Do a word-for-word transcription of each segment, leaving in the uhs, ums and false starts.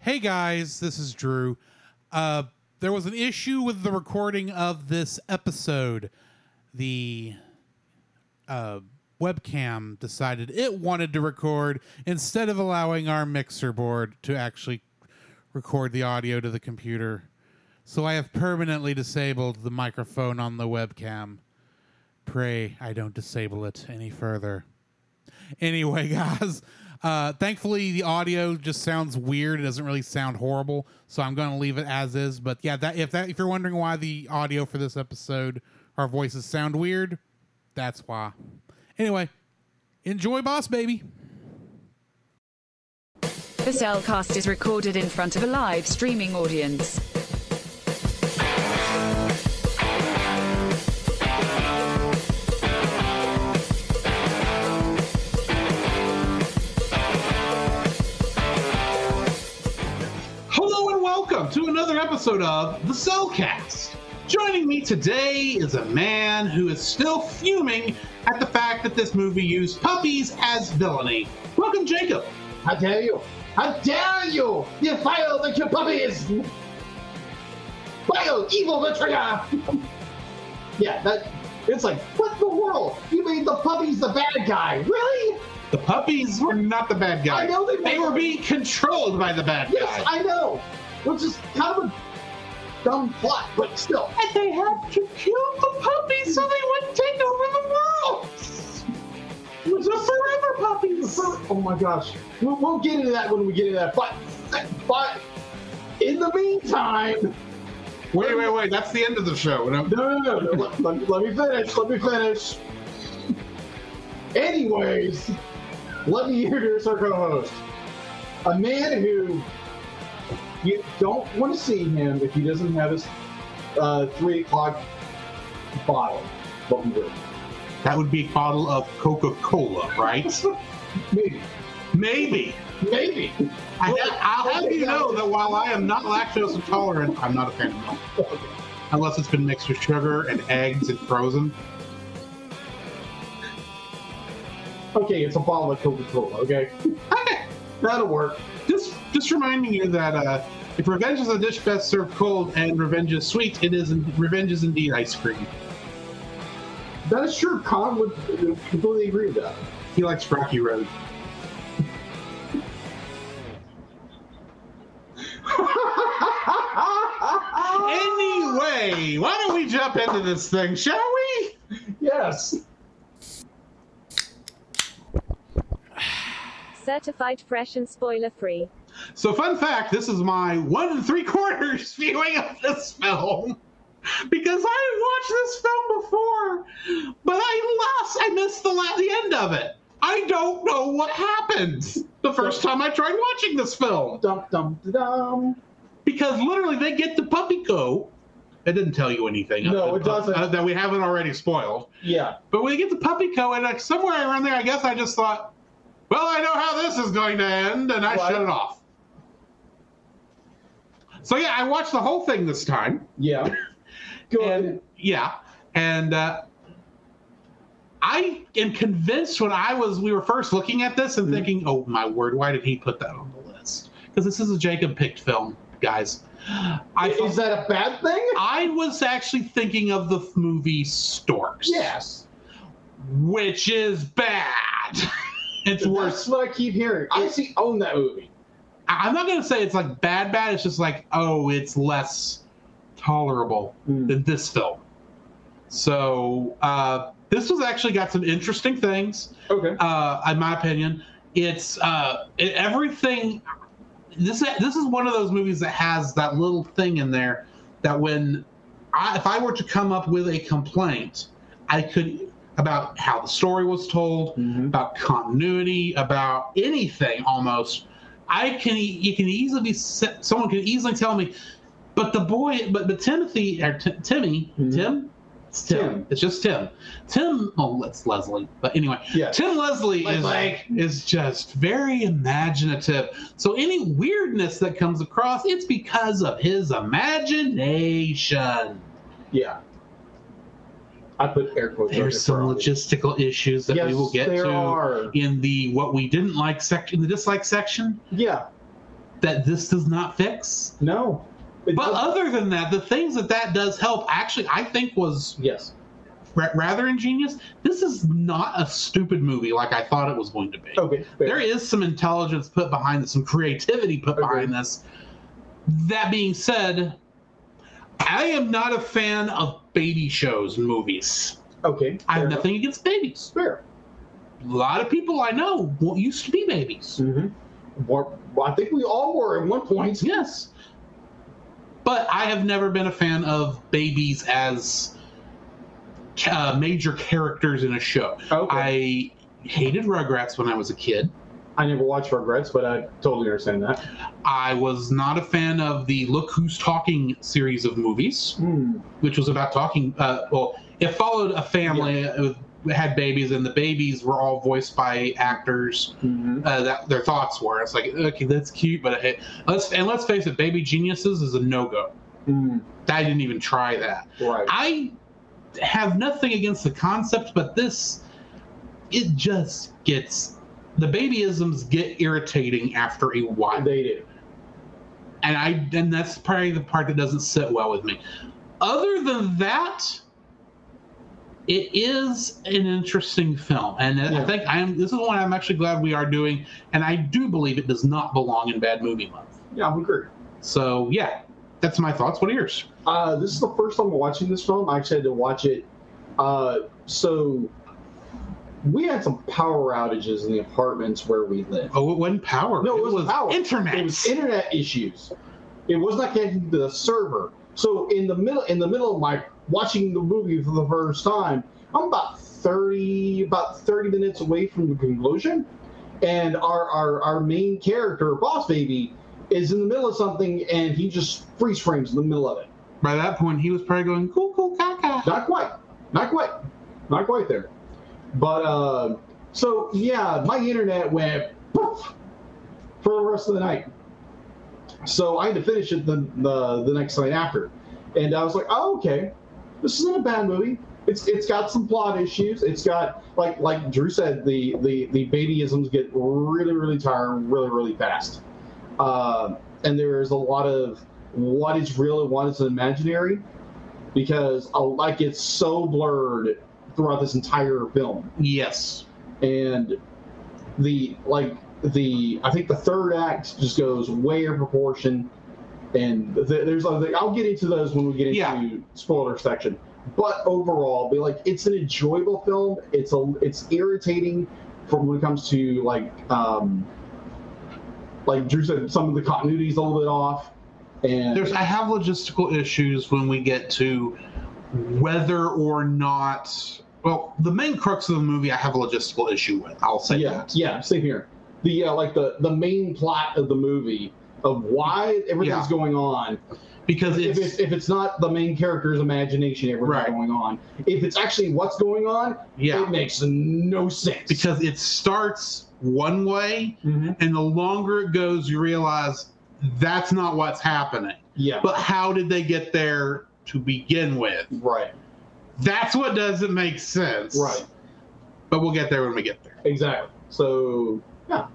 Hey guys, this is Drew. Uh, there was an issue with the recording of this episode. The uh, webcam decided it wanted to record instead of allowing our mixer board to actually record the audio to the computer. So I have permanently disabled the microphone on the webcam. Pray I don't disable it any further. Anyway, guys, uh, thankfully the audio just sounds weird. It doesn't really sound horrible, so I'm going to leave it as is. But yeah, that if that if you're wondering why the audio for this episode, our voices sound weird, that's why. Anyway, enjoy Boss Baby. This Lcast is recorded in front of a live streaming audience. To another episode of The Cellcast. Joining me today is a man who is still fuming at the fact that this movie used puppies as villainy. Welcome, Jacob. How dare you? How dare you? You filed like your puppies. Wild, evil betrayer. Yeah, that it's like, what the world? You made the puppies the bad guy. Really? The puppies were not the bad guy. I know they, they were. were being controlled by the bad yes, guy. Yes, I know. Which is kind of a dumb plot, but still. And they had to kill the puppies so they wouldn't take over the world! Which the forever puppies! For- oh my gosh. We'll, we'll get into that when we get into that. But, but in the meantime... Wait, wait, wait. That's the end of the show. No, no, no. no. let, let, let me finish. Let me finish. Anyways, let me introduce our co-host. A man who... You don't want to see him if he doesn't have his uh, three o'clock bottle. That would be a bottle of Coca-Cola, right? Maybe. Maybe. Maybe. I, well, I'll have you know that while I am not lactose intolerant, I'm not a fan of milk. Okay. Unless it's been mixed with sugar and eggs and frozen. Okay, it's a bottle of Coca-Cola, okay? Okay. That'll work. Just just reminding you that uh, if revenge is a dish best served cold and revenge is sweet, it is revenge is indeed ice cream. That is true. Con would completely agree with that. He likes Rocky Road. Anyway, why don't we jump into this thing, shall we? Yes. Certified fresh and spoiler-free. So, fun fact, this is my one and three quarters viewing of this film. Because I watched this film before, but I lost, I missed the, la- the end of it. I don't know what happened the first time I tried watching this film. Dum, dum, dum. Because literally they get to Puppy Co. It didn't tell you anything. No, it doesn't. Uh, that we haven't already spoiled. Yeah. But we get to Puppy Co. and like, somewhere around there, I guess I just thought, well, I know how this is going to end, and I what? shut it off. So, yeah, I watched the whole thing this time. Yeah. Good. And, yeah. And uh, I am convinced when I was, we were first looking at this and mm-hmm. thinking, oh, my word, why did he put that on the list? Because this is a Jacob-picked film, guys. I is thought, that a bad thing? I was actually thinking of the movie Storks. Yes. Which is bad. It's That's worse. That's what I keep hearing. I see own that movie. I'm not going to say it's like bad, bad. It's just like, oh, it's less tolerable mm. than this film. So uh, this was actually got some interesting things. Okay. Uh, in my opinion, it's uh, it, everything. This this is one of those movies that has that little thing in there that when I, if I were to come up with a complaint, I could. About how the story was told, mm-hmm. about continuity, about anything almost. I can you can easily be someone can easily tell me, but the boy, but the Timothy or T- Timmy, mm-hmm. Tim, it's Tim. Tim, it's just Tim. Tim, oh, it's Leslie. But anyway, yeah. Tim Leslie like, is like is just very imaginative. So any weirdness that comes across, it's because of his imagination. Yeah. I put air quotes. There's some logistical issues that yes, we will get to are. in the what we didn't like section, in the dislike section. Yeah. that this does not fix. No. But doesn't. Other than that, the things that that does help actually, I think, was yes, ra- rather ingenious. This is not a stupid movie like I thought it was going to be. Okay, fair. There is some intelligence put behind this, some creativity put okay. behind this. That being said, I am not a fan of baby shows and movies. Okay. I have nothing enough. against babies. Fair. A lot of people I know used to be babies. Mm-hmm. Well, I think we all were at one point. Yes. But I have never been a fan of babies as uh, major characters in a show. Okay. I hated Rugrats when I was a kid. I never watched Rugrats, but I totally understand that. I was not a fan of the Look Who's Talking series of movies, mm. which was about talking. Uh, well, it followed a family yeah. with had babies, and the babies were all voiced by actors mm-hmm. uh, that their thoughts were. It's like, okay, that's cute, but I, let's and let's face it, Baby Geniuses is a no-go. Mm. I didn't even try that. Right. I have nothing against the concept, but this, it just gets... The babyisms get irritating after a while. They do. And I and that's probably the part that doesn't sit well with me. Other than that, it is an interesting film. And yeah. I think I am this is one I'm actually glad we are doing, and I do believe it does not belong in Bad Movie Month. Yeah, I would agree. So yeah, that's my thoughts. What are yours? Uh, this is the first time watching this film. I actually had to watch it uh, so we had some power outages in the apartments where we live. Oh, it wasn't power. No, it, it was, was power. Internet. It was internet issues. It was not connected to the server. So in the middle, in the middle of my watching the movie for the first time, I'm about thirty, about thirty minutes away from the conclusion, and our our, our main character, Boss Baby, is in the middle of something, and he just freeze frames in the middle of it. By that point, he was probably going cool, cool, caca. Not quite. Not quite. Not quite there. But, uh, so, yeah, my internet went poof for the rest of the night. So I had to finish it the, the the next night after. And I was like, oh, okay, this isn't a bad movie. It's It's got some plot issues. It's got, like like Drew said, the, the, the babyisms get really, really tiring really, really fast. Uh, and there's a lot of what is real, what is imaginary, because, I, like, it's so blurred throughout this entire film. Yes. And the, like, the, I think the third act just goes way out of proportion. And the, there's, like, I'll get into those when we get into yeah. spoiler section. But overall, be like, it's an enjoyable film. It's a, it's irritating from when it comes to, like, um, like Drew said, some of the continuity's a little bit off. And there's, I have logistical issues when we get to whether or not, well, the main crux of the movie I have a logistical issue with. I'll say yeah, that. Yeah, same here. The uh, like the, the main plot of the movie of why everything's yeah. going on. Because it's, if it's if it's not the main character's imagination, everything's right. going on. If it's actually what's going on, yeah. it makes no sense. Because it starts one way, mm-hmm. and the longer it goes, you realize that's not what's happening. Yeah. But how did they get there to begin with? Right. That's what doesn't make sense. Right. But we'll get there when we get there. Exactly. So, yeah.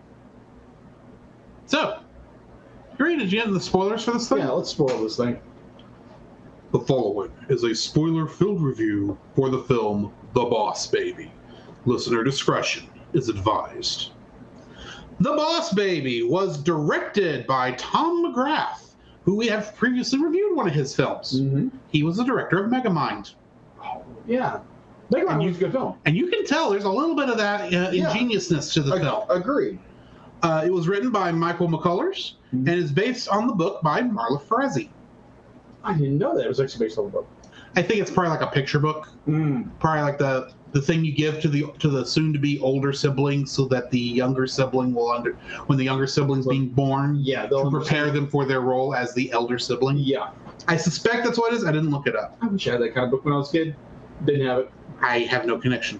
So, you ready to get into the spoilers for this thing? Yeah, let's spoil this thing. The following is a spoiler-filled review for the film The Boss Baby. Listener discretion is advised. The Boss Baby was directed by Tom McGrath, who we have previously reviewed one of his films. Mm-hmm. He was the director of Megamind. Oh, yeah. Megamind was a good film. And you can tell there's a little bit of that uh, yeah. ingeniousness to the Ag- film. Agreed. Uh, it was written by Michael McCullers, mm-hmm. and is based on the book by Marla Ferrezzi. I didn't know that it was actually based on the book. I think it's probably like a picture book. Mm. Probably like the, the thing you give to the to the soon-to-be older sibling so that the younger sibling will under when the younger sibling's being born, yeah, they'll to prepare understand. them for their role as the elder sibling. Yeah. I suspect that's what it is. I didn't look it up. I wish I had that kind of book when I was a kid. Didn't have it. I have no connection.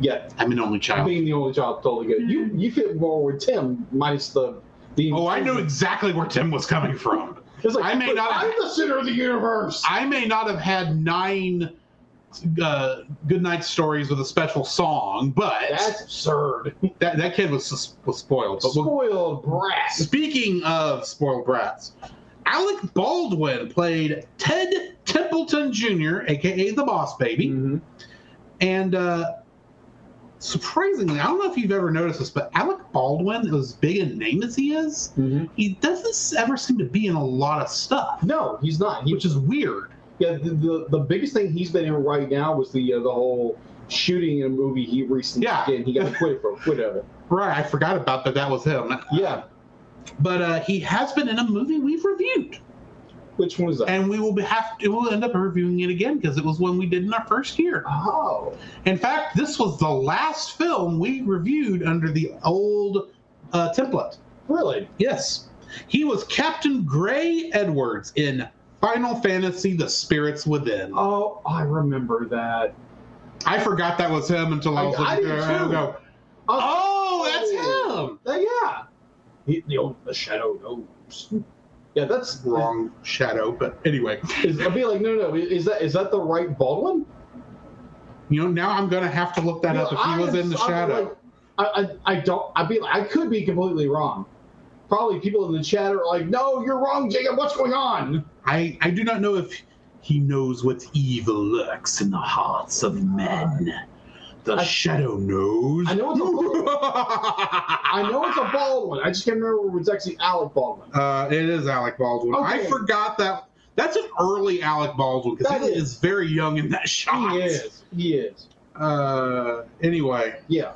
Yeah. I'm an only child. Being the only child, totally good. You you fit more with Tim, minus the... the oh, I knew exactly where Tim was coming from. Like, I may not. I'm have, the center of the universe. I may not have had nine uh, goodnight stories with a special song, but that's absurd. That that kid was was spoiled. But spoiled we'll, brat. Speaking of spoiled brats, Alec Baldwin played Ted Templeton Junior, aka the Boss Baby, mm-hmm. and uh, surprisingly, I don't know if you've ever noticed this, but Alec Baldwin, as big a name as he is, mm-hmm. he doesn't ever seem to be in a lot of stuff. No, he's not, he, which is weird. Yeah, the, the the biggest thing he's been in right now was the uh, the whole shooting in a movie he recently yeah. did. He got acquitted for whatever. Right, I forgot about that. That was him. Yeah, but uh, he has been in a movie we've reviewed. Which one was that? And we will be have to, we'll end up reviewing it again because it was one we did in our first year. Oh, in fact, this was the last film we reviewed under the old uh, template. Really? Yes. He was Captain Gray Edwards in Final Fantasy, The Spirits Within. Oh, I remember that. I forgot that was him until I was I, looking at him and go, oh, oh, that's him. Yeah. He, the, old, the shadow knows. Yeah, that's wrong shadow, but anyway. Is, I'd be like, no, no, is that is that the right Baldwin? You know, now I'm going to have to look that you up know, if he I was am, in the I'm shadow. Like, I, I, I don't, I'd be like, I could be completely wrong. Probably people in the chat are like, no, you're wrong, Jacob, what's going on? I, I do not know if he knows what evil lurks in the hearts of men. The I, shadow knows. I know it's a Baldwin. I know it's a Baldwin. I just can't remember if it was actually Alec Baldwin. Uh, it is Alec Baldwin. Okay. I forgot that. That's an early Alec Baldwin because he is. is very young in that shot. He is. He is. Uh, anyway. Yeah.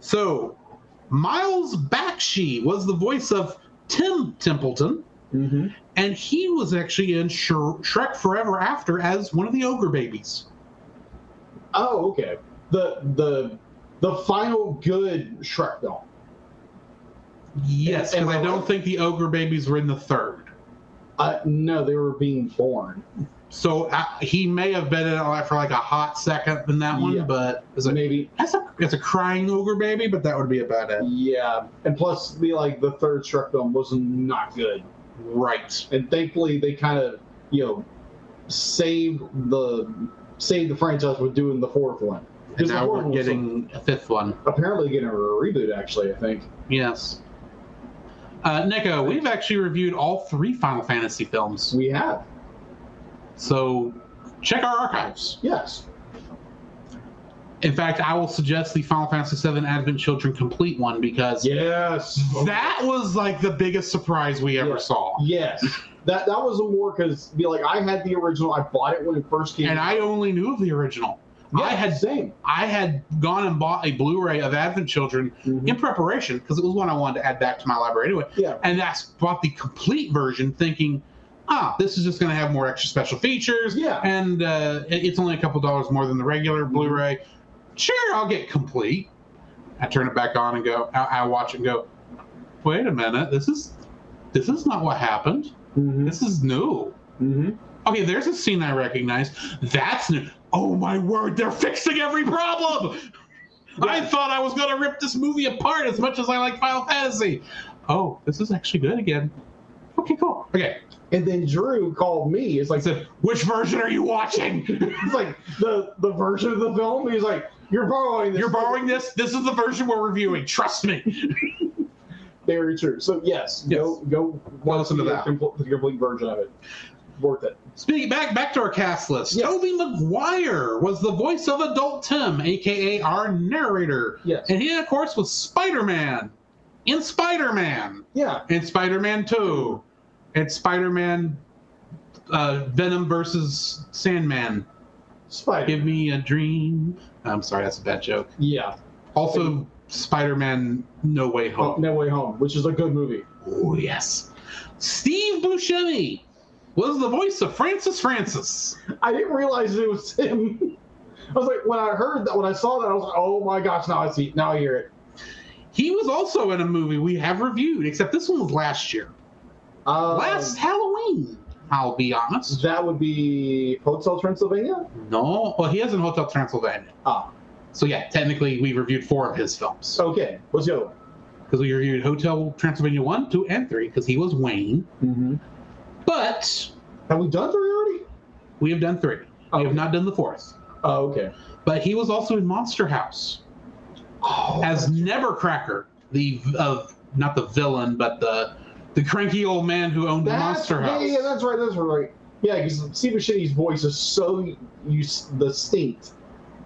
So... Miles Bakshi was the voice of Tim Templeton, mm-hmm. and he was actually in Sh- Shrek Forever After as one of the ogre babies. Oh, okay. The the the final good Shrek film. Yes, because I don't right? think the ogre babies were in the third. Uh, no, they were being born. So uh, he may have been in it for like a hot second in that one, yeah. but it's like, maybe that's a it's a crying ogre baby, but that would be about it. Yeah, and plus the like the third Shrek film was not good, right? And thankfully they kind of you know saved the saved the franchise with doing the fourth one. And now we're getting a fifth one. Apparently getting a reboot, actually, I think. Yes. Uh, Nico, we've actually reviewed all three Final Fantasy films. We have. So, check our archives. Yes. In fact, I will suggest the Final Fantasy seven Advent Children Complete one because yes, that was like the biggest surprise we ever yes. saw. Yes, that that was a war because be like I had the original, I bought it when it first came, and out. I only knew of the original. Yeah, I had same. I had gone and bought a Blu-ray of Advent Children mm-hmm. in preparation because it was one I wanted to add back to my library anyway. Yeah, and I bought the complete version thinking. Ah, this is just going to have more extra special features. Yeah. And uh, it's only a couple dollars more than the regular Blu-ray. Sure, I'll get complete. I turn it back on and go, I, I watch it and go, wait a minute, this is this is not what happened. Mm-hmm. This is new. Mm-hmm. Okay, there's a scene I recognize. That's new. Oh, my word, they're fixing every problem. Yeah. I thought I was going to rip this movie apart as much as I like Final Fantasy. Oh, this is actually good again. Okay, cool. Okay. And then Drew called me. It's like, said, which version are you watching? It's like the, the version of the film. He's like, you're borrowing this. You're borrowing this. This is the version we're reviewing. Trust me. Very true. So yes, yes. go go well, listen to that complete, the complete version of it. Worth it. Speaking back back to our cast list. Yes. Tobey Maguire was the voice of Adult Tim, aka our narrator. Yes. And he of course was Spider-Man in Spider-Man. Yeah. And Spider-Man two. It's Spider-Man, uh, Venom versus Sandman. Spider. Give me a dream. I'm sorry, that's a bad joke. Yeah. Also, it, Spider-Man No Way Home. No Way Home, which is a good movie. Oh, yes. Steve Buscemi was the voice of Francis Francis. I didn't realize it was him. I was like, when I heard that, when I saw that, I was like, oh my gosh, now I see, now I hear it. He was also in a movie we have reviewed, except this one was last year. Um, Last Halloween, I'll be honest. That would be Hotel Transylvania? No. Well, he is in Hotel Transylvania. Ah. So, yeah, technically we reviewed four of his films. Okay. What's the other one? Because we reviewed Hotel Transylvania one, two, and three because he was Wayne. Mm-hmm. But... Have we done three already? We have done three. Oh. We have not done the fourth. Oh, okay. But he was also in Monster House oh, as Nevercracker, the uh, not the villain, but the the cranky old man who owned the Monster House. Yeah, yeah, that's right, that's right. Yeah, because Steve Buscemi's voice is so distinct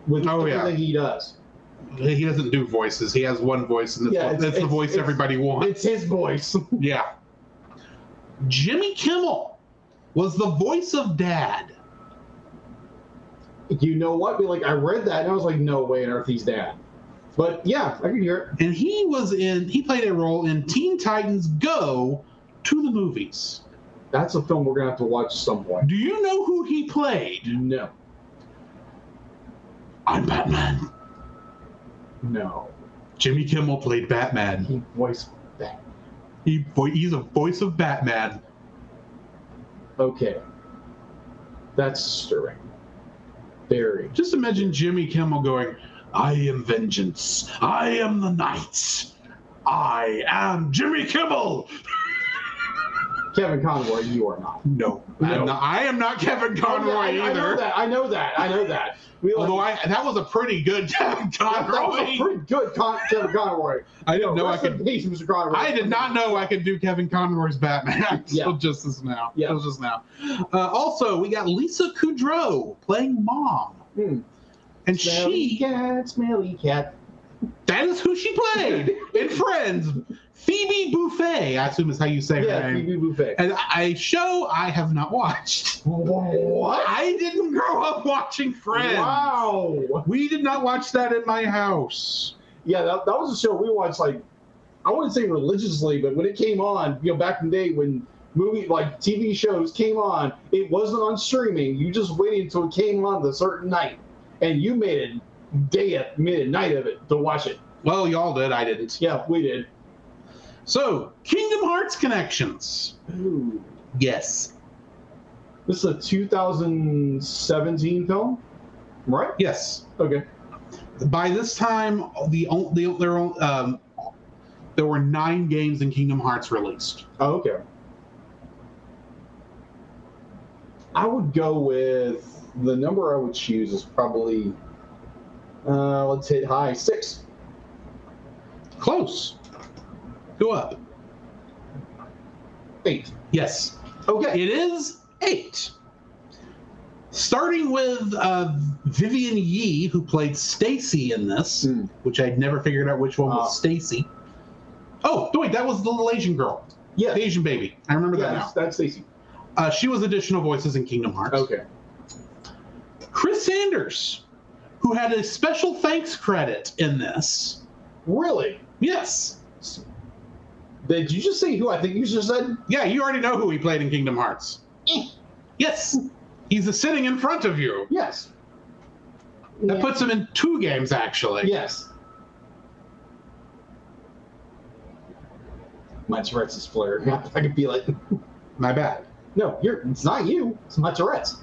with oh, everything yeah. he does. He doesn't do voices. He has one voice, and that's, yeah, it's, that's it's, the voice everybody wants. It's his voice. Yeah. Jimmy Kimmel was the voice of Dad. You know what? Like, I read that, and I was like, no way on earth he's Dad. But, yeah, I can hear it. And he was in, he played a role in Teen Titans Go to the Movies. That's a film we're going to have to watch at some point. Do you know who he played? No. I'm Batman. No. Jimmy Kimmel played Batman. He voiced Batman. He vo- he's a voice of Batman. Okay. That's stirring. Very. Just imagine Jimmy Kimmel going, I am vengeance. I am the night. I am Jimmy Kimmel. Kevin Conroy, you are not. No, I am not, I am not Kevin Conroy I, I, I either. Know that, I know that. I know that. We Although like, I, that was a pretty good Kevin Conroy. That was a pretty good Con, Kevin Conroy. I didn't no, know I could. Peace, Mister Conroy. I did not know I could do Kevin Conroy's Batman until yeah. just this now. Yeah, just now. Uh, also, we got Lisa Kudrow playing Mom, hmm. and smelly she cat, smelly cat. That is who she played in Friends. Phoebe Buffay, I assume is how you say yeah, her name. Yeah, Phoebe Buffay. And a show I have not watched. What? I didn't grow up watching Friends. Wow. We did not watch that in my house. Yeah, that, that was a show we watched, like, I wouldn't say religiously, but when it came on, you know, back in the day when movie, like, T V shows came on, it wasn't on streaming. You just waited until it came on the certain night. And you made a day of it, made a night of it to watch it. Well, y'all did. I didn't. Yeah, we did. So, Kingdom Hearts connections. Ooh. Yes. This is a two thousand seventeen film, right? Yes. Okay. By this time, the, the there um, there were nine games in Kingdom Hearts released. Oh, okay. I would go with the number I would choose is probably uh, let's hit high six. Close. Go up. Eight. Yes. Okay. It is eight. Starting with uh, Vivian Yi, who played Stacy in this, mm. which I'd never figured out which one was uh, Stacy. Oh, wait, that was the little Asian girl. Yeah. The Asian baby. I remember yeah, that now. That's Stacy. Uh, she was additional voices in Kingdom Hearts. Okay. Chris Sanders, who had a special thanks credit in this. Really? Yes. Did you just say who I think you just said? Yeah, you already know who he played in Kingdom Hearts. Eh. Yes. He's sitting in front of you. Yes. That yeah. puts him in two games, actually. Yes. My Tourette's is flared. I can feel it. My bad. No, you're. It's not you. It's my Tourette's.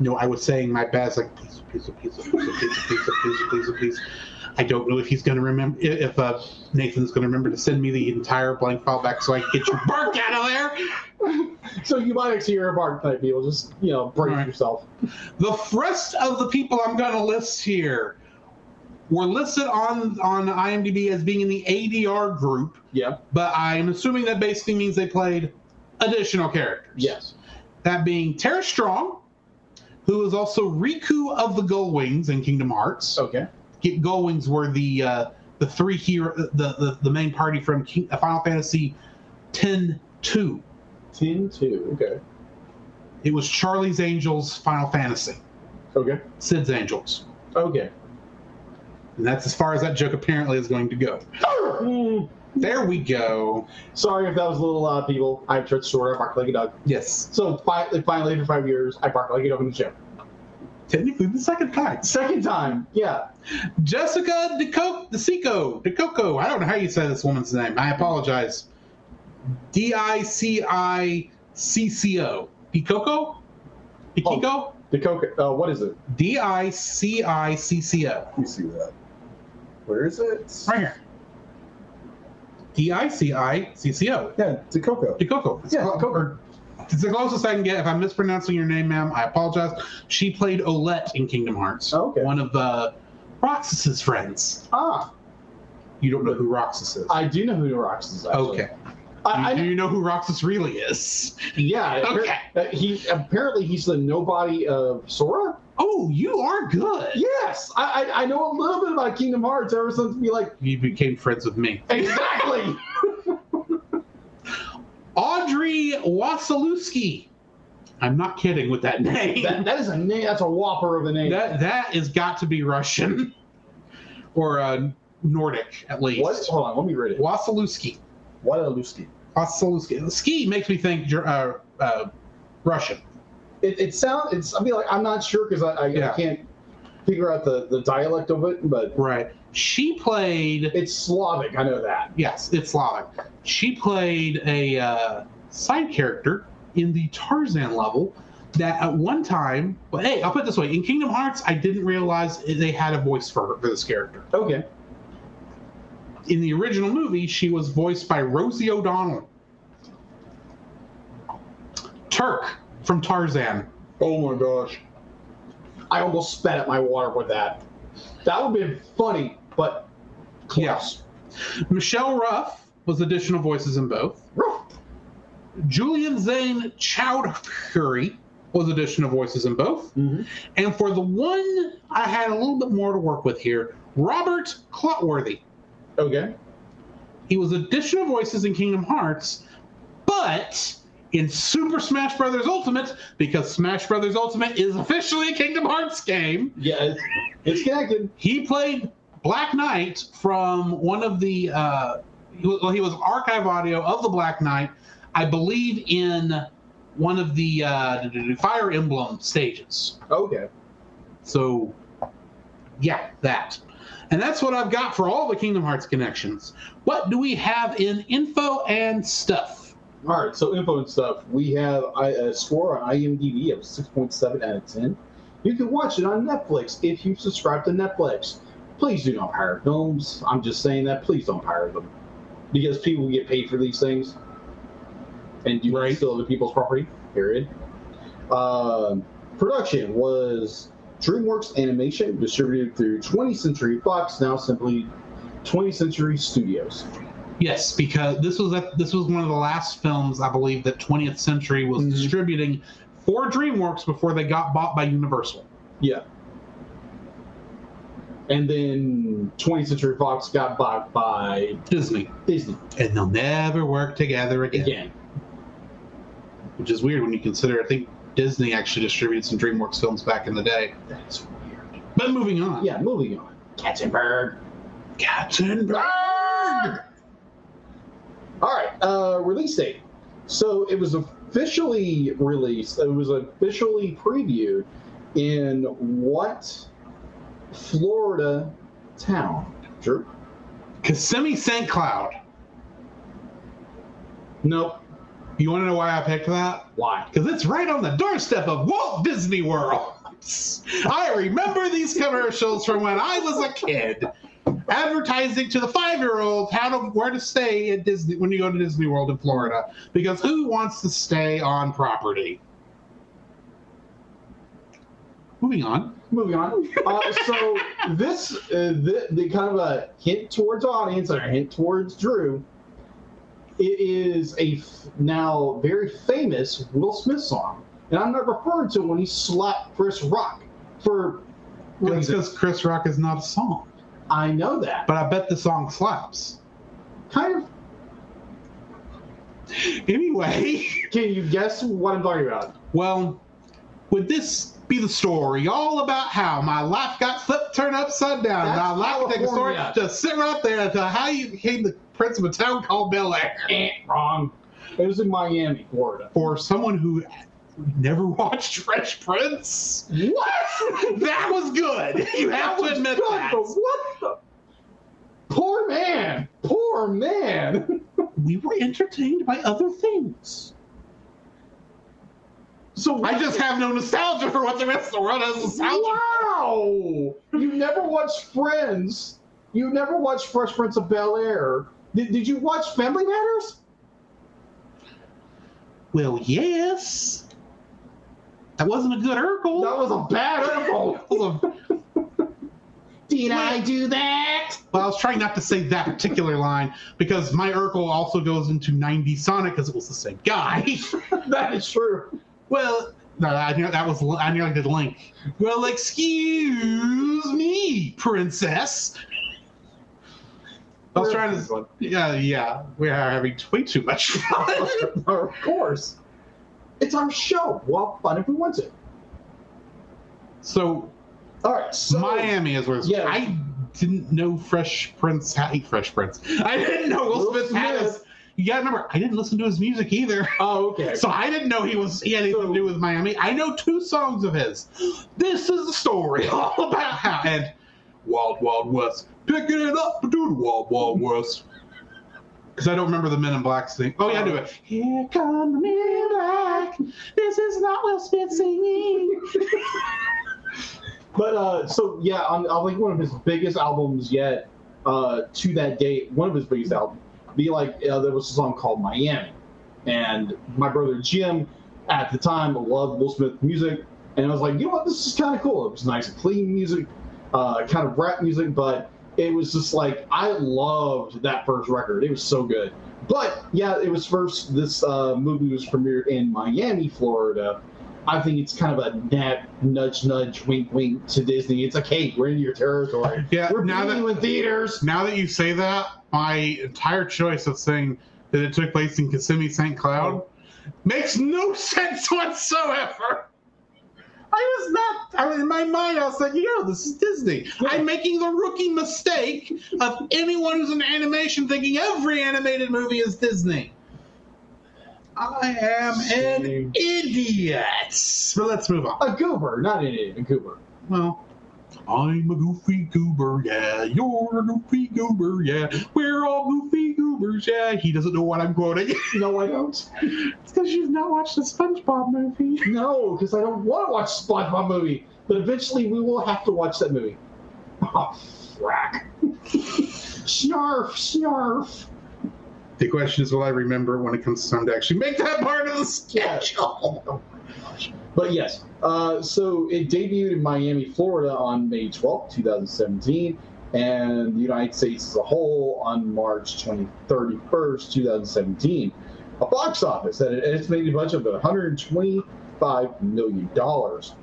No, I was saying my bad's like, please, please, please, please, please, please, please, please, please, please. I don't know if he's going to remember, if uh, Nathan's going to remember to send me the entire blank file back so I can get your bark out of there. So you might actually hear a bark type deal. Just, you know, brace right. yourself. The rest of the people I'm going to list here were listed on, on IMDb as being in the A D R group. Yeah. But I'm assuming that basically means they played additional characters. Yes. That being Tara Strong, who is also Riku of the Gullwings in Kingdom Hearts. Okay. Gullwings were the uh, the three hero, the, the the main party from King, Final Fantasy ten two. ten two, okay. It was Charlie's Angels Final Fantasy. Okay. Sid's Angels. Okay. And that's as far as that joke apparently is going to go. Mm. There we go. Sorry if that was a little loud, people. I'm Trish Shorter. I bark like a dog. Yes. So fi- finally, after five years, I bark like a dog in the gym. Technically the second time. Second time, yeah. Jessica DeCoco, DeCoco, DeCoco. I don't know how you say this woman's name. I apologize. D I C I C C O. DeCoco? DeCoco? Oh, DeCoco. Uh, what is it? D I C I C C O. You see that. Where is it? Right here. D I C I C C O. Yeah, DeCoco. DeCoco. It's yeah, DeCoco. It's the closest I can get. If I'm mispronouncing your name, ma'am, I apologize. She played Olette in Kingdom Hearts. Oh, okay. One of uh, Roxas's friends. Ah. You don't know who Roxas is. I do know who Roxas is, actually. Okay. I, do I, you know who Roxas really is? Yeah. Okay. Appar- he apparently he's the nobody of Sora. Oh, you are good. Yes, I, I I know a little bit about Kingdom Hearts ever since we like. You became friends with me. Exactly. Audrey Wasilewski. I'm not kidding with that name. That, that is a name. That's a whopper of a name. That that has got to be Russian, or uh, Nordic at least. What? Hold on, let me read it. Wasilewski. Wasilewski. Wasilewski. Ski makes me think uh, uh, Russian. It, it sounds. It's. I mean, like I'm not sure because I, I, yeah. I can't figure out the, the dialect of it. But right, she played. It's Slavic. I know that. Yes, it's Slavic. She played a uh, side character in the Tarzan level. That at one time, well, hey, I'll put it this way: in Kingdom Hearts, I didn't realize they had a voice for her, for this character. Okay. In the original movie, she was voiced by Rosie O'Donnell. Turk from Tarzan. Oh my gosh. I almost spat at my water with that. That would have been funny, but close. Yes. Michelle Ruff was additional voices in both. Ruff. Julian Zane Chowdhury was additional voices in both. Mm-hmm. And for the one I had a little bit more to work with here, Robert Clotworthy. Okay. He was additional voices in Kingdom Hearts, but in Super Smash Brothers Ultimate, because Smash Brothers Ultimate is officially a Kingdom Hearts game. Yeah, it's connected. He played Black Knight from one of the, uh, he was, well, he was archive audio of the Black Knight, I believe in one of the uh, Fire Emblem stages. Okay. So, yeah, that. And that's what I've got for all the Kingdom Hearts connections. What do we have in info and stuff? All right, so info and stuff. We have a score on IMDb of six point seven out of ten. You can watch it on Netflix if you subscribe to Netflix. Please do not pirate films. I'm just saying that. Please don't pirate them. Because people get paid for these things. And you right. Steal other people's property, period. Uh, production was... DreamWorks Animation, distributed through twentieth century fox, now simply twentieth century studios. Yes, because this was a, this was one of the last films, I believe, that twentieth century was mm-hmm. distributing for DreamWorks before they got bought by Universal. Yeah. And then twentieth century fox got bought by... Disney. Disney. And they'll never work together again. Again. Which is weird when you consider, I think, Disney actually distributed some DreamWorks films back in the day. That's weird. But moving on. Yeah, moving on. Katzenberg. Katzenberg! All right, uh, release date. So it was officially released, it was officially previewed in what Florida town, Drew? Kissimmee, Saint Cloud. Nope. You want to know why I picked that? Why? Because it's right on the doorstep of Walt Disney World. I remember these commercials from when I was a kid, advertising to the five-year-old how to where to stay at Disney when you go to Disney World in Florida. Because who wants to stay on property? Moving on. Moving on. Uh, so this, uh, the, the kind of a hint towards audience or a hint towards Drew. It is a f- now very famous Will Smith song, and I'm not referring to when he slapped Chris Rock for reasons. Because Chris Rock is not a song. I know that. But I bet the song slaps. Kind of. Anyway. Can you guess what I'm talking about? Well, would this be the story all about how my life got flipped, turned upside down, That's and I like to take a story to sit right there to how you became the Prince of a town called Bel Air. Eh, wrong. It was in Miami, Florida. For someone who never watched Fresh Prince. What? That was good. You that have to admit good, that. But what the? Poor man. Poor man. We were entertained by other things. So I just have no nostalgia for what the rest of the world has nostalgia. Wow. You never watched Friends. You never watched Fresh Prince of Bel Air. Did, did you watch Family Matters? Well, yes. That wasn't a good Urkel. That was a bad Urkel. A... Did I do that? Well, I was trying not to say that particular line because my Urkel also goes into nineties Sonic because it was the same guy. That is true. Well, no, I knew that was I nearly did Link. Well, excuse me, princess. I was trying to. Yeah, yeah. We are having way too much fun. Of course. It's our show. We'll have fun if we want to. So, all right. So, Miami is where it's. Yeah. I didn't know Fresh Prince. Had, Fresh Prince. I didn't know Will Smith had his. You gotta remember, I didn't listen to his music either. Oh, okay. So I didn't know he was he had anything so, to do with Miami. I know two songs of his. This is the story all about how and Wild Wild West. Picking it up, dude. Wild Wild West. Because I don't remember the Men in Black thing. Oh, yeah, I do it. Here come the Men in Black. This is not Will Smith singing. But, uh, so, yeah, on, on like one of his biggest albums yet uh, to that date, one of his biggest albums, be like, uh, there was a song called Miami. And my brother Jim, at the time, loved Will Smith music. And I was like, you know what? This is kind of cool. It was nice and clean music, uh, kind of rap music, but... It was just like, I loved that first record. It was so good. But, yeah, it was first, this uh, movie was premiered in Miami, Florida. I think it's kind of a nap, nudge, nudge, wink, wink to Disney. It's like, hey, we're in your territory. Yeah, we're now that, in theaters. Now that you say that, my entire choice of saying that it took place in Kissimmee, Saint Cloud, oh. makes no sense whatsoever. I was not, I mean, in my mind, I was like, you know, this is Disney. Yeah. I'm making the rookie mistake of anyone who's in animation thinking every animated movie is Disney. I am an Same. idiot. So let's move on. A goober, not an idiot, a goober. Well, I'm a goofy goober, yeah. You're a goofy goober, yeah. We're all goofy goobers, yeah. He doesn't know what I'm quoting. No, I don't. It's because you've not watched the SpongeBob movie. No, because I don't want to watch the SpongeBob movie. But eventually we will have to watch that movie. Oh, frack. Snarf, snarf. The question is, will I remember when it comes time to actually make that part of the schedule? Oh, my gosh. But yes, uh, so it debuted in Miami, Florida on May twelfth, twenty seventeen, and the United States as a whole on March thirty-first, twenty seventeen. A box office that estimated a budget of one hundred twenty-five million dollars.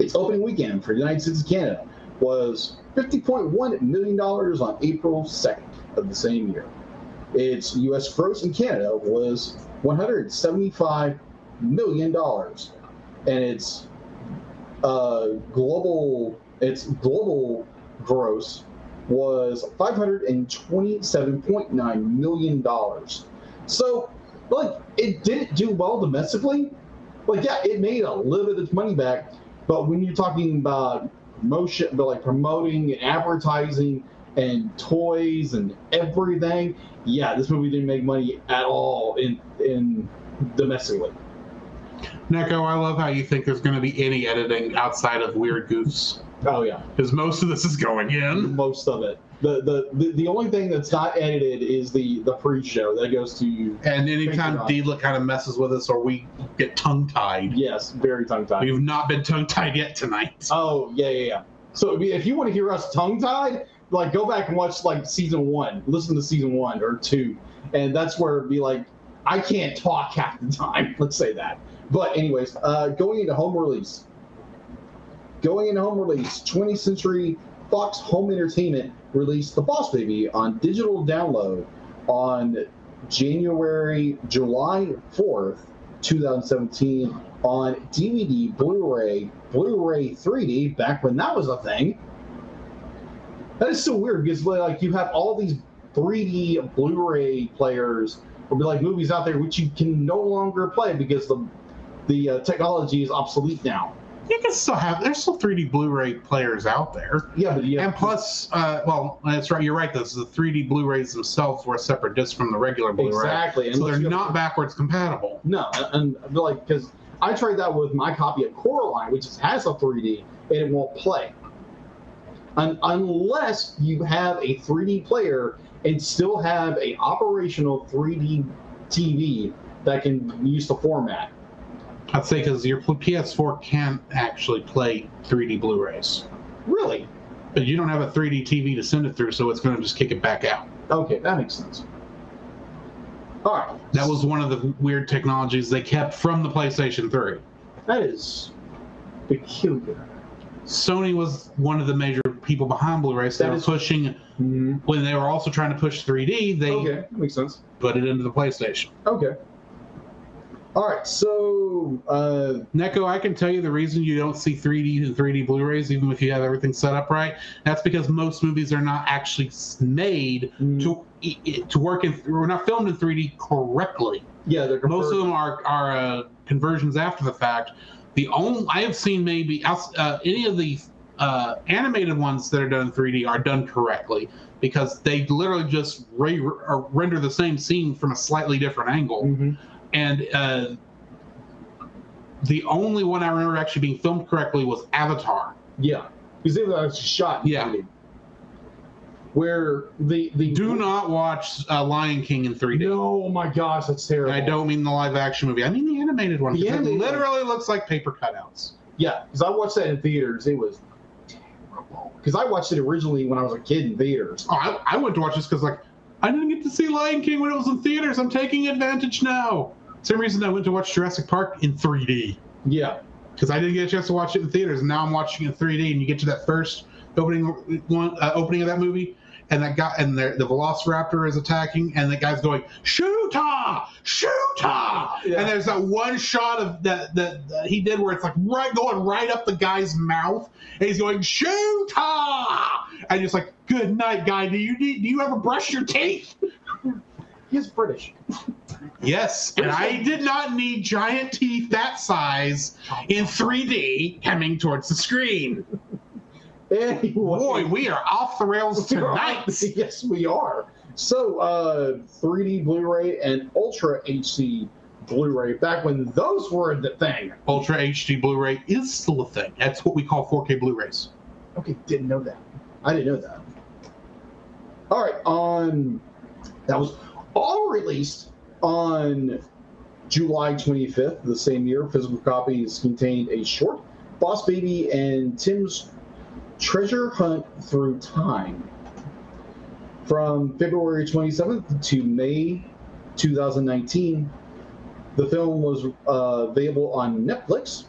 Its opening weekend for the United States and Canada was fifty point one million dollars on April second of the same year. Its U S gross in Canada was one hundred seventy-five million dollars, and its uh, global its global gross was five hundred twenty-seven point nine million dollars. So, like, it didn't do well domestically. Like, yeah, it made a little bit of its money back, but when you're talking about promotion, but like promoting and advertising and toys and everything, yeah, this movie didn't make money at all in in domestically. Neko, I love how you think there's going to be any editing outside of Weird Goose. Oh, yeah. Because most of this is going in. Most of it. The the, the, the only thing that's not edited is the, the pre-show that goes to... And anytime Dila kind of messes with us or we get tongue-tied. Yes, very tongue-tied. We've not been tongue-tied yet tonight. Oh, yeah, yeah, yeah. So if you want to hear us tongue-tied, like, go back and watch, like, season one. Listen to season one or two. And that's where it'd be like, I can't talk half the time. Let's say that. But anyways, uh, going into home release. Going into home release, twentieth Century Fox Home Entertainment released The Boss Baby on digital download on January, July fourth, twenty seventeen on D V D, Blu-ray, Blu-ray three D, back when that was a thing. That is so weird because, like, you have all these three D Blu-ray players or be like movies out there which you can no longer play because the the uh, technology is obsolete now. You can still have there's still three D Blu-ray players out there. Yeah, but yeah. And plus, uh, well, that's right. You're right. Those the three D Blu-rays themselves were a separate disc from the regular Blu-ray. Exactly. So they're not backwards compatible. No, and, and like because I tried that with my copy of Coraline, which has a three D, and it won't play. And unless you have a three D player and still have a operational three D T V that can use the format. I'd say because your P S four can't actually play three D Blu-rays. Really? But you don't have a three D T V to send it through, so it's going to just kick it back out. Okay, that makes sense. All right. That was one of the weird technologies they kept from the PlayStation three. That is peculiar. Sony was one of the major people behind Blu-ray, so that they is, were pushing, mm-hmm. when they were also trying to push three D, they okay, that makes sense. Put it into the PlayStation. Okay. All right, so, uh, Neko, I can tell you the reason you don't see three D and three D Blu-rays, even if you have everything set up right, that's because most movies are not actually made mm. to to work in, or not filmed in three D correctly. Yeah, they're most of them are, are uh, conversions after the fact. The only I have seen maybe uh, any of the uh, animated ones that are done in three D are done correctly, because they literally just re- or render the same scene from a slightly different angle. Mm-hmm. And uh, the only one I remember actually being filmed correctly was Avatar. Yeah, because it was shot. Yeah, three D. Where the the do not watch uh, Lion King in three D. No, my gosh, that's terrible. And I don't mean the live action movie. I mean the animated one. Yeah, it literally looks like paper cutouts. Yeah, because I watched that in theaters. It was terrible. Because I watched it originally when I was a kid in theaters. Oh, I, I went to watch this because like I didn't get to see Lion King when it was in theaters. I'm taking advantage now. Same reason I went to watch Jurassic Park in three D. Yeah. Because I didn't get a chance to watch it in theaters, and now I'm watching it in three D, and you get to that first opening one uh, opening of that movie, and that guy and the, the Velociraptor is attacking, and the guy's going, "Shoot-ah! Shoot-ah!" Yeah. And there's that one shot of that, that that he did where it's like right going right up the guy's mouth, and he's going, "Shoot-ah!" And you're like, "Good night, guy. Do you need? Do you ever brush your teeth?" He's British. Yes, and I did not need giant teeth that size in three D coming towards the screen. Anyway. Boy, we are off the rails tonight. Yes, we are. So, uh, three D Blu-ray and Ultra H D Blu-ray, back when those were the thing. Ultra H D Blu-ray is still a thing. That's what we call four K Blu-rays. Okay, didn't know that. I didn't know that. All right, on... that was... all released on July twenty-fifth, the same year. Physical copies contained a short, Boss Baby and Tim's Treasure Hunt Through Time. From February twenty-seventh to May twenty nineteen, the film was uh, available on Netflix,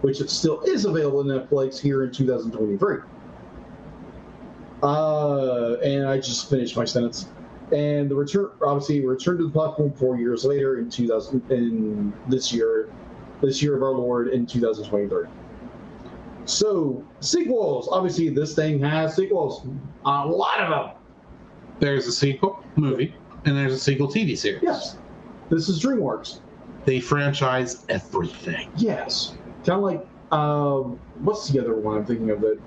which it still is available on Netflix here in two thousand twenty-three. Uh, and I just finished my sentence. And the return, obviously, returned to the platform four years later in two thousand, in this year, this year of our Lord in two thousand twenty-three. So sequels, obviously, this thing has sequels, a lot of them. There's a sequel movie, and there's a sequel T V series. Yes, this is DreamWorks. They franchise everything. Yes, kind of like um, what's the other one I'm thinking of that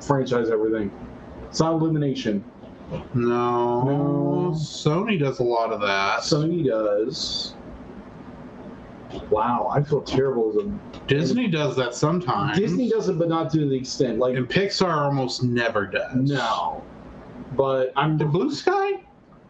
franchise everything? It's not Illumination. No, no, Sony does a lot of that. Sony does. Wow, I feel terrible as a... Disney does that sometimes. Disney does it, but not to the extent. Like, and Pixar almost never does. No, but I'm... Did Blue Sky?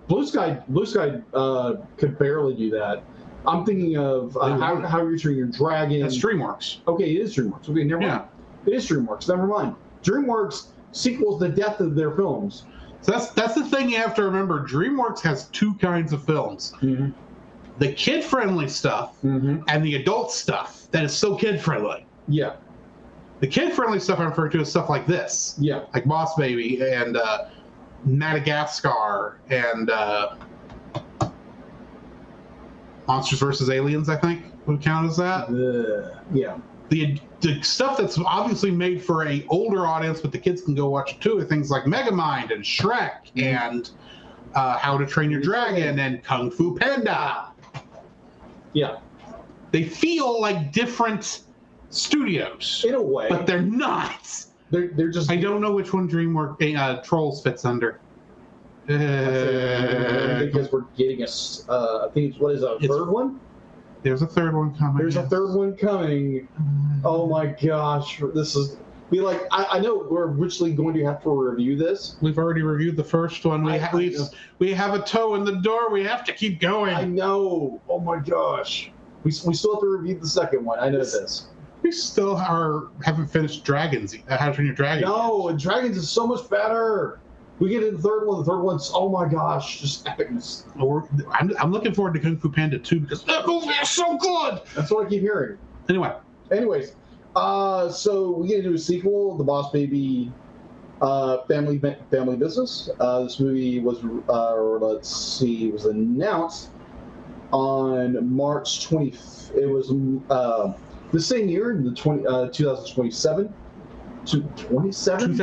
Blue Sky, Blue Sky uh, could barely do that. I'm thinking of uh, how, how You're Treating Your Dragon. That's DreamWorks. Okay, it is DreamWorks. Okay, never mind. Yeah. It is DreamWorks, never mind. DreamWorks sequels the death of their films. So that's that's the thing you have to remember. DreamWorks has two kinds of films. Mm-hmm. The kid-friendly stuff mm-hmm. and the adult stuff that is so kid-friendly. Yeah. The kid-friendly stuff I refer to is stuff like this. Yeah. Like Boss Baby and uh, Madagascar and uh, Monsters versus. Aliens, I think, would count as that. Uh, yeah. The the stuff that's obviously made for a older audience, but the kids can go watch it too, are things like Megamind and Shrek mm-hmm. and uh, How to Train Your Dragon and Kung Fu Panda. Yeah. They feel like different studios. In a way. But they're not. They're, they're just... I don't know which one DreamWorks uh, Trolls fits under. Uh, I think because we're getting a, uh, I think, what is a third one? There's a third one coming. There's a third one coming. Oh my gosh, this is be like, I, I know we're originally going to have to review this. We've already reviewed the first one. We have, we, we have a toe in the door. We have to keep going. I know. Oh, my gosh. We we still have to review the second one. I know this. We still are haven't finished Dragons. How to Train Your Dragon. No, and Dragons is so much better. We get in the third one. The third one's, oh, my gosh, just epicness. I'm, I'm looking forward to Kung Fu Panda two because that movie is so good. That's what I keep hearing. Anyway. Anyways, uh, so we get into a sequel, The Boss Baby uh, Family Family Business. Uh, this movie was, uh, let's see, was announced on March twenty-fifth. It was uh, the same year, in the twenty, uh, twenty twenty-seven. twenty seventeen?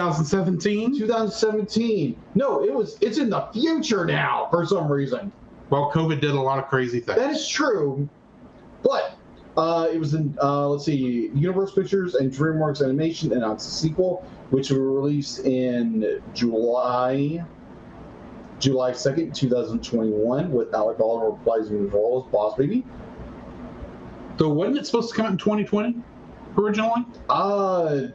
twenty seventeen. No, it was. It's in the future now for some reason. Well, COVID did a lot of crazy things. That is true, but uh, it was in. Uh, let's see, Universal Pictures and DreamWorks Animation announced a sequel, which was released in July, July second, two thousand twenty-one, with Alec Baldwin reprising his role as Boss Baby. So, wasn't it supposed to come out in twenty twenty originally? Uh.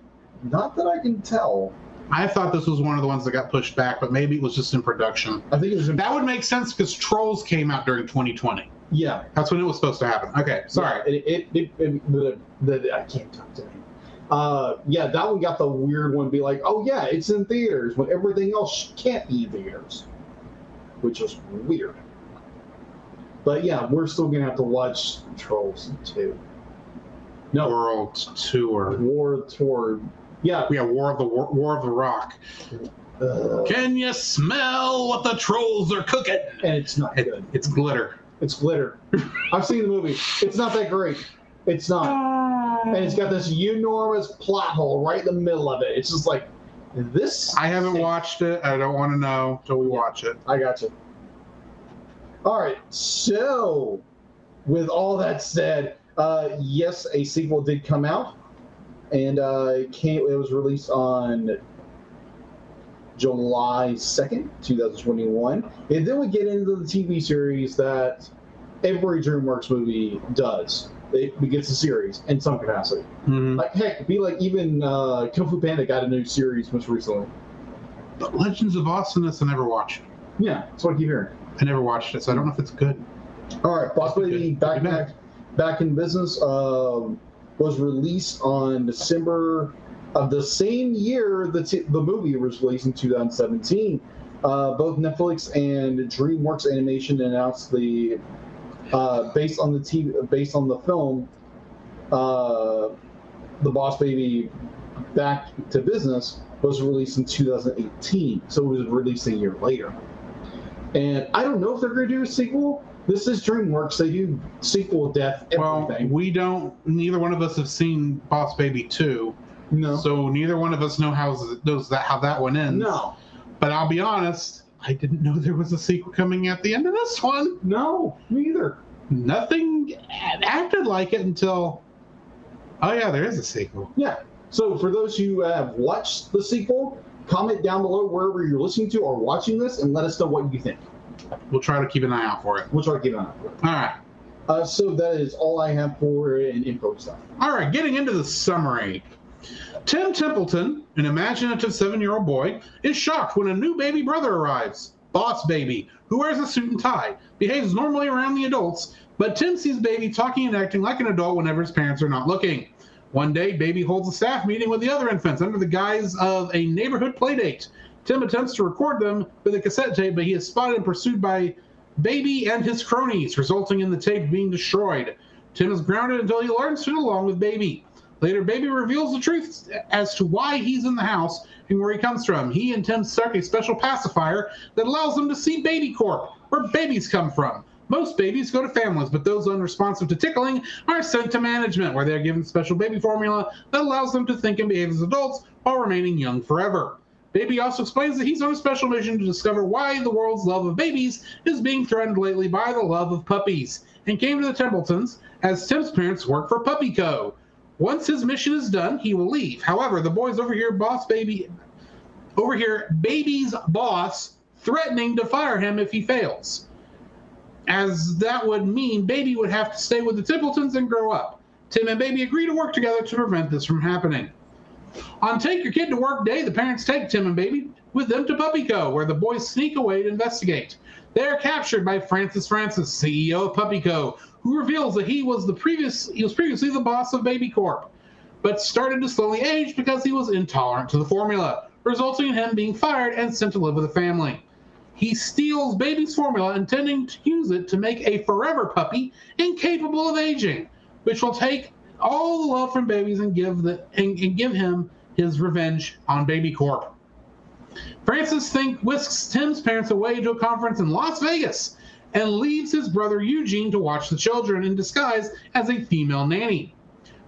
Not that I can tell. I thought this was one of the ones that got pushed back, but maybe it was just in production. I think it was in- That would make sense because Trolls came out during twenty twenty. Yeah. That's when it was supposed to happen. Okay, sorry. Yeah, it, it, it, it, the, the, I can't talk to him. Uh, yeah, that one got the weird one, be like, oh, yeah, it's in theaters when everything else can't be in theaters, which is weird. But, yeah, we're still going to have to watch Trolls two. No. World Tour. World Tour. Yeah, yeah. War of the War, War of the Rock. Uh, Can you smell what the trolls are cooking? And it's not it, good. It's glitter. It's glitter. I've seen the movie. It's not that great. It's not. Uh, and it's got this enormous plot hole right in the middle of it. It's just like this. I haven't thing. watched it. I don't want to know until we yeah, watch it. I got you. All right. So, with all that said, uh, yes, a sequel did come out. And uh, it, came, it was released on July second, twenty twenty-one. And then we get into the T V series that every DreamWorks movie does. It, it gets a series in some capacity. Mm-hmm. Like, heck, be like even uh, Kung Fu Panda got a new series most recently. But Legends of Awesomeness, I never watched. Yeah, that's what I keep hearing. I never watched it, so I don't know if it's good. All right, Boss Baby back, back, back in business. Um, was released on December of the same year the t- the movie was released in two thousand seventeen. Uh, both Netflix and DreamWorks Animation announced the uh, based on the t- based on the film, uh, The Boss Baby Back to Business was released in two thousand eighteen. So it was released a year later. And I don't know if they're going to do a sequel. This is DreamWorks. They do sequel death everything. Well, we don't. Neither one of us have seen Boss Baby two. No. So neither one of us know how knows that how that one ends. No. But I'll be honest, I didn't know there was a sequel coming at the end of this one. No, me either. Nothing acted like it until. Oh yeah, there is a sequel. Yeah. So for those who have watched the sequel, comment down below wherever you're listening to or watching this, and let us know what you think. We'll try to keep an eye out for it. We'll try to keep an eye out for it. All right. Uh, so that is all I have for an info stuff. All right, getting into the summary. Tim Templeton, an imaginative seven-year-old boy, is shocked when a new baby brother arrives. Boss Baby, who wears a suit and tie, behaves normally around the adults, but Tim sees Baby talking and acting like an adult whenever his parents are not looking. One day, Baby holds a staff meeting with the other infants under the guise of a neighborhood playdate. Tim attempts to record them with a cassette tape, but he is spotted and pursued by Baby and his cronies, resulting in the tape being destroyed. Tim is grounded until he learns to get along with Baby. Later, Baby reveals the truth as to why he's in the house and where he comes from. He and Tim stuck a special pacifier that allows them to see Baby Corp, where babies come from. Most babies go to families, but those unresponsive to tickling are sent to management, where they are given special baby formula that allows them to think and behave as adults while remaining young forever. Baby also explains that he's on a special mission to discover why the world's love of babies is being threatened lately by the love of puppies, and came to the Templetons as Tim's parents work for Puppy Co. Once his mission is done, he will leave. However, the boys overhear Boss Baby, overhear Baby's boss threatening to fire him if he fails, as that would mean Baby would have to stay with the Templetons and grow up. Tim and Baby agree to work together to prevent this from happening. On Take Your Kid to Work Day, the parents take Tim and Baby with them to Puppy Co, where the boys sneak away to investigate. They are captured by Francis Francis, C E O of Puppy Co, who reveals that he was the previous he was previously the boss of Baby Corp, but started to slowly age because he was intolerant to the formula, resulting in him being fired and sent to live with a family. He steals Baby's formula, intending to use it to make a forever puppy incapable of aging, which will take all the love from babies and give the and, and give him his revenge on Baby Corp. Francis Think whisks Tim's parents away to a conference in Las Vegas and leaves his brother Eugene to watch the children in disguise as a female nanny.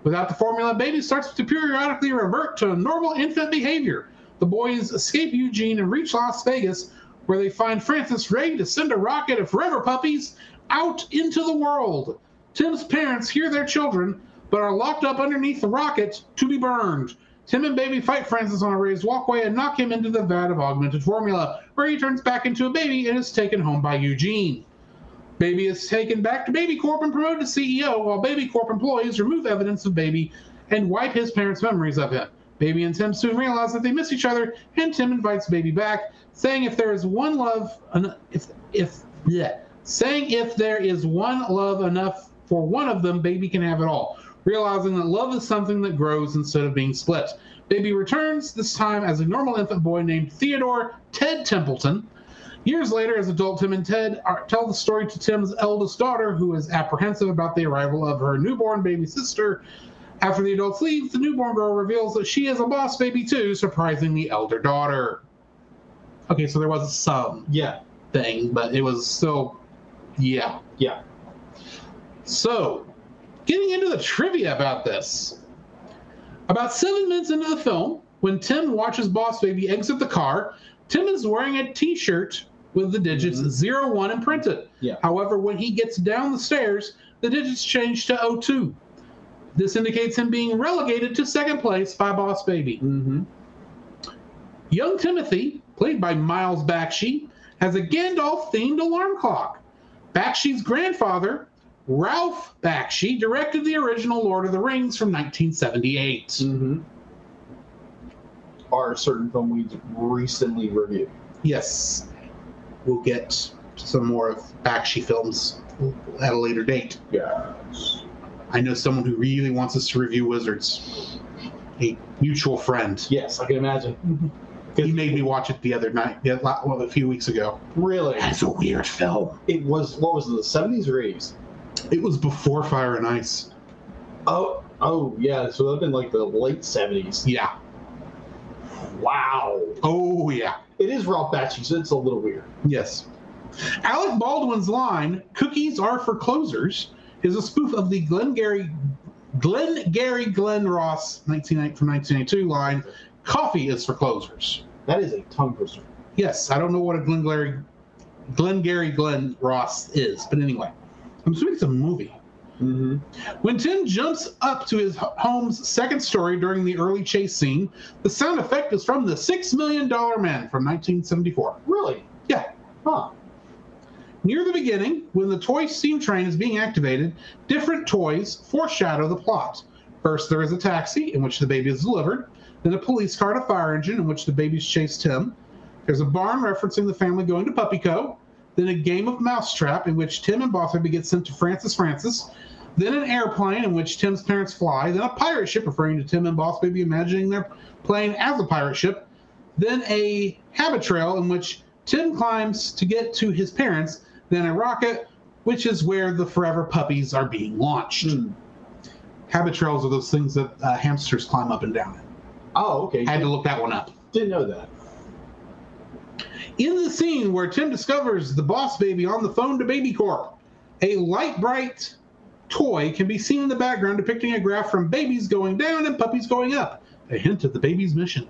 Without the formula, Baby starts to periodically revert to normal infant behavior. The boys escape Eugene and reach Las Vegas, where they find Francis ready to send a rocket of forever puppies out into the world. Tim's parents hear their children, but are locked up underneath the rocket to be burned. Tim and Baby fight Francis on a raised walkway and knock him into the vat of augmented formula, where he turns back into a baby and is taken home by Eugene. Baby is taken back to Baby Corp and promoted to C E O, while Baby Corp employees remove evidence of Baby and wipe his parents' memories of him. Baby and Tim soon realize that they miss each other, and Tim invites Baby back, saying if there is one love, if if yeah, saying if there is one love enough for one of them, Baby can have it all. Realizing that love is something that grows instead of being split. Baby returns, this time as a normal infant boy named Theodore Ted Templeton. Years later, as adult, Tim and Ted are, tell the story to Tim's eldest daughter, who is apprehensive about the arrival of her newborn baby sister. After the adults leave, the newborn girl reveals that she is a boss baby too, surprising the elder daughter. Okay, so there was some yeah thing, but it was still, yeah. Yeah. So, getting into the trivia about this. About seven minutes into the film, when Tim watches Boss Baby exit the car, Tim is wearing a T-shirt with the digits mm-hmm. zero one imprinted. Yeah. However, when he gets down the stairs, the digits change to oh two. This indicates him being relegated to second place by Boss Baby. Mm-hmm. Young Timothy, played by Miles Bakshi, has a Gandalf-themed alarm clock. Bakshi's grandfather, Ralph Bakshi, directed the original Lord of the Rings from nineteen seventy-eight. Mm-hmm. Our certain film we recently reviewed. Yes. We'll get to some more of Bakshi films at a later date. Yes. I know someone who really wants us to review Wizards. A mutual friend. Yes, I can imagine. Mm-hmm. He made me watch it the other night, well, a few weeks ago. Really? That's a weird film. It was, what was it, the seventies or eighties? It was before Fire and Ice. Oh, oh yeah. So that'd been like the late seventies. Yeah. Wow. Oh yeah. It is Ralph Bakshi, so it's a little weird. Yes. Alec Baldwin's line, "Cookies are for closers," is a spoof of the Glengarry Glengarry Glen Ross nineteen ninety from nineteen eighty-two line, "Coffee is for closers." That is a tongue twister. Yes, I don't know what a Glengarry Glengarry Glen Ross is, but anyway. I'm assuming it's a movie. Mm-hmm. When Tim jumps up to his home's second story during the early chase scene, the sound effect is from the Six Million Dollar Man from nineteen seventy-four. Really? Yeah. Huh. Near the beginning, when the toy steam train is being activated, different toys foreshadow the plot. First, there is a taxi in which the baby is delivered, then a police car and a fire engine in which the babies chase Tim. There's a barn referencing the family going to Puppy Co., then a game of mousetrap in which Tim and Boss Baby get sent to Francis Francis, then an airplane in which Tim's parents fly, then a pirate ship referring to Tim and Boss Baby imagining their plane as a pirate ship, then a habit trail in which Tim climbs to get to his parents, then a rocket, which is where the forever puppies are being launched. Mm. Habit trails are those things that uh, hamsters climb up and down. Oh, okay. I had to look that one up. Didn't know that. In the scene where Tim discovers the Boss Baby on the phone to Baby Corp, a light bright toy can be seen in the background depicting a graph from babies going down and puppies going up, a hint of the baby's mission.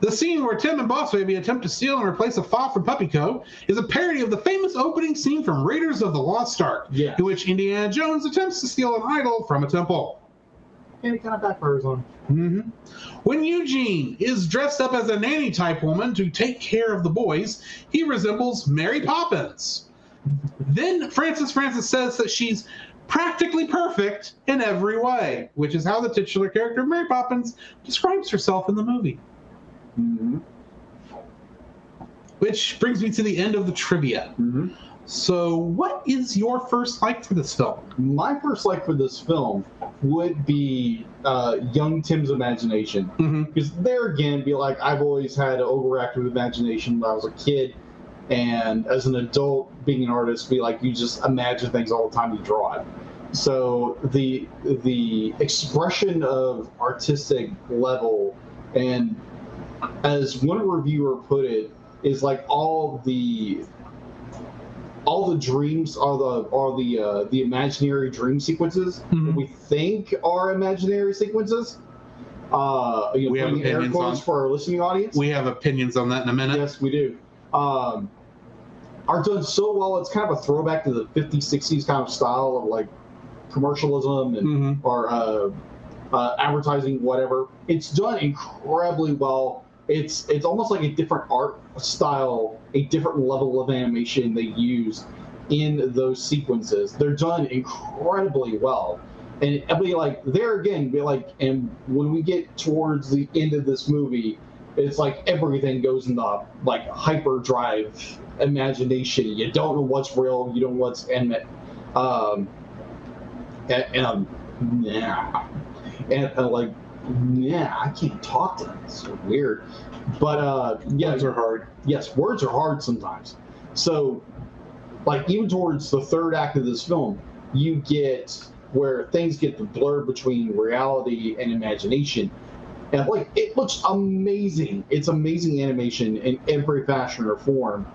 The scene where Tim and Boss Baby attempt to steal and replace a file from Puppy Co. is a parody of the famous opening scene from Raiders of the Lost Ark, yeah. in which Indiana Jones attempts to steal an idol from a temple. And it kind of backfires on him. Mm-hmm. When Eugene is dressed up as a nanny-type woman to take care of the boys, he resembles Mary Poppins. Then Francis Francis says that she's practically perfect in every way, which is how the titular character of Mary Poppins describes herself in the movie. Mm-hmm. Which brings me to the end of the trivia. Mm-hmm. So what is your first like for this film? My first like for this film would be uh, young Tim's imagination. Mm-hmm. Because there again, be like, I've always had an overactive imagination when I was a kid. And as an adult, being an artist, be like, you just imagine things all the time, you draw it. So the the expression of artistic level, and as one reviewer put it, is like all the all the dreams are the are the uh, the imaginary dream sequences mm-hmm. that we think are imaginary sequences. Uh, you know, we have opinions air quotes on, for our listening audience. We have opinions on that in a minute. Yes, we do. Um, are done so well. It's kind of a throwback to the fifties, sixties kind of style of like commercialism and mm-hmm. or uh, uh, advertising, whatever. It's done incredibly well. It's it's almost like a different art style, a different level of animation they use in those sequences. They're done incredibly well, and it'll be like there again. Be like, and when we get towards the end of this movie, it's like everything goes in the like hyperdrive imagination. You don't know what's real. You don't know what's animate. Um, and, and um, yeah, and uh, like, yeah, I can't talk to them. It's so weird. But uh, yeah, words are hard. Yes, words are hard sometimes. So, like even towards the third act of this film, you get where things get the blur between reality and imagination. And like it looks amazing. It's amazing animation in every fashion or form.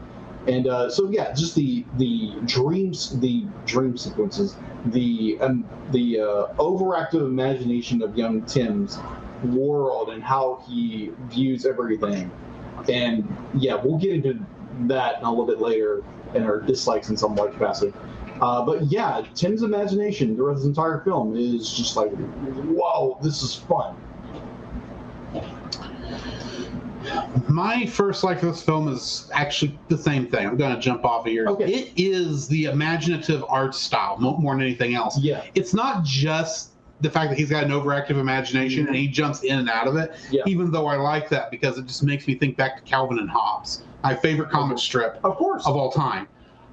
And uh, so yeah, just the the dreams, the dream sequences, the um, the uh, overactive imagination of young Tim's world and how he views everything. And yeah, we'll get into that in a little bit later in our dislikes in some large capacity. Uh, but yeah, Tim's imagination throughout this entire film is just like, wow, this is fun. My first like for this film is actually the same thing. I'm going to jump off of yours. Okay. It is the imaginative art style more than anything else. Yeah. It's not just the fact that he's got an overactive imagination mm-hmm. and he jumps in and out of it, yeah. even though I like that because it just makes me think back to Calvin and Hobbes, my favorite comic of strip of course of all time.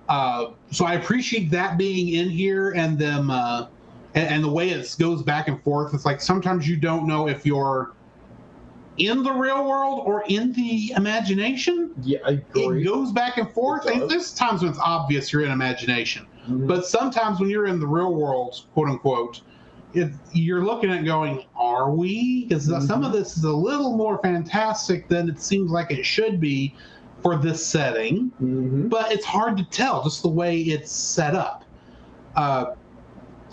Uh, so I appreciate that being in here and them uh, and, and the way it goes back and forth. It's like sometimes you don't know if you're in the real world or in the imagination. Yeah, I agree. It goes back and forth. And there's times when it's obvious you're in imagination. Mm-hmm. But sometimes when you're in the real world, quote unquote, it, you're looking at it going, are we? Because mm-hmm. some of this is a little more fantastic than it seems like it should be for this setting. Mm-hmm. But it's hard to tell just the way it's set up. Uh,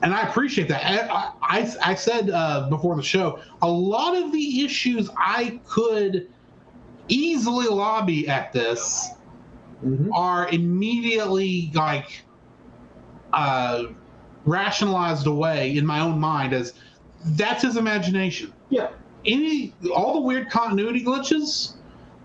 And I appreciate that. I, I, I said uh, before the show, a lot of the issues I could easily lobby at this mm-hmm. are immediately like uh, rationalized away in my own mind as that's his imagination. Yeah. Any all the weird continuity glitches,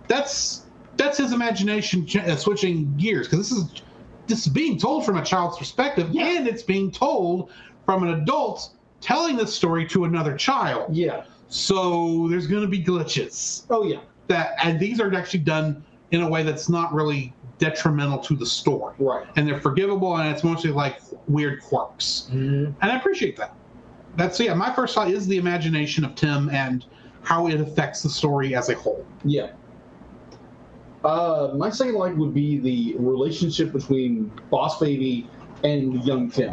that's that's his imagination ch- uh, switching gears because this is this is being told from a child's perspective, yeah. and it's being told from an adult telling this story to another child. Yeah. So there's going to be glitches. Oh yeah. That and these are actually done in a way that's not really detrimental to the story. Right. And they're forgivable, and it's mostly like weird quirks. Mm-hmm. And I appreciate that. That's yeah. My first thought is the imagination of Tim and how it affects the story as a whole. Yeah. Uh, my second like would be the relationship between Boss Baby and young Tim,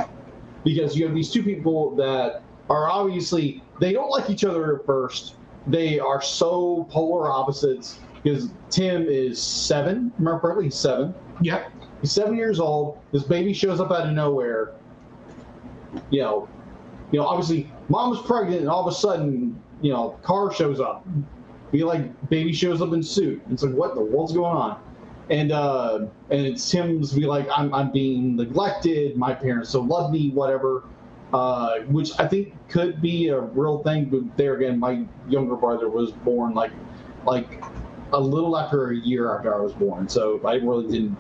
because you have these two people that are obviously they don't like each other at first. They are so polar opposites because Tim is seven, remember correctly, he's seven. Yeah, he's seven years old. This baby shows up out of nowhere. You know, you know, obviously mom's pregnant, and all of a sudden, you know, car shows up. Be like, baby shows up in suit. It's like, what in the world's going on? And uh, and it's Tim's be like, I'm I'm being neglected. My parents don't love me, whatever. Uh, which I think could be a real thing. But there again, my younger brother was born like like a little after a year after I was born, so I really didn't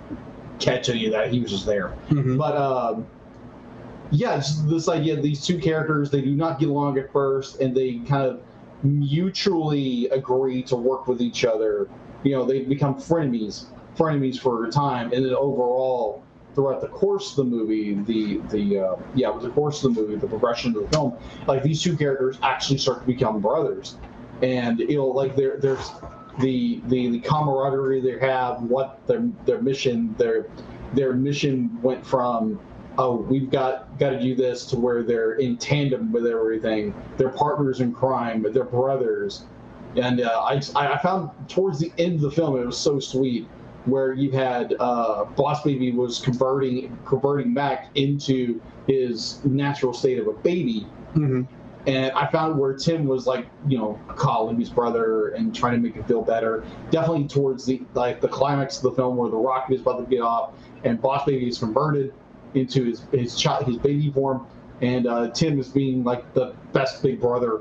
catch any of that. He was just there. Mm-hmm. But uh, yeah, it's this idea of these two characters, they do not get along at first, and they kind of mutually agree to work with each other. You know, they become frenemies, frenemies for a time, and then overall, throughout the course of the movie, the the uh, yeah, with the course of the movie, the progression of the film, like these two characters actually start to become brothers, and you know, like there there's the the the camaraderie they have, what their their mission, their their mission went from, oh, we've got got to do this, to where they're in tandem with everything. They're partners in crime, but they're brothers. And uh, I I found towards the end of the film, it was so sweet, where you had uh, Boss Baby was converting converting back into his natural state of a baby. Mm-hmm. And I found where Tim was like, you know, calling his brother and trying to make him feel better. Definitely towards the like the climax of the film, where the rocket is about to get off and Boss Baby is converted into his his child, his baby form, and uh, Tim is being like the best big brother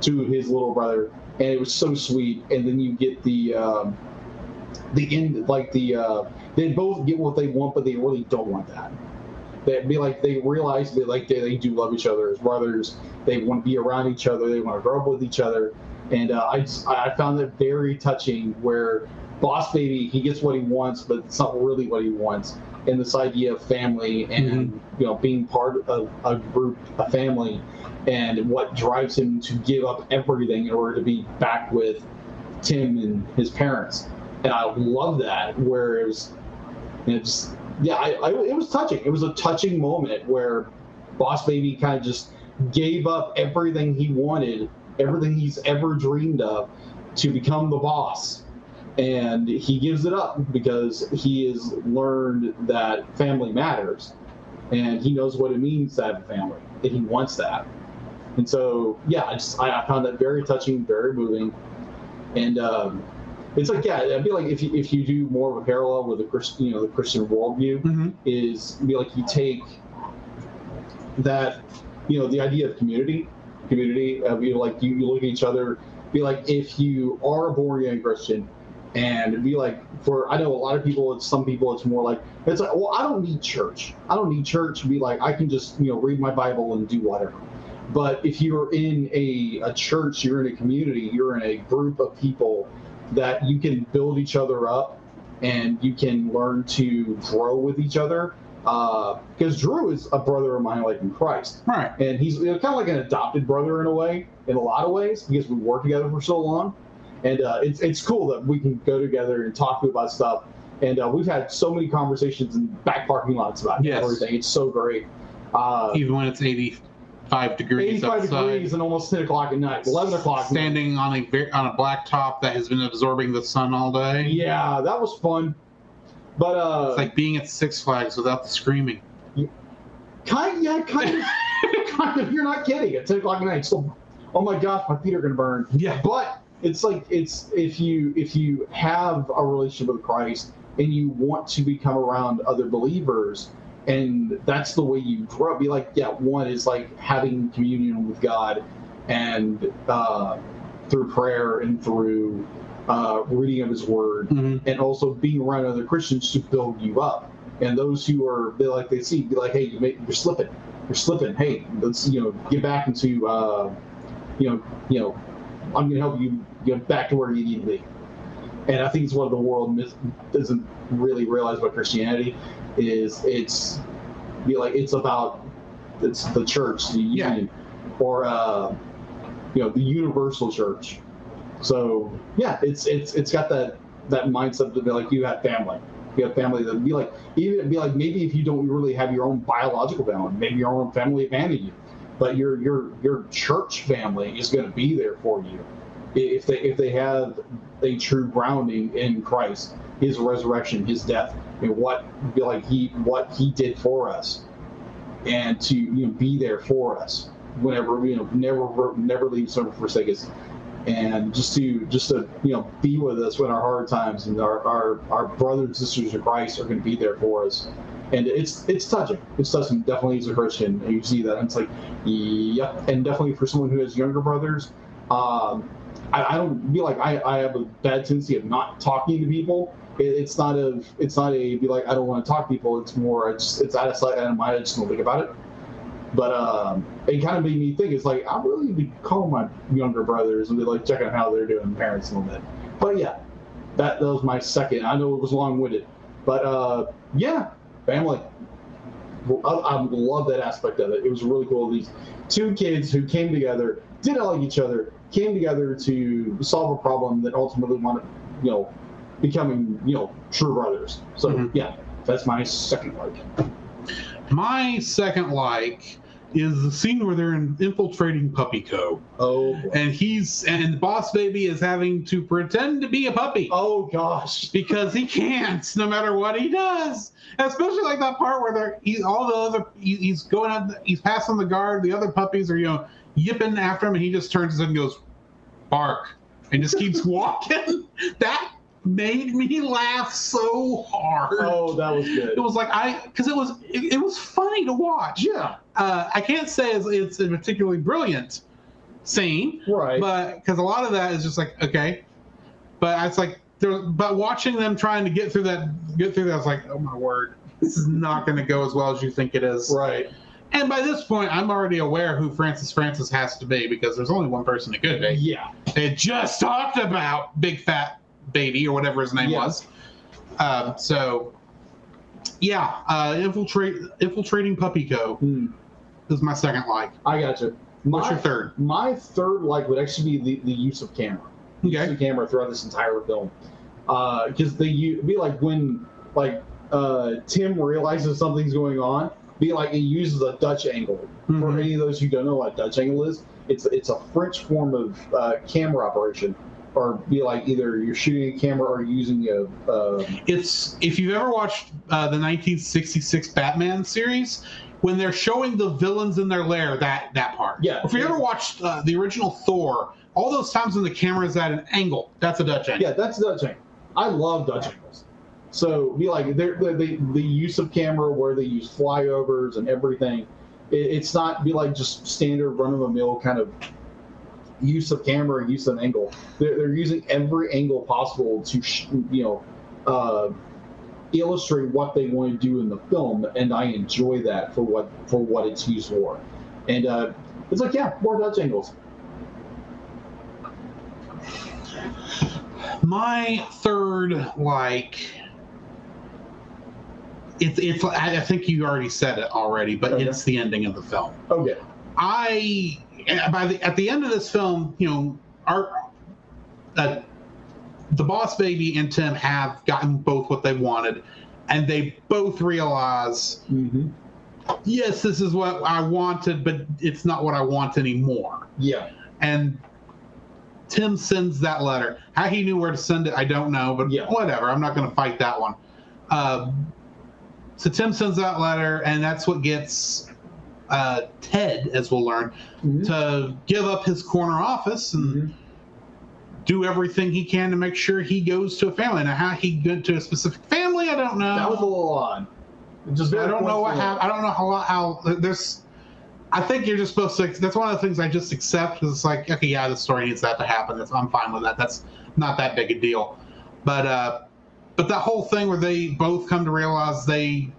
to his little brother, and it was so sweet. And then you get the um, the end, like the uh, they both get what they want, but they really don't want that. They be like they realize that like they, they do love each other as brothers. They want to be around each other. They want to grow up with each other. And uh, I just, I found it very touching, where Boss Baby, he gets what he wants, but it's not really what he wants. And this idea of family and, mm-hmm. you know, being part of a group, a family, and what drives him to give up everything in order to be back with Tim and his parents. And I love that, where it was, it's, yeah, I, I, it was touching. It was a touching moment where Boss Baby kind of just gave up everything he wanted, everything he's ever dreamed of, to become the boss. And he gives it up because he has learned that family matters, and he knows what it means to have a family, and he wants that. And so, yeah, I just I found that very touching, very moving. And um, it's like, yeah, I feel like if you, if you do more of a parallel with the Christian, you know, the Christian worldview, mm-hmm. is be like you take that, you know, the idea of community, community. Uh, you know, like you, you look at each other, be like if you are a born again Christian. And it'd be like, for, I know a lot of people, it's some people, it's more like, it's like, well, I don't need church. I don't need church to be like, I can just, you know, read my Bible and do whatever. But if you're in a, a church, you're in a community, you're in a group of people that you can build each other up, and you can learn to grow with each other. Uh, because Drew is a brother of mine, like in Christ. Right. And he's, you know, kind of like an adopted brother in a way, in a lot of ways, because we worked together for so long. And uh, it's it's cool that we can go together and talk about stuff. And uh, we've had so many conversations in back parking lots about yes. everything. It's so great. Uh, Even when it's eighty-five degrees eighty-five outside. Degrees and almost ten o'clock at night, eleven o'clock. Standing on a, on a blacktop that has been absorbing the sun all day. Yeah, that was fun. But uh, it's like being at Six Flags without the screaming. You, kind, yeah, kind of, kind of. You're not kidding. At ten o'clock at night, so, oh my gosh, my feet are going to burn. Yeah, but... It's like it's if you if you have a relationship with Christ and you want to become around other believers, and that's the way you grow up. Be like, yeah, one is like having communion with God, and uh, through prayer and through uh, reading of His Word, mm-hmm. and also being around other Christians to build you up. And those who are they like they see be like, hey, you make, you're slipping, you're slipping. Hey, let's you know get back into uh, you know you know. I'm going to help you get back to where you need to be. And I think it's what the world mis- doesn't really realize about Christianity is it's be like it's about it's the church, the yeah. union, or uh, you know the universal church. So yeah, it's it's it's got that, that mindset to be like you have family, you have family that be like even be like maybe if you don't really have your own biological family, maybe your own family abandoned you. But your your your church family is going to be there for you if they if they have a true grounding in Christ, His resurrection, His death, and what be like he what He did for us, and to you know, be there for us whenever you know never never leave us or forsake us, and just to just to you know be with us when our hard times, and our our, our brothers and sisters in Christ are going to be there for us. And it's it's touching. It's touching. Definitely as a Christian, and you see that. And it's like, yep. And definitely for someone who has younger brothers, um, I, I don't be like I, I have a bad tendency of not talking to people. It, it's not a it's not a be like I don't want to talk to people. It's more it's it's out of sight, out of mind. I just don't think about it. But um, it kind of made me think, it's like, I really need to call my younger brothers and be like, check on how they're doing, parents, a little bit. But yeah, that, that was my second. I know it was long-winded. But uh, yeah, family. I, I love that aspect of it. It was really cool. These two kids who came together, didn't like each other, came together to solve a problem that ultimately wound up, you know, becoming, you know, true brothers. So mm-hmm. yeah, that's my second like. My second like is the scene where they're infiltrating Puppy Co. Oh, boy. and he's and Boss Baby is having to pretend to be a puppy. Oh gosh, because he can't, no matter what he does. Especially like that part where they're he's all the other he, he's going out, he's passing the guard. The other puppies are you know yipping after him, and he just turns and goes bark and just keeps walking. That made me laugh so hard. Oh, that was good. It was like I, because it was it, it was funny to watch. Yeah. Uh, I can't say it's, it's a particularly brilliant scene, right? But because a lot of that is just like okay, but it's like there. But watching them trying to get through that, get through that, I was like, oh my word, this is not going to go as well as you think it is, right? And by this point, I'm already aware who Francis Francis has to be because there's only one person it could be. Yeah. They just talked about Big Fat Baby or whatever his name yeah. was. Uh, so, yeah, uh, infiltrate, infiltrating Puppy Co. Mm. is my second like. I gotcha. My, What's your third? My third like would actually be the, the use of camera. Okay. Use of camera throughout this entire film. Because uh, they it'd be like when like uh, Tim realizes something's going on, be like it uses a Dutch angle. Mm-hmm. For any of those who don't know what a Dutch angle is, it's it's a French form of uh, camera operation. Or be like either you're shooting a camera or using a. Uh, it's if you've ever watched uh, the nineteen sixty-six Batman series, when they're showing the villains in their lair, that that part. Yeah. If you yeah. ever watched uh, the original Thor, all those times when the camera's at an angle, that's a Dutch angle. Yeah, that's a Dutch angle. I love Dutch angles. So be like they're, they're, they the use of camera where they use flyovers and everything. It, it's not be like just standard run of the mill kind of. Use of camera and use of angle. They're, they're using every angle possible to, sh- you know, uh, illustrate what they want to do in the film, and I enjoy that for what for what it's used for. And uh, it's like, yeah, more Dutch angles. My third, like, it's it's. I think you already said it already, but okay. It's the ending of the film. Okay. I. And by the, at the end of this film, you know, our uh, the Boss Baby and Tim have gotten both what they wanted, and they both realize, mm-hmm. yes, this is what I wanted, but it's not what I want anymore. Yeah. And Tim sends that letter. How he knew where to send it, I don't know, but yeah. whatever. I'm not going to fight that one. Uh, so Tim sends that letter, and that's what gets... Uh, Ted, as we'll learn, mm-hmm. to give up his corner office and mm-hmm. do everything he can to make sure he goes to a family. Now, how he got to a specific family, I don't know. That was a little odd. Just I don't know what happened. I don't know how. How there's, I think you're just supposed to. That's one of the things I just accept because it's like, okay, yeah, the story needs that to happen. That's, I'm fine with that. That's not that big a deal. But uh, but that whole thing where they both come to realize they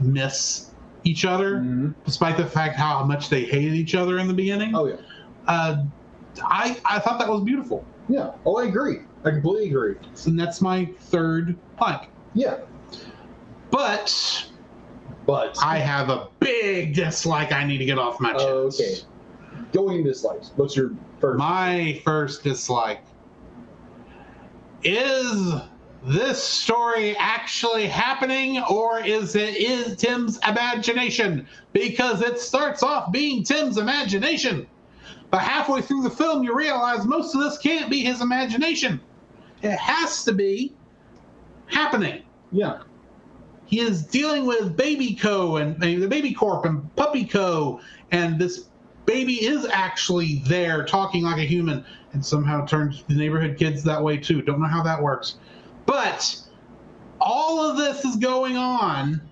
miss. Each other, mm-hmm. despite the fact how much they hated each other in the beginning. Oh yeah, uh, I I thought that was beautiful. Yeah. Oh, I agree. I completely agree. And that's my third like. Yeah. But, but I have a big dislike. I need to get off my chest. Oh, okay. Going dislikes. What's your first? My first dislike is. This story actually happening, or is it is Tim's imagination? Because it starts off being Tim's imagination, but halfway through the film you realize most of this can't be his imagination. It has to be happening. Yeah. He is dealing with Baby Co. and uh, the Baby Corp and Puppy Co. and this baby is actually there talking like a human and somehow turns the neighborhood kids that way too. Don't know how that works. But all of this is going on,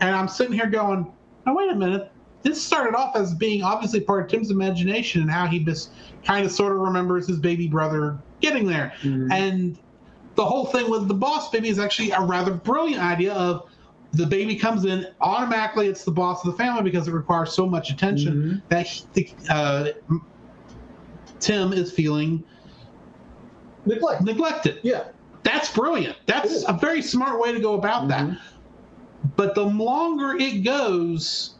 and I'm sitting here going, "Oh, wait a minute! This started off as being obviously part of Tim's imagination and how he just kind of sort of remembers his baby brother getting there." Mm-hmm. And the whole thing with the Boss Baby is actually a rather brilliant idea of the baby comes in, automatically it's the boss of the family because it requires so much attention mm-hmm. that he, uh, Tim is feeling Neglect. neglected. Yeah. That's brilliant. That's a very smart way to go about mm-hmm. that. But the longer it goes,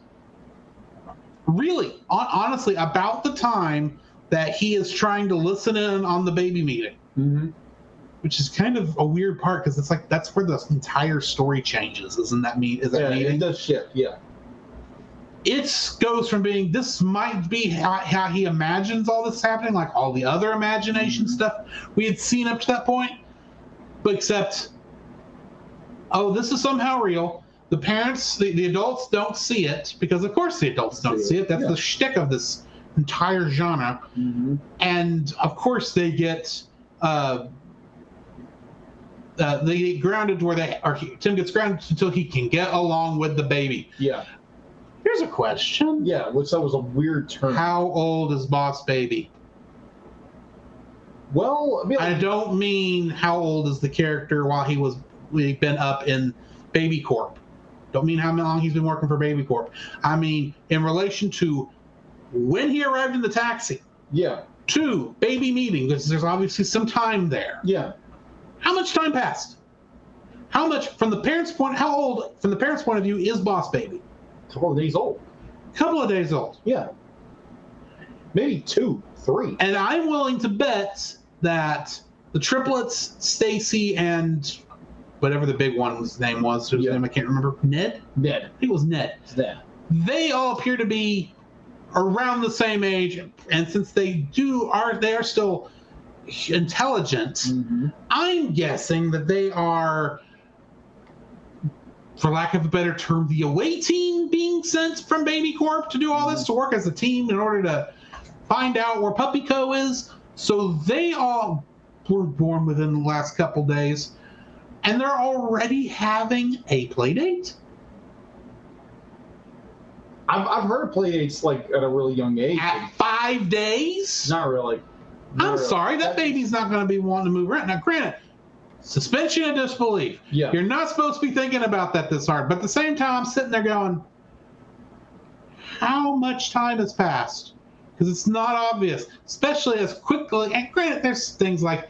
really, on, honestly, about the time that he is trying to listen in on the baby meeting, mm-hmm. which is kind of a weird part because it's like that's where the entire story changes. Isn't that mean? Is that yeah, meeting? It does shift. Yeah. It goes from being this might be how, how he imagines all this happening, like all the other imagination mm-hmm. stuff we had seen up to that point. Except, oh, this is somehow real. The parents, the, the adults don't see it because, of course, the adults don't see it. That's yeah. the shtick of this entire genre. Mm-hmm. And, of course, they get uh, uh, they get grounded where they or he, Tim gets grounded until he can get along with the baby. Yeah. Here's a question. Yeah, which that was a weird turn. How old is Boss Baby? Well, I, mean, I don't mean how old is the character while he was we've been up in Baby Corp. Don't mean how long he's been working for Baby Corp. I mean in relation to when he arrived in the taxi. Yeah. To baby meeting, because there's obviously some time there. Yeah. How much time passed? How much from the parents' point? How old from the parents' point of view is Boss Baby? A couple of days old. Couple of days old. Yeah. Maybe two, three. And I'm willing to bet that the triplets, Stacy, and whatever the big one's name was, whose yeah. name I can't remember, Ned? Ned. I think it was Ned. Ned. They all appear to be around the same age, and since they do are they are still intelligent, mm-hmm. I'm guessing that they are, for lack of a better term, the away team being sent from Baby Corp to do all mm-hmm. this, to work as a team in order to find out where Puppy Co is. So they all were born within the last couple days, and they're already having a play date. I've, I've heard play dates like at a really young age. At five days? Not really. Not I'm really. sorry, that, that baby's is... not going to be wanting to move around. Now, granted, suspension of disbelief. Yeah. You're not supposed to be thinking about that this hard. But at the same time, I'm sitting there going, how much time has passed? Because it's not obvious, especially as quickly. And granted, there's things like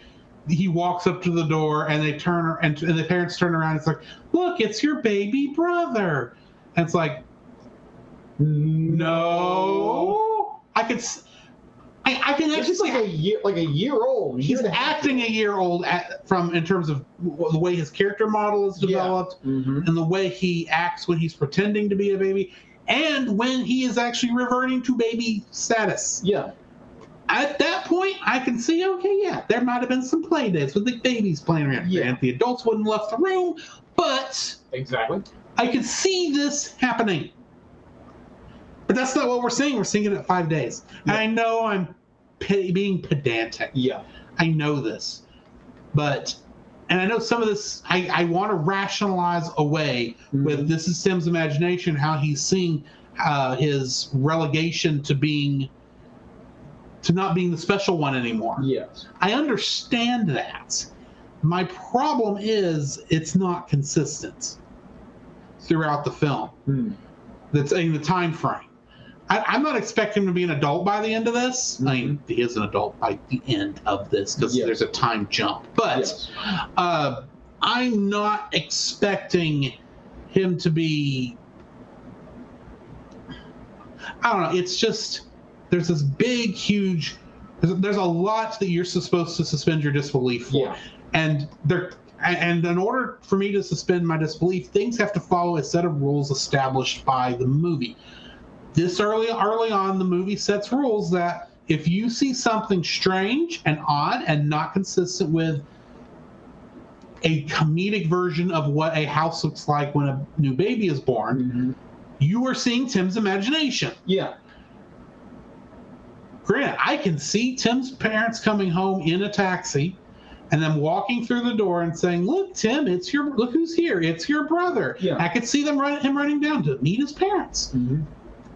he walks up to the door and they turn and, and the parents turn around. And it's like, look, it's your baby brother. And it's like, no, I could, I, I can actually it's like a year, like a year old. He's acting a year old at, from in terms of the way his character model is developed yeah. mm-hmm. and the way he acts when he's pretending to be a baby. And when he is actually reverting to baby status. Yeah. At that point, I can see, okay, yeah, there might have been some play dates with the babies playing around. Yeah. And the adults wouldn't have left the room, but exactly, I can see this happening. But that's not what we're seeing. We're seeing it at five days. Yeah. I know I'm pe- being pedantic. Yeah. I know this. But... And I know some of this, I, I want to rationalize away mm-hmm. with this is Tim's imagination, how he's seeing uh, his relegation to being, to not being the special one anymore. Yes. I understand that. My problem is it's not consistent throughout the film. Mm. That's in the time frame. I, I'm not expecting him to be an adult by the end of this. Mm-hmm. I mean, he is an adult by the end of this because yes. there's a time jump. But yes. uh, I'm not expecting him to be... I don't know. It's just there's this big, huge... There's, there's a lot that you're supposed to suspend your disbelief for. Yeah. And there, and in order for me to suspend my disbelief, things have to follow a set of rules established by the movie. This early early on, the movie sets rules that if you see something strange and odd and not consistent with a comedic version of what a house looks like when a new baby is born, mm-hmm. you are seeing Tim's imagination. Yeah. Granted, I can see Tim's parents coming home in a taxi and then walking through the door and saying, look, Tim, it's your look who's here. It's your brother. Yeah. I could see them run, him running down to meet his parents. Mm-hmm.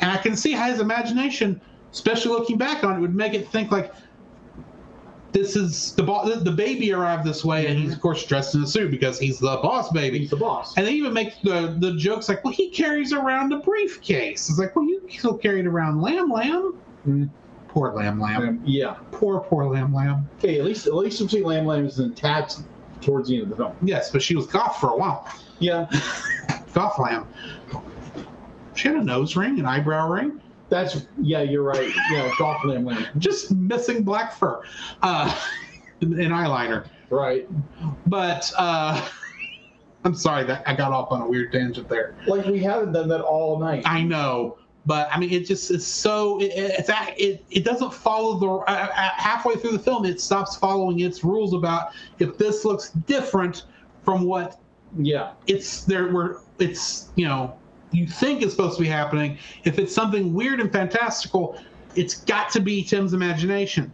And I can see how his imagination, especially looking back on it, would make it think like, this is the boss. The baby arrived this way, mm-hmm. and he's of course dressed in a suit because he's the boss baby. He's the boss. And they even make the the jokes like, "Well, he carries around a briefcase." It's like, "Well, you still carried around Lamb Lamb." Mm-hmm. Poor Lamb Lamb. Um, yeah. Poor poor Lamb Lamb. Okay, at least at least we see Lamb Lamb is in tabs towards the end of the film. Yes, but she was goth for a while. Yeah. Goth Lamb. She had a nose ring, an eyebrow ring. That's, yeah, you're right. Yeah, golf lamb lamb. Just missing black fur uh, and eyeliner. Right. But uh, I'm sorry that I got off on a weird tangent there. Like, we haven't done that all night. I know. But, I mean, it just is so, it, it's it it doesn't follow the, uh, halfway through the film, it stops following its rules about if this looks different from what, yeah, it's there, we're, it's, you know, you think it's supposed to be happening. If it's something weird and fantastical, it's got to be Tim's imagination.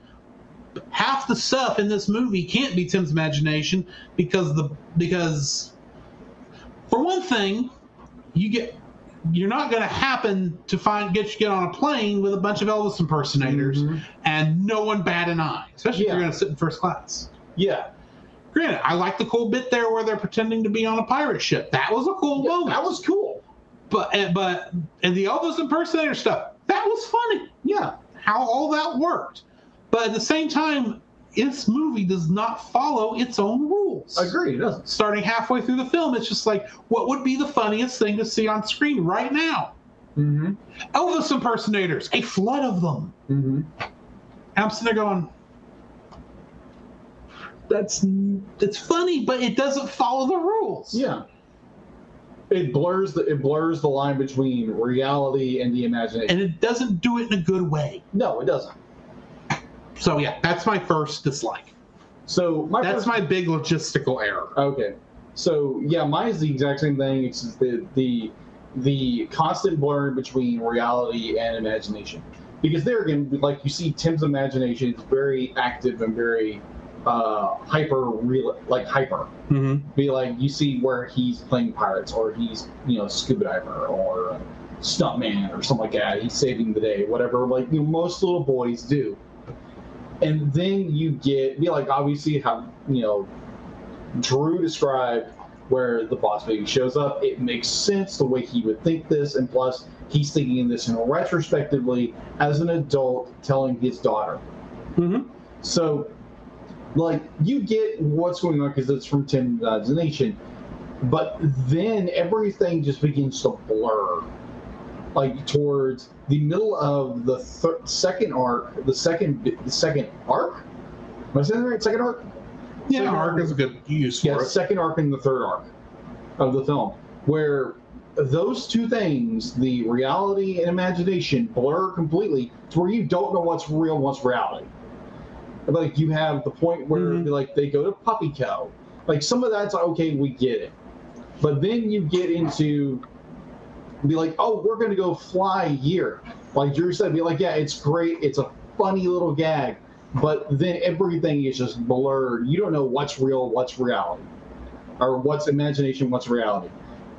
Half the stuff in this movie can't be Tim's imagination because the because for one thing, you get you're not going to happen to find get you get on a plane with a bunch of Elvis impersonators mm-hmm. and no one bat an eye, especially yeah. if you're going to sit in first class. Yeah. Granted, I like the cool bit there where they're pretending to be on a pirate ship. That was a cool yeah, moment. That was cool. But but and the Elvis impersonator stuff, that was funny. Yeah, how all that worked. But at the same time, this movie does not follow its own rules. I agree, it doesn't. Starting halfway through the film, it's just like, what would be the funniest thing to see on screen right now? Mm-hmm. Elvis impersonators, a flood of them. Mm-hmm. I'm sitting there going, that's it's funny, but it doesn't follow the rules. Yeah. It blurs the it blurs the line between reality and the imagination, and it doesn't do it in a good way. No, it doesn't. So yeah, that's my first dislike. So my that's first... my big logistical error. Okay. So yeah, mine is the exact same thing. It's the the the constant blurring between reality and imagination, because there again, like you see, Tim's imagination is very active and very. Uh, hyper real, like hyper. Mm-hmm. Be like you see where he's playing pirates, or he's you know scuba diver, or uh, stuntman, or something like that. He's saving the day, whatever. Like you know, most little boys do. And then you get be like obviously how you know Drew described where the boss baby shows up. It makes sense the way he would think this, and plus he's thinking this in retrospectively as an adult telling his daughter. Mm-hmm. So. Like, you get what's going on because it's from Tim's imagination, but then everything just begins to blur. Like, towards the middle of the thir- second arc, the second the second arc? Am I saying that right? Second arc? Yeah, second arc is a good use for yeah, it. Yeah, second arc and the third arc of the film, where those two things, the reality and imagination, blur completely to where you don't know what's real and what's reality. Like, you have the point where, mm-hmm. like, they go to Puppy Co. Like, some of that's, okay, we get it. But then you get into, be like, oh, we're going to go fly here. Like Drew said, be like, yeah, it's great. It's a funny little gag. But then everything is just blurred. You don't know what's real, what's reality. Or what's imagination, what's reality.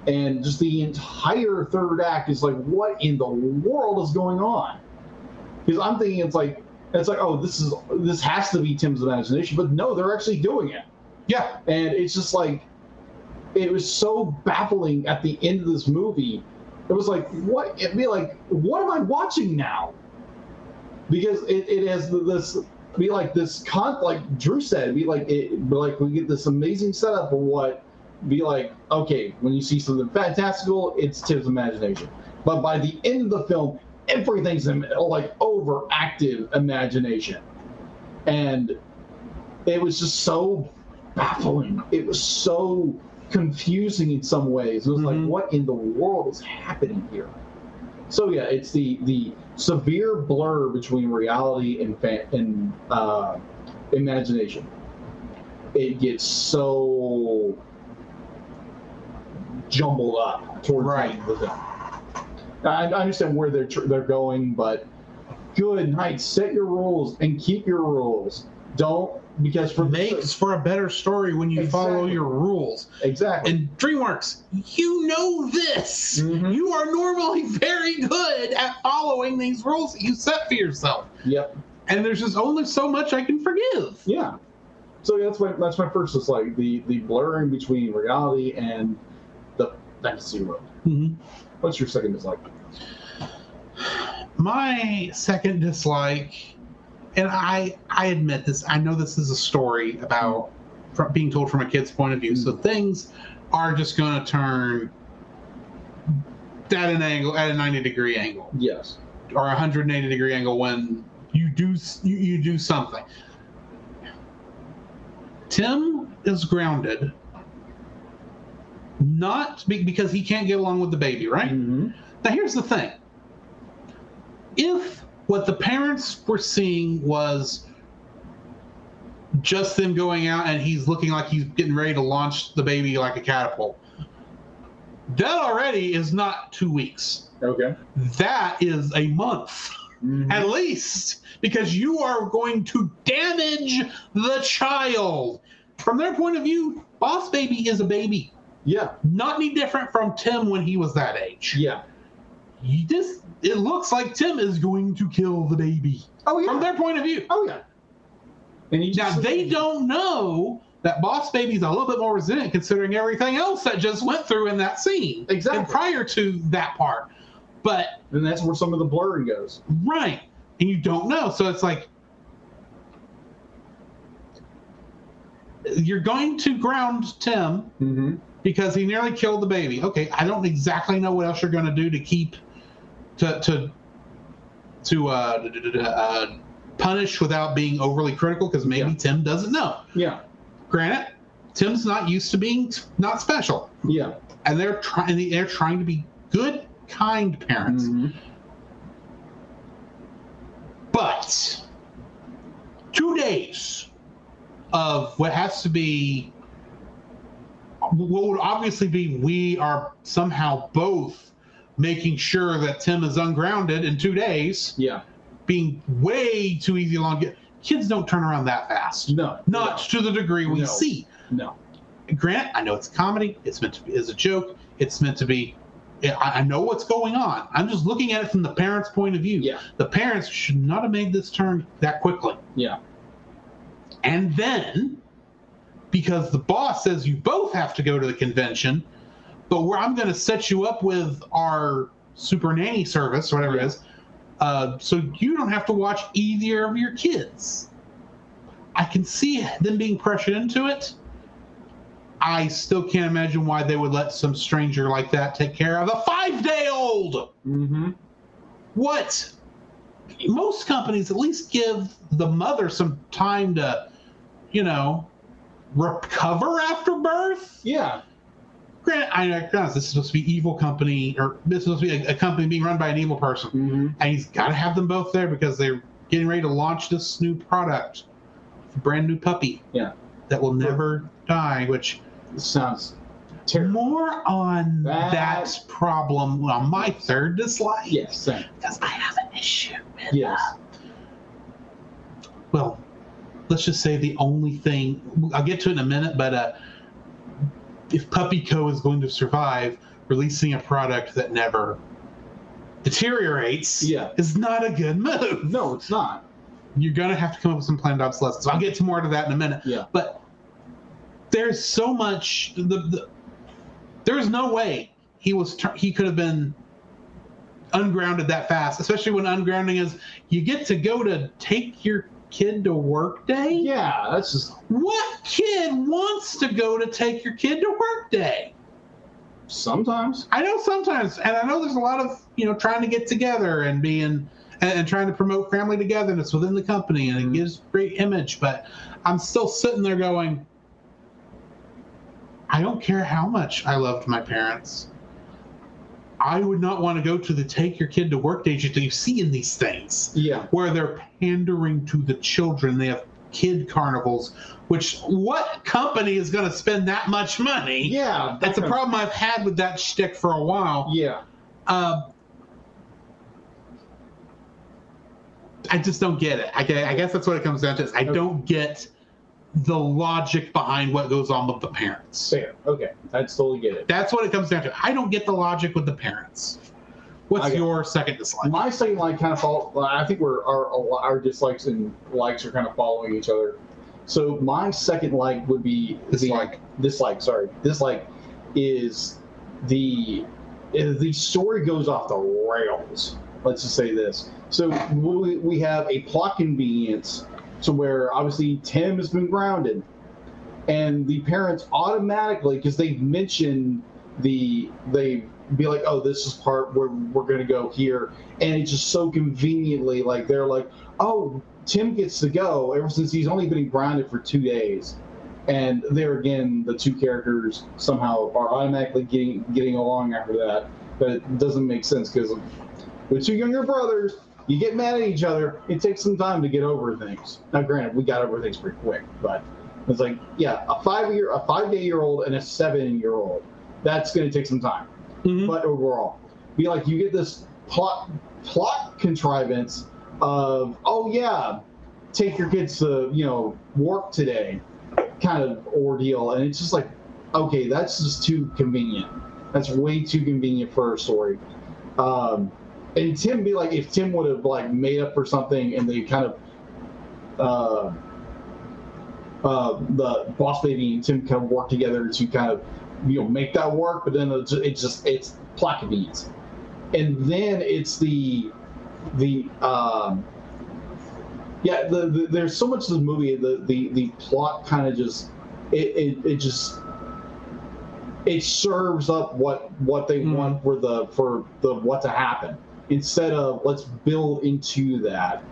And just the entire third act is like, what in the world is going on? Because I'm thinking it's like, it's like, oh, this is this has to be Tim's imagination, but no, they're actually doing it. Yeah, and it's just like it was so baffling at the end of this movie. It was like, what? It'd be like, what am I watching now? Because it, it has this be like this con like Drew said, be like it, be like we get this amazing setup of what be like. Okay, when you see something fantastical, it's Tim's imagination, but by the end of the film. Everything's like overactive imagination, and it was just so baffling. It was so confusing in some ways. It was mm-hmm. like, what in the world is happening here? So yeah, it's the the severe blur between reality and fa- and uh, imagination. It gets so jumbled up towards right. the end of the film. I understand where they're tr- they're going, but good night. Set your rules and keep your rules. Don't because for makes for a better story when you exactly. follow your rules. Exactly. And DreamWorks, you know this. Mm-hmm. You are normally very good at following these rules that you set for yourself. Yep. and there's just only so much I can forgive. Yeah. So that's my that's my first. It's like the the blurring between reality and the fantasy world. Mm-hmm. What's your second dislike? My second dislike, and I I admit this. I know this is a story about from being told from a kid's point of view. Mm-hmm. So things are just going to turn at an angle, at a ninety degree angle. Yes. Or a one hundred eighty degree angle when you do you, you do something. Tim is grounded, not be- because he can't get along with the baby, right? Mm-hmm. Now, here's the thing. If what the parents were seeing was just them going out and he's looking like he's getting ready to launch the baby like a catapult, that already is not two weeks. Okay. That is a month. Mm-hmm. At least, because you are going to damage the child. From their point of view, Boss Baby is a baby. Yeah. Not any different from Tim when he was that age. Yeah. You just, it looks like Tim is going to kill the baby. Oh, yeah. From their point of view. Oh, yeah. And he now, they baby. don't know that Boss Baby's a little bit more resilient considering everything else that just went through in that scene. Exactly. And prior to that part. But and that's where some of the blurring goes. Right. And you don't know. So it's like you're going to ground Tim mm-hmm. because he nearly killed the baby. Okay, I don't exactly know what else you're going to do to keep to to to uh, uh, punish without being overly critical because maybe yeah. Tim doesn't know. Yeah. Granted, Tim's not used to being not special. Yeah. And they're trying they're trying to be good, kind parents. Mm-hmm. But two days of what has to be, what would obviously be, we are somehow both making sure that Tim is ungrounded in two days. Yeah. Being way too easy along. Kids don't turn around that fast. No. Not no. to the degree we no. see. No. Grant, I know it's comedy. It's meant to be as a joke. It's meant to be. I know what's going on. I'm just looking at it from the parents' point of view. Yeah. The parents should not have made this turn that quickly. Yeah. And then, because the boss says you both have to go to the convention, but where I'm going to set you up with our super nanny service, or whatever yeah. it is, uh, so you don't have to watch either of your kids. I can see them being pressured into it. I still can't imagine why they would let some stranger like that take care of a five-day-old. Mm-hmm. What? Most companies at least give the mother some time to, you know, recover after birth. Yeah. Granted, I know this is supposed to be evil company, or this is supposed to be a, a company being run by an evil person. Mm-hmm. And he's got to have them both there because they're getting ready to launch this new product, a brand new puppy. Yeah. That will never die, which... sounds terrible. More on that, that problem on my third dislike. Yes, same. Because I have an issue with yes. uh, well, let's just say the only thing... I'll get to it in a minute, but uh, if Puppy Co. is going to survive, releasing a product that never deteriorates yeah. is not a good move. No, it's not. You're going to have to come up with some planned obsolescence. So I'll get to more to that in a minute. Yeah. But there's so much. The, the there's no way he was he could have been ungrounded that fast, especially when ungrounding is you get to go to take your kid to work day. Yeah, that's just what kid wants to go to take your kid to work day. Sometimes I know sometimes, and I know there's a lot of you know trying to get together and being. And trying to promote family togetherness within the company, and it gives great image. But I'm still sitting there going, I don't care how much I loved my parents. I would not want to go to the take your kid to work days that you see in these things, yeah, where they're pandering to the children. They have kid carnivals, which what company is going to spend that much money? Yeah, that's a problem I've had with that shtick for a while. Yeah. Uh, I just don't get it. I guess that's what it comes down to. Is I okay. don't get the logic behind what goes on with the parents. Fair. Okay. I totally get it. That's what it comes down to. I don't get the logic with the parents. What's okay. your second dislike? My second like kind of fall. I think we're our our dislikes and likes are kind of following each other. So my second like would be dislike. The, dislike, sorry, dislike is the the story goes off the rails. Let's just say this. So we we have a plot convenience to where obviously Tim has been grounded, and the parents automatically because they mention the they. be like, oh, this is part where we're going to go here. And it's just so conveniently, like, they're like, oh, Tim gets to go ever since he's only been grounded for two days. And there again, the two characters somehow are automatically getting getting along after that. But it doesn't make sense because with two younger brothers, you get mad at each other. It takes some time to get over things. Now, granted, we got over things pretty quick. But it's like, yeah, a five-year, a five-day-year-old and a seven-year-old. That's going to take some time. Mm-hmm. But overall, be like you get this plot plot contrivance of oh yeah, take your kids to you know work today, kind of ordeal, and it's just like okay, that's just too convenient. That's way too convenient for a story. Um, and Tim be like if Tim would have like made up for something and they kind of uh, uh, the Boss Baby and Tim kind of work together to kind of. You know, make that work, but then it's, it's just it's plot convenience, and then it's the the um, yeah. The, the, there's so much to the movie. The the, the plot kind of just it, it it just it serves up what what they mm. want for the for the what to happen instead of let's build into that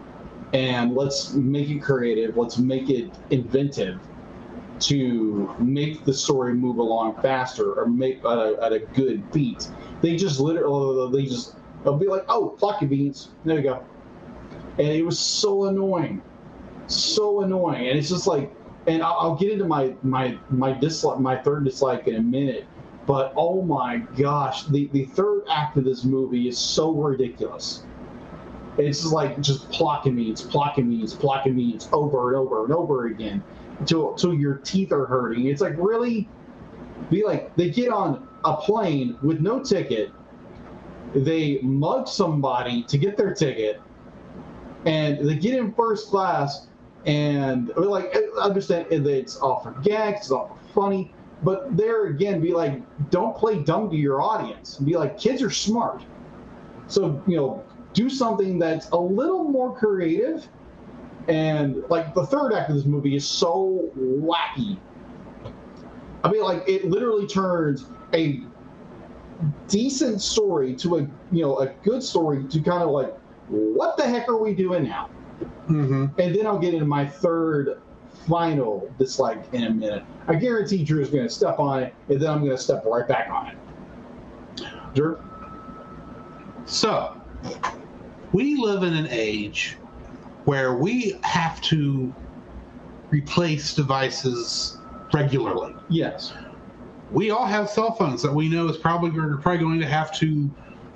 and let's make it creative. Let's make it inventive. To make the story move along faster or make at a, at a good beat. They just literally, they just, they'll be like, oh, plot convenience. There you go. And it was so annoying. So annoying. And it's just like, and I'll, I'll get into my, my, my dislike, my third dislike in a minute, but oh my gosh, the, the third act of this movie is so ridiculous. It's just like, just plot convenience, plot convenience, plot convenience over and over and over again. Till, till your teeth are hurting. It's like, really? Be like, they get on a plane with no ticket. They mug somebody to get their ticket. And they get in first class. And, I mean, like, I understand it's all for gags, it's all for funny. But there again, be like, don't play dumb to your audience. Be like, kids are smart. So, you know, do something that's a little more creative. And, like, the third act of this movie is so wacky. I mean, like, it literally turns a decent story to a, you know, a good story to kind of like, what the heck are we doing now? Mm-hmm. And then I'll get into my third final dislike in a minute. I guarantee Drew's going to step on it, and then I'm going to step right back on it. Drew? So, we live in an age... where we have to replace devices regularly. Yes. We all have cell phones that we know is probably we're probably going to have to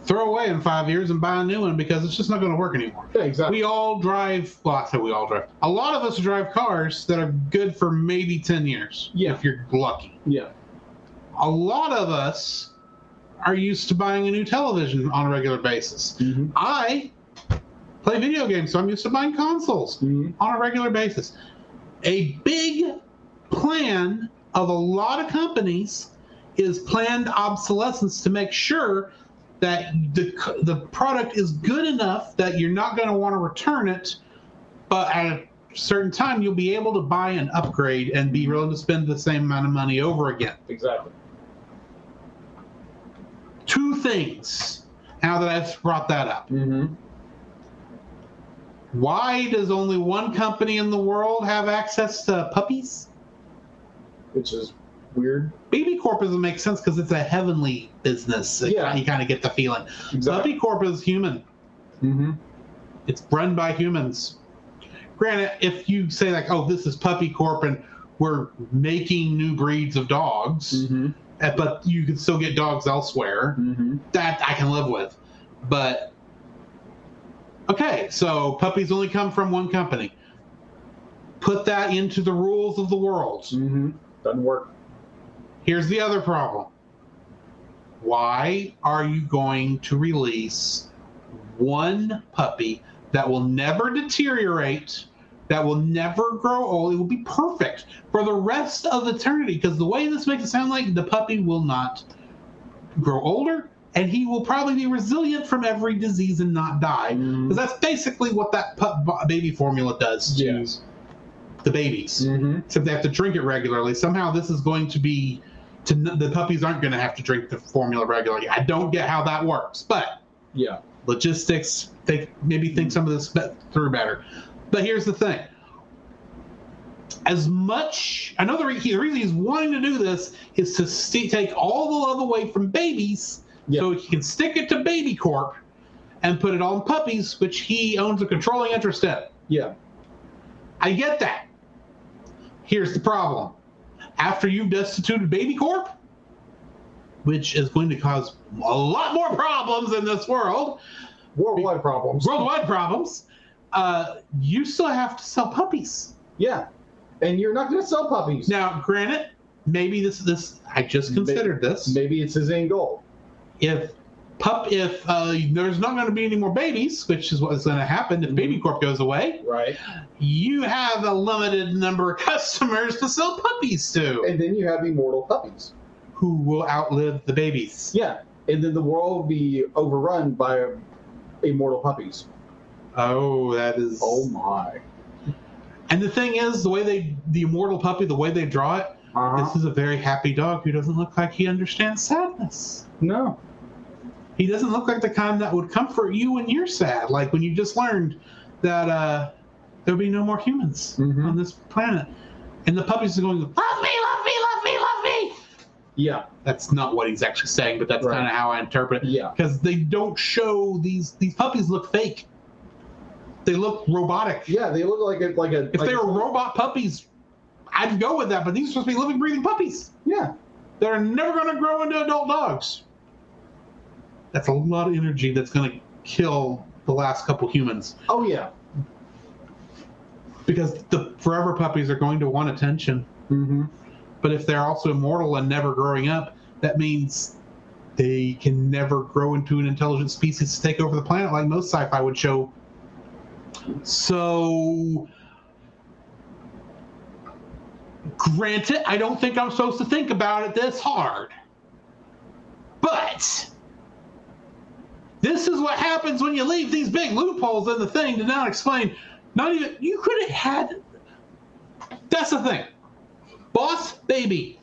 throw away in five years and buy a new one because it's just not going to work anymore. Yeah, exactly. We all drive, well, I say we all drive. A lot of us drive cars that are good for maybe ten years, yeah. if you're lucky. Yeah. A lot of us are used to buying a new television on a regular basis. Mm-hmm. I... play video games, so I'm used to buying consoles mm-hmm. on a regular basis. A big plan of a lot of companies is planned obsolescence to make sure that the the product is good enough that you're not going to want to return it, but at a certain time you'll be able to buy an upgrade and be willing to spend the same amount of money over again. Exactly. Two things now that I've brought that up. Mm-hmm. Why does only one company in the world have access to puppies? Which is weird. Baby Corp doesn't make sense because it's a heavenly business. Yeah. You kind of get the feeling. Exactly. Puppy Corp is human. Mm-hmm. It's run by humans. Granted, if you say, like, oh, this is Puppy Corp and we're making new breeds of dogs, mm-hmm. but you can still get dogs elsewhere, mm-hmm. that I can live with. But... okay, so puppies only come from one company. Put that into the rules of the world. Mm-hmm. Doesn't work. Here's the other problem. why are you going to release one puppy that will never deteriorate, that will never grow old? It will be perfect for the rest of eternity, because the way this makes it sound like the puppy will not grow older, and he will probably be resilient from every disease and not die. Because mm. that's basically what that pup baby formula does to yeah. the babies. Mm-hmm. Except they have to drink it regularly. Somehow this is going to be, to the puppies aren't going to have to drink the formula regularly. I don't get how that works. But yeah, logistics, think, maybe think mm. some of this through better. But here's the thing. As much, I know the, re- the reason he's wanting to do this is to st- take all the love away from babies. Yep. So he can stick it to Baby Corp and put it on puppies, which he owns a controlling interest in. Yeah. I get that. Here's the problem. After you've destituted Baby Corp, which is going to cause a lot more problems in this world. Worldwide problems. Worldwide problems. Uh, you still have to sell puppies. Yeah. And you're not going to sell puppies. Now, granted, maybe this this I just considered maybe, this. Maybe it's his end goal. If pup, if uh, there's not going to be any more babies, which is what's going to happen if Baby Corp goes away, right? You have a limited number of customers to sell puppies to, and then you have immortal puppies who will outlive the babies. Yeah, and then the world will be overrun by immortal puppies. Oh, that is. Oh my! And the thing is, the way they, the immortal puppy, the way they draw it, uh-huh. this is a very happy dog who doesn't look like he understands sadness. No. He doesn't look like the kind that would comfort you when you're sad, like when you just learned that uh, there'll be no more humans mm-hmm. on this planet. And the puppies are going, love me, love me, love me, love me. Yeah. That's not what he's actually saying, but that's right. kind of how I interpret it. Yeah. Because they don't show these, these puppies look fake. They look robotic. Yeah, they look like a... Like a if like they were a... robot puppies, I'd go with that, but these are supposed to be living, breathing puppies. Yeah. They're never going to grow into adult dogs. That's a lot of energy that's going to kill the last couple humans. Oh, yeah. Because the forever puppies are going to want attention. Mm-hmm. But if they're also immortal and never growing up, that means they can never grow into an intelligent species to take over the planet like most sci-fi would show. So... Granted, I don't think I'm supposed to think about it this hard. But... This is what happens when you leave these big loopholes in the thing to not explain. Not even, you could have had, that's the thing. Boss Baby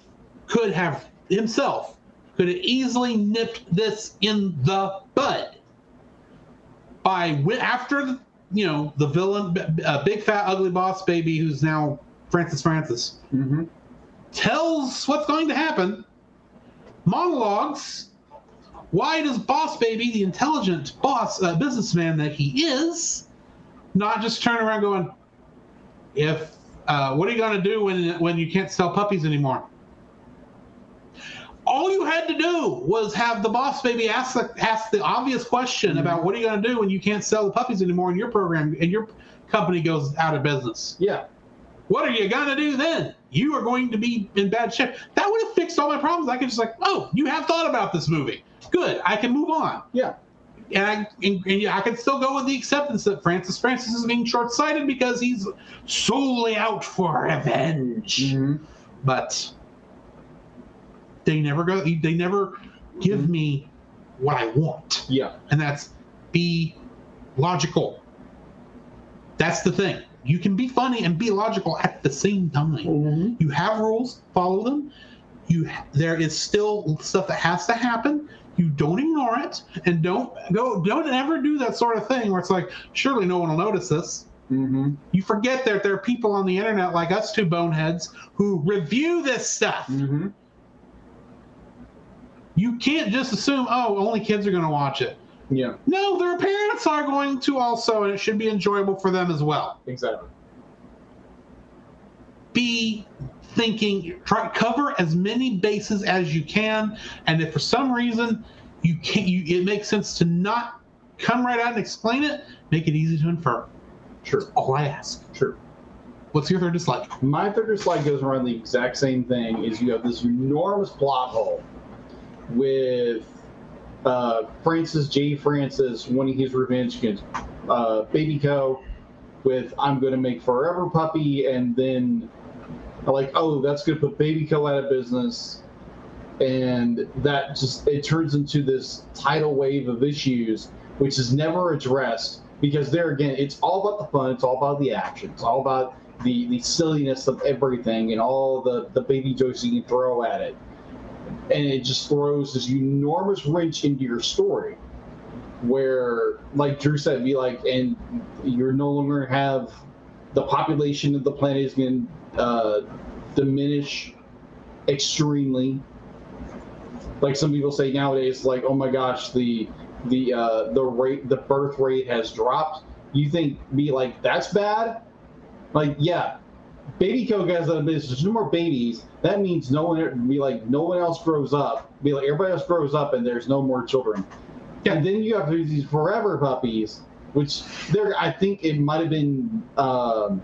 could have himself, could have easily nipped this in the bud by, after, you know, the villain, uh, big, fat, ugly Boss Baby, who's now Francis Francis, mm-hmm. tells what's going to happen, monologues. Why does Boss Baby, the intelligent boss uh, businessman that he is, not just turn around going, "If uh, what are you going to do when when you can't sell puppies anymore?" All you had to do was have the Boss Baby ask the, ask the obvious question mm-hmm. about what are you going to do when you can't sell the puppies anymore in your program and your company goes out of business. Yeah. What are you going to do then? You are going to be in bad shape. That would have fixed all my problems. I could just like, oh, you have thought about this movie. Good, I can move on. Yeah. And I and, and I can still go with the acceptance that Francis Francis is being short-sighted because he's solely out for revenge. Mm-hmm. But they never go. They never give mm-hmm. me what I want. Yeah. And that's be logical. That's the thing. You can be funny and be logical at the same time. Mm-hmm. You have rules, follow them. You there is still stuff that has to happen. You don't ignore it, and don't go. Don't ever do that sort of thing where it's like, surely no one will notice this. Mm-hmm. You forget that there are people on the internet like us two boneheads who review this stuff. Mm-hmm. You can't just assume, oh, only kids are going to watch it. Yeah. No, their parents are going to also, and it should be enjoyable for them as well. Exactly. Be. Thinking, try cover as many bases as you can, and if for some reason you can't, you, it makes sense to not come right out and explain it. Make it easy to infer. Sure. That's all I ask. Sure. What's your third dislike? My third dislike goes around the exact same thing. Is you have this enormous plot hole with uh, Francis G. Francis wanting his revenge against uh, Baby Co. with I'm Gonna Make Forever Puppy, and then like, oh, that's gonna put Baby Co. out of business. And that just, it turns into this tidal wave of issues, which is never addressed because there again, it's all about the fun. It's all about the action. It's all about the, the silliness of everything and all the, the baby jokes you can throw at it. And it just throws this enormous wrench into your story where, like Drew said, be like, and you're no longer have the population of the planet is going to uh, diminish extremely. Like some people say nowadays, like, oh my gosh, the the uh, the rate, the birth rate has dropped. You think be like that's bad? Like, yeah, Baby Co guys out of business. There's no more babies. That means no one be like no one else grows up. Be like everybody else grows up and there's no more children. Yeah. And then you have these forever puppies, which there I think it might have been um,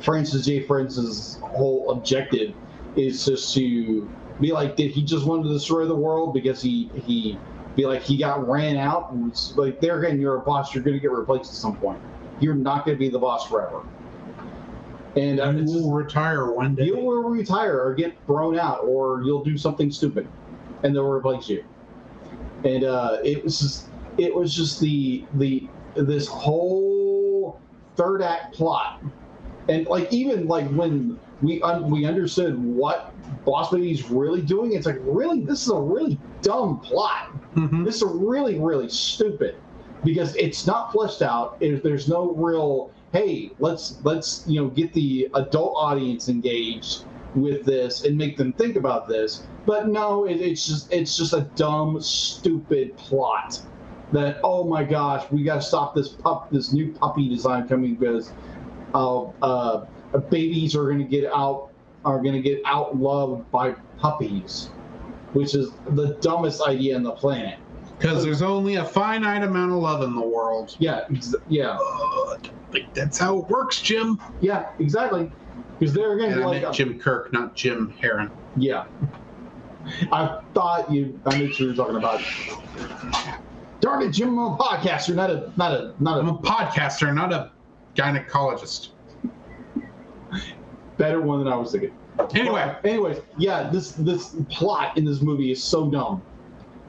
Francis J. Francis' whole objective is just to be like, did he just want to destroy the world because he he be like he got ran out? And it's like there again, you're a boss. You're going to get replaced at some point. You're not going to be the boss forever. And uh, you will retire one day. You will retire or get thrown out, or you'll do something stupid, and they'll replace you. And uh, it was just it was just the the this whole third act plot, and like even like when we un- we understood what Boss Baby's really doing, it's like, really? This is a really dumb plot. Mm-hmm. This is really, really stupid because it's not fleshed out. If there's no real, hey, let's, let's you know, get the adult audience engaged with this and make them think about this. But no, it, it's just it's just a dumb, stupid plot that, oh my gosh, we got to stop this pup, this new puppy design coming because uh, uh, babies are going to get out. are going to get outlawed by puppies, which is the dumbest idea on the planet. Because so, there's only a finite amount of love in the world. Yeah, ex- yeah. Uh, that's how it works, Jim. Yeah, exactly. Because they're going to like I meant Jim Kirk, not Jim Heron. Yeah. I thought you. I knew you were talking about. Darn it, Jim! I'm a podcaster, not a, not a, not a. I'm a podcaster, not a gynecologist. Better one than I was thinking. Anyway, but anyways, yeah, this this plot in this movie is so dumb,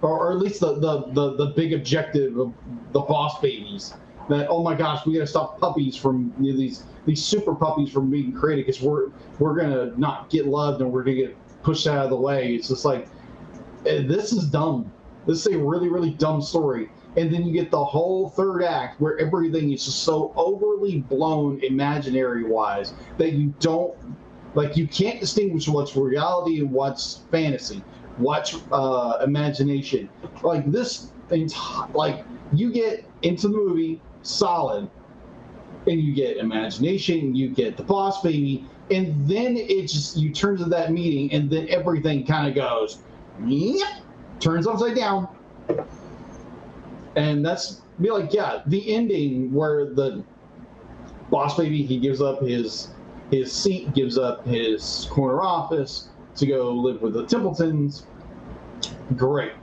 or, or at least the, the, the, the big objective of the Boss Babies. That oh my gosh, we gotta stop puppies from you know, these these super puppies from being created because we're we're gonna not get loved and we're gonna get pushed out of the way. It's just like this is dumb. This is a really really dumb story. And then you get the whole third act where everything is just so overly blown imaginary-wise that you don't, like, you can't distinguish what's reality and what's fantasy, what's uh, imagination. Like, this, enti- like, you get into the movie solid, and you get imagination, you get the Boss Baby, and then it just, you turn to that meeting, and then everything kind of goes, yep, turns upside down. And that's be like, yeah, the ending where the Boss Baby, he gives up his his seat, gives up his corner office to go live with the Templetons. Great.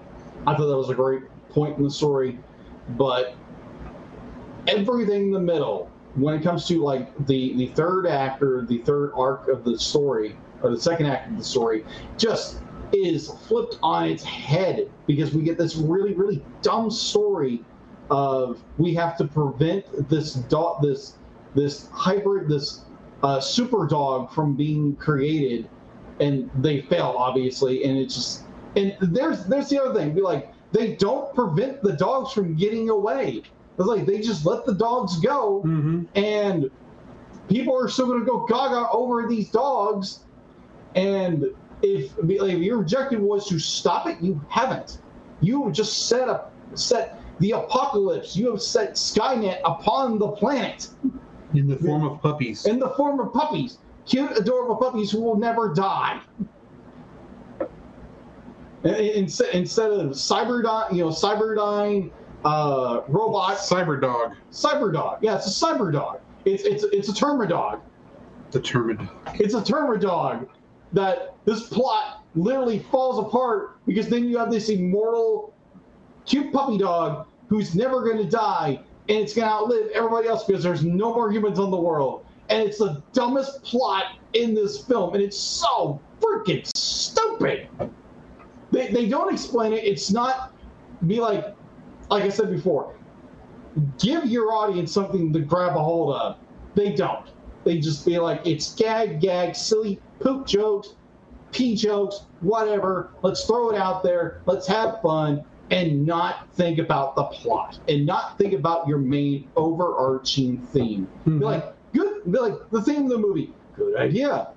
I thought that was a great point in the story. But everything in the middle, when it comes to like the, the third act or the third arc of the story, or the second act of the story, just is flipped on its head because we get this really, really dumb story of we have to prevent this dog, this this hybrid, this uh, super dog from being created, and they fail obviously. And it's just and there's there's the other thing. Be like they don't prevent the dogs from getting away. It's like they just let the dogs go, mm-hmm. and people are still going to go gaga over these dogs, and. If, if your objective was to stop it, you haven't. You just set up set the apocalypse. You have set Skynet upon the planet. In the form of puppies. In the form of puppies. Cute, adorable puppies who will never die. Instead, instead of Cyberdyne, you know, Cyberdyne uh, robot. Cyberdog. Cyberdog. Yeah, it's a cyberdog. It's it's it's a termadog. The termadog. It's a termadog. that this plot literally falls apart, because then you have this immortal, cute puppy dog who's never going to die, and it's going to outlive everybody else because there's no more humans on the world. And it's the dumbest plot in this film, and it's so freaking stupid. They they don't explain it. It's not be like, like I said before, give your audience something to grab a hold of. They don't. They just be like, it's gag, gag, silly poop jokes, pee jokes, whatever. Let's throw it out there. Let's have fun and not think about the plot and not think about your main overarching theme. Mm-hmm. Be like, good, be like the theme of the movie. Good idea.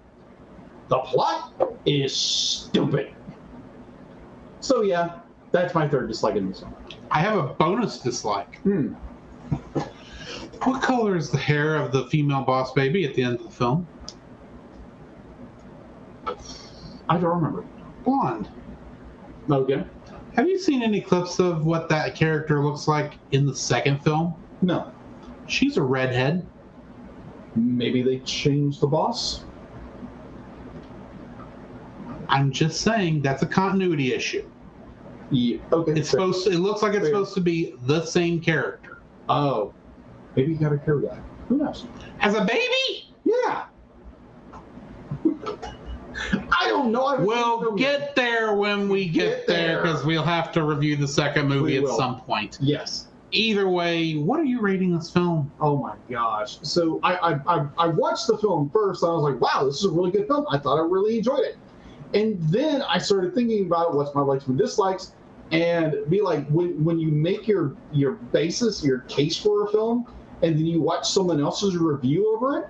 The plot is stupid. So yeah, that's my third dislike in this one. I have a bonus dislike. Hmm. What color is the hair of the female Boss Baby at the end of the film? I don't remember. Blonde. Okay. Have you seen any clips of what that character looks like in the second film? No. She's a redhead. Maybe they changed the boss? I'm just saying that's a continuity issue. Yeah, okay. It's fair. supposed to, it looks like it's fair. supposed to be the same character. Oh. Maybe you got a hair dye. Who knows? As a baby? Yeah. I don't know. I we'll get there when we get, get there, because we'll have to review the second movie at some point. Yes. Either way, what are you rating this film? Oh my gosh. So I, I, I, I watched the film first, and I was like, wow, this is a really good film. I thought I really enjoyed it. And then I started thinking about what's my likes and dislikes, and be like, when when you make your, your basis, your case for a film, and then you watch someone else's review over it,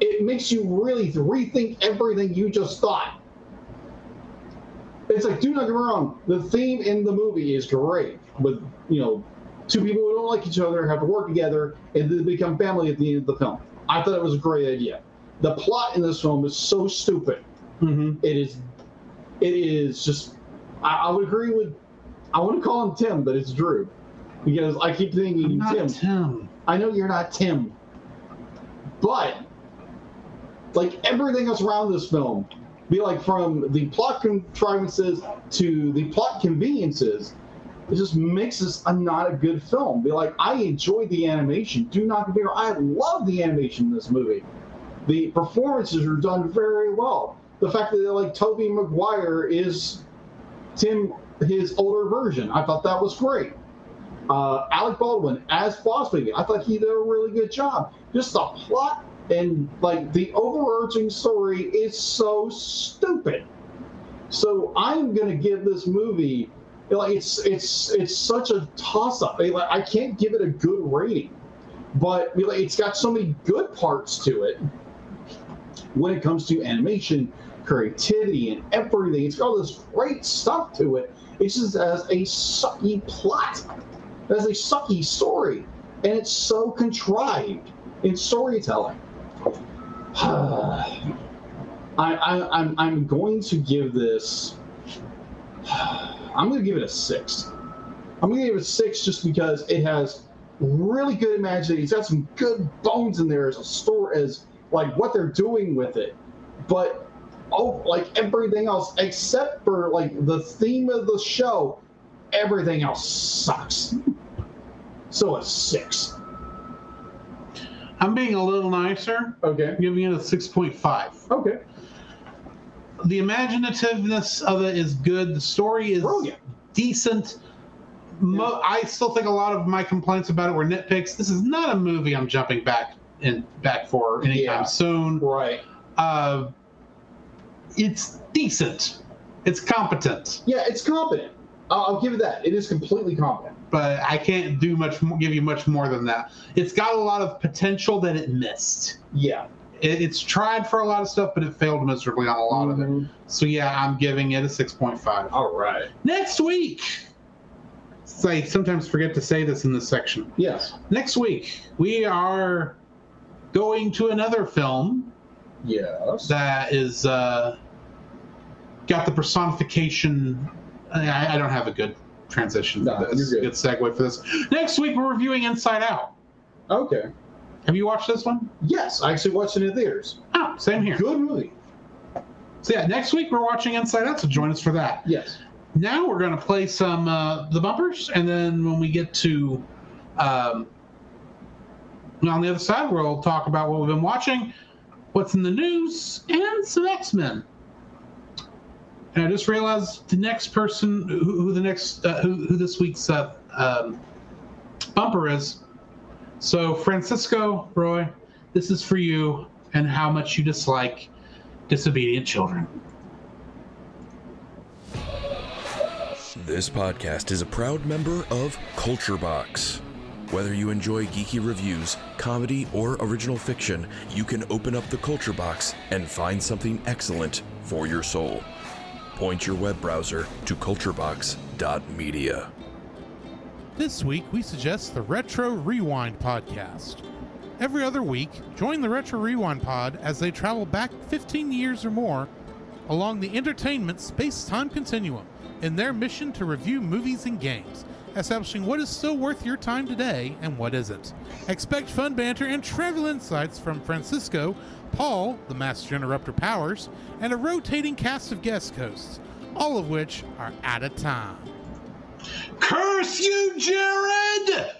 it makes you really rethink everything you just thought. It's like, do not get me wrong, the theme in the movie is great, with, you know, two people who don't like each other have to work together and then become family at the end of the film. I thought it was a great idea. The plot in this film is so stupid. Mm-hmm. It is, it is just. I, I would agree with. I want to call him Tim, but it's Drew, because I keep thinking I'm not Tim. Tim. I know you're not Tim, but like everything else around this film, be like from the plot contrivances to the plot conveniences, it just makes this a not a good film. Be like, I enjoyed the animation. Do not compare. I love the animation in this movie. The performances are done very well. The fact that, like, Tobey Maguire is Tim, his older version. I thought that was great. Uh, Alec Baldwin as Boss Baby. I thought he did a really good job. Just the plot and, like, the overarching story is so stupid. So I'm going to give this movie, like, it's it's it's such a toss-up. Like, I can't give it a good rating. But like, it's got so many good parts to it when it comes to animation, creativity, and everything. It's got all this great stuff to it. It's just as a sucky plot, as a sucky story, and it's so contrived in storytelling. I, I, I'm, I'm going to give this. I'm going to give it a six. I'm going to give it a six just because it has really good imagination. It's got some good bones in there as a story, as like what they're doing with it, but. Oh, like everything else, except for like the theme of the show, everything else sucks. So a six. I'm being a little nicer. Okay. I'm giving it a six point five. Okay. The imaginativeness of it is good. The story is Brilliant. decent. Mo- yeah. I still think a lot of my complaints about it were nitpicks. This is not a movie I'm jumping back and back for anytime yeah. soon. Right. Uh. It's decent. It's competent. Yeah, it's competent. Uh, I'll give it that. It is completely competent. But I can't do much. More, give you much more than that. It's got a lot of potential that it missed. Yeah. It, it's tried for a lot of stuff, but it failed miserably on a lot mm-hmm. of it. So, yeah, I'm giving it a six point five. All right. Next week. I sometimes forget to say this in this section. Yes. Next week, we are going to another film. Yes. That is uh, got the personification. I, I don't have a good transition. No, for this. You're good. Good segue for this. Next week we're reviewing Inside Out. Okay. Have you watched this one? Yes, I actually watched it in theaters. Oh, same here. Good movie. So yeah, next week we're watching Inside Out, so join us for that. Yes. Now we're going to play some uh, the bumpers, and then when we get to um, on the other side, we'll talk about what we've been watching, what's in the news, and some X-Men. And I just realized the next person who, who the next uh, who, who this week's uh, um, bumper is. So Francisco Roy, this is for you and how much you dislike disobedient children. This podcast is a proud member of Culture Box. Whether you enjoy geeky reviews, comedy, or original fiction, you can open up the Culture Box and find something excellent for your soul. Point your web browser to culture box dot media. This week, we suggest the Retro Rewind podcast. Every other week, join the Retro Rewind pod as they travel back fifteen years or more along the entertainment space-time continuum in their mission to review movies and games, establishing what is still worth your time today and what isn't. Expect fun banter and travel insights from Francisco, Paul, the Master Interrupter Powers, and a rotating cast of guest hosts, all of which are out of time. Curse you, Jared!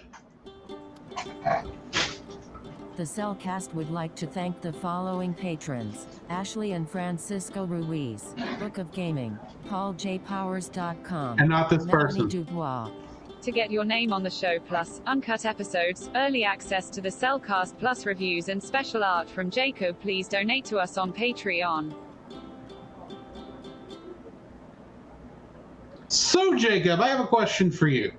The Cellcast would like to thank the following patrons: Ashley and Francisco Ruiz, Book of Gaming, paul j powers dot com, and not this Melanie person. Dubois. To get your name on the show, plus uncut episodes, early access to the Cellcast, plus reviews and special art from Jacob, please donate to us on Patreon. So, Jacob, I have a question for you.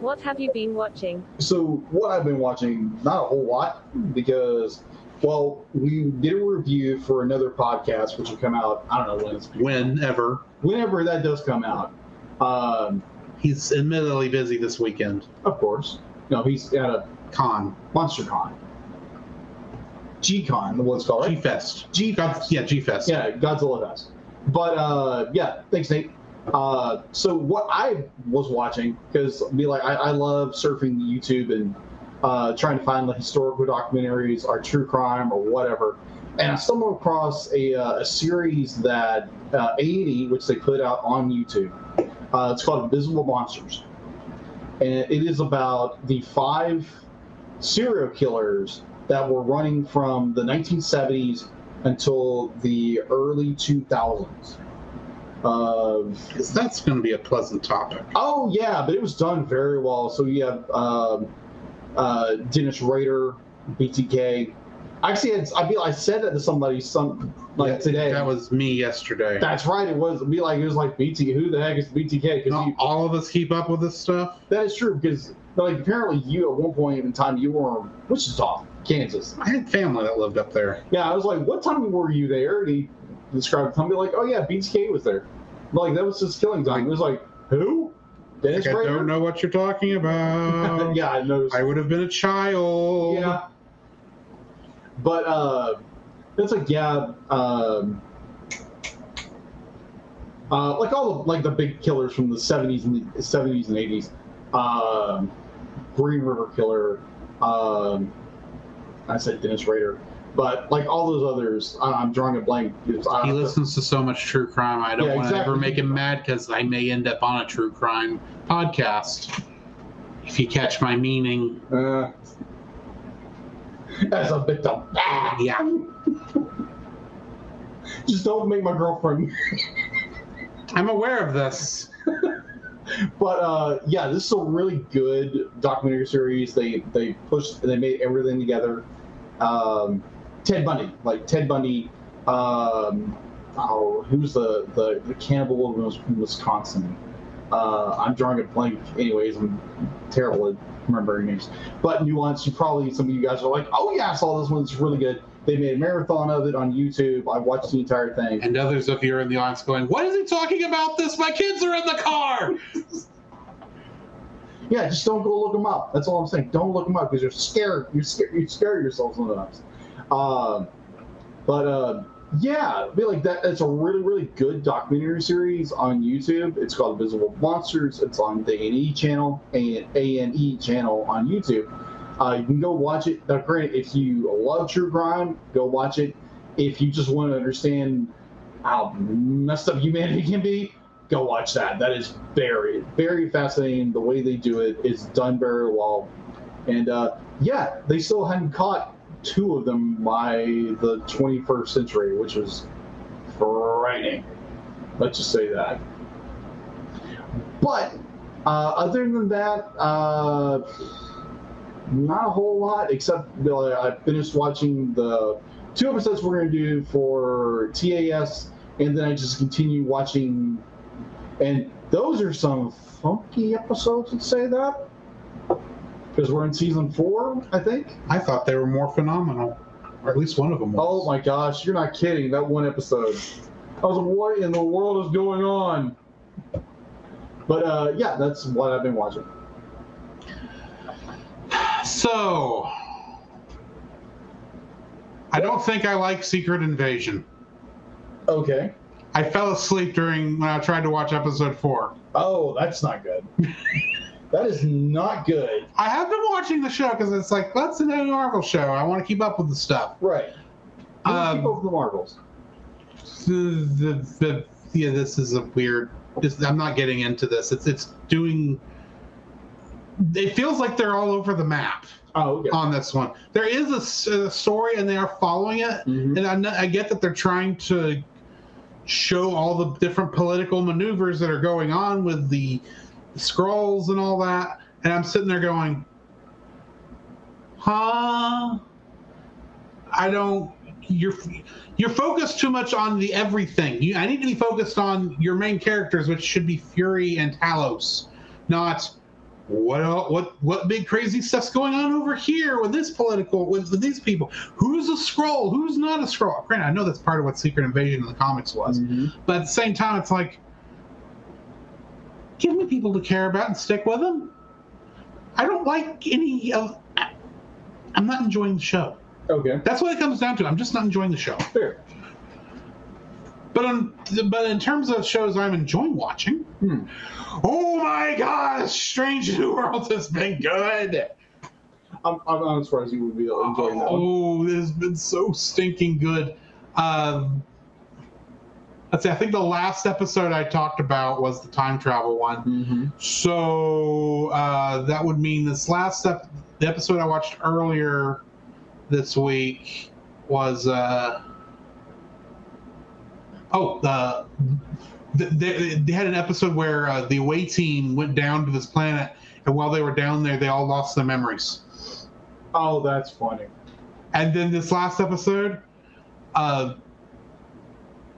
What have you been watching? So, what I've been watching, not a whole lot, because, well, we did a review for another podcast, which will come out, I don't know when it's Whenever. Whenever that does come out. Um, he's admittedly busy this weekend. Of course. No, he's at a con. Monster Con. G-Con, what's it called, right? G-Fest. G-Fest. Yeah, G-Fest. Yeah, Godzilla Fest. But, uh, yeah, thanks, Nate. Uh, so what I was watching, because be like I, I love surfing YouTube and uh, trying to find the historical documentaries or true crime or whatever, and I stumbled across a, uh, a series that uh, A and E, which they put out on YouTube. Uh, it's called Invisible Monsters, and it is about the five serial killers that were running from the nineteen seventies until the early two thousands. Uh, that's going to be a pleasant topic. Oh, yeah, but it was done very well. So you have um, uh, Dennis Rader, B T K. Actually, it's, I feel I said that to somebody some like yeah, today. That was me yesterday. That's right. It was me. Like it was like B T K. Who the heck is B T K? Because no, all of us keep up with this stuff. That is true. Because like apparently you at one point in time you were in Wichita, Kansas. I had family that lived up there. Yeah, I was like, what time were you there? And he described somebody like, oh yeah, B T K was there. Like that was his killing time. It was like, who? Dennis like, I don't know what you're talking about. Yeah, I know. I would have been a child. Yeah. But uh, it's like yeah, um, uh, like all the like the big killers from the seventies and the seventies and eighties, um, Green River Killer. Um, I said Dennis Rader. But like all those others, I'm drawing a blank. I he listens to so much true crime. I don't yeah, want to exactly. ever make him mad because I may end up on a true crime podcast. If you catch my meaning. Uh, that's a bit of ah, yeah. Just don't make my girlfriend. I'm aware of this. But uh, yeah, this is a really good documentary series. They they pushed and they made everything together. Um, Ted Bundy, like Ted Bundy, um, oh, who's the, the, the cannibal in Wisconsin? Uh, I'm drawing a blank. Anyways, I'm terrible at remembering names. But Nuance, you probably, some of you guys are like, oh yeah, I saw this one. It's really good. They made a marathon of it on YouTube. I watched the entire thing. And others of you are in the audience going, what is he talking about this? My kids are in the car. Yeah, just don't go look them up. That's all I'm saying. Don't look them up because you're scared. You're scared. You scare yourself sometimes. Um, but uh, yeah, be like that. It's a really, really good documentary series on YouTube. It's called Invisible Monsters. It's on the A and E channel, A and E channel on YouTube. Uh, you can go watch it. Now, granted, if you love true crime, go watch it. If you just want to understand how messed up humanity can be, go watch that. That is very, very fascinating. The way they do it is done very well. And uh, yeah, they still hadn't caught two of them by the twenty-first century, which was frightening. Let's just say that. But uh, other than that, uh, not a whole lot, except uh, I finished watching the two episodes we're going to do for T A S, and then I just continue watching. And those are some funky episodes, let's say that. Because we're in season four, I think. I thought they were more phenomenal. Or at least one of them was. Oh my gosh, you're not kidding. That one episode. I was like, what in the world is going on? But uh, yeah, that's what I've been watching. So, I don't think I like Secret Invasion. Okay. I fell asleep during when I tried to watch episode four. Oh, that's not good. That is not good. I have been watching the show because it's like, that's an Marvel show. I want to keep up with the stuff. Right. You um, keep up with the Marvels. The, the, the, yeah, this is a weird... This, I'm not getting into this. It's it's doing... It feels like they're all over the map oh, okay. on this one. There is a, a story, and they are following it. Mm-hmm. And I, I get that they're trying to show all the different political maneuvers that are going on with the... Scrolls and all that, and I'm sitting there going, huh? I don't, you're you're focused too much on the everything. You, I need to be focused on your main characters, which should be Fury and Talos, not what what what big crazy stuff's going on over here with this political, with, with these people. Who's a Skrull? Who's not a Skrull? Granted, I know that's part of what Secret Invasion in the comics was, mm-hmm. but at the same time, it's like, give me people to care about and stick with them. I don't like any of... I, I'm not enjoying the show. Okay. That's what it comes down to. I'm just not enjoying the show. Fair. But, um, but in terms of shows I'm enjoying watching, hmm. oh my gosh, Strange New World has been good. I'm, I'm, I'm surprised you would be enjoying that. Oh, one. It has been so stinking good. Um... Let's see, I think the last episode I talked about was the time travel one. Mm-hmm. So uh, that would mean this last ep- the episode I watched earlier this week was uh, oh uh, they, they had an episode where uh, the away team went down to this planet, and while they were down there, they all lost their memories. Oh, that's funny. And then this last episode. Uh,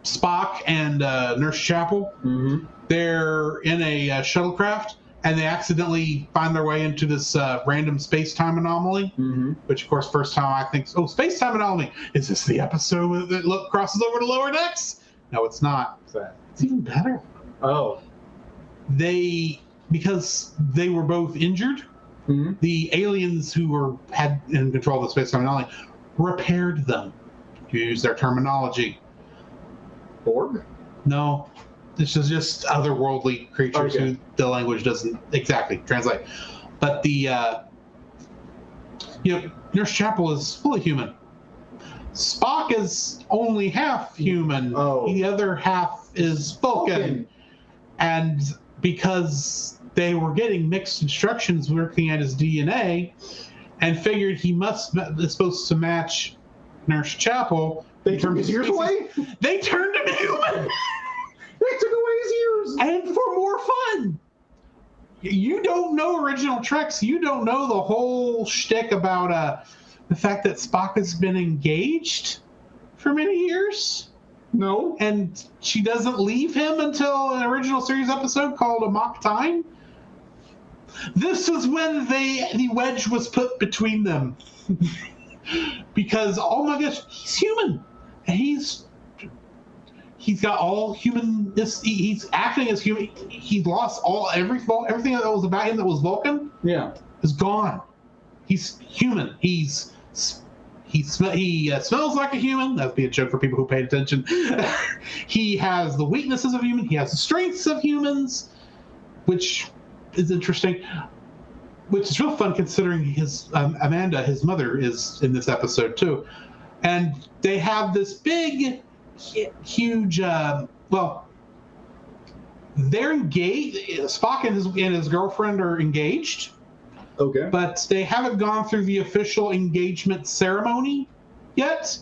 Spock and uh, Nurse Chapel, mm-hmm. they're in a uh, shuttlecraft, and they accidentally find their way into this uh, random space-time anomaly, mm-hmm. which, of course, first time I think, oh, space-time anomaly. Is this the episode that look, crosses over to Lower Decks? No, it's not. It's even better. Oh. They, because they were both injured, mm-hmm. the aliens who were had in control of the space-time anomaly repaired them, to use their terminology. Orb? No, this is just otherworldly creatures okay. who the language doesn't exactly translate. But the, uh, you know, Nurse Chapel is fully human. Spock is only half human. Oh. The other half is Vulcan. Vulcan. And because they were getting mixed instructions working at his D N A, and figured he must is supposed to match Nurse Chapel. They turned his ears away? They turned him human! They took away his ears! And for more fun! You don't know original Treks. You don't know the whole shtick about uh, the fact that Spock has been engaged for many years. No. And she doesn't leave him until an original series episode called A Mock Time. This is when they the wedge was put between them. Because, oh my gosh, he's human. He's he's got all humanness. He, he's acting as human. He's lost all every everything that was about him that was Vulcan. Yeah, is gone. He's human. He's he sm- he uh, smells like a human. That'd be a joke for people who paid attention. He has the weaknesses of human. He has the strengths of humans, which is interesting. Which is real fun considering his um, Amanda, his mother, is in this episode too. And they have this big huge, um, well, they're engaged. Spock and his, and his girlfriend are engaged. Okay. But they haven't gone through the official engagement ceremony yet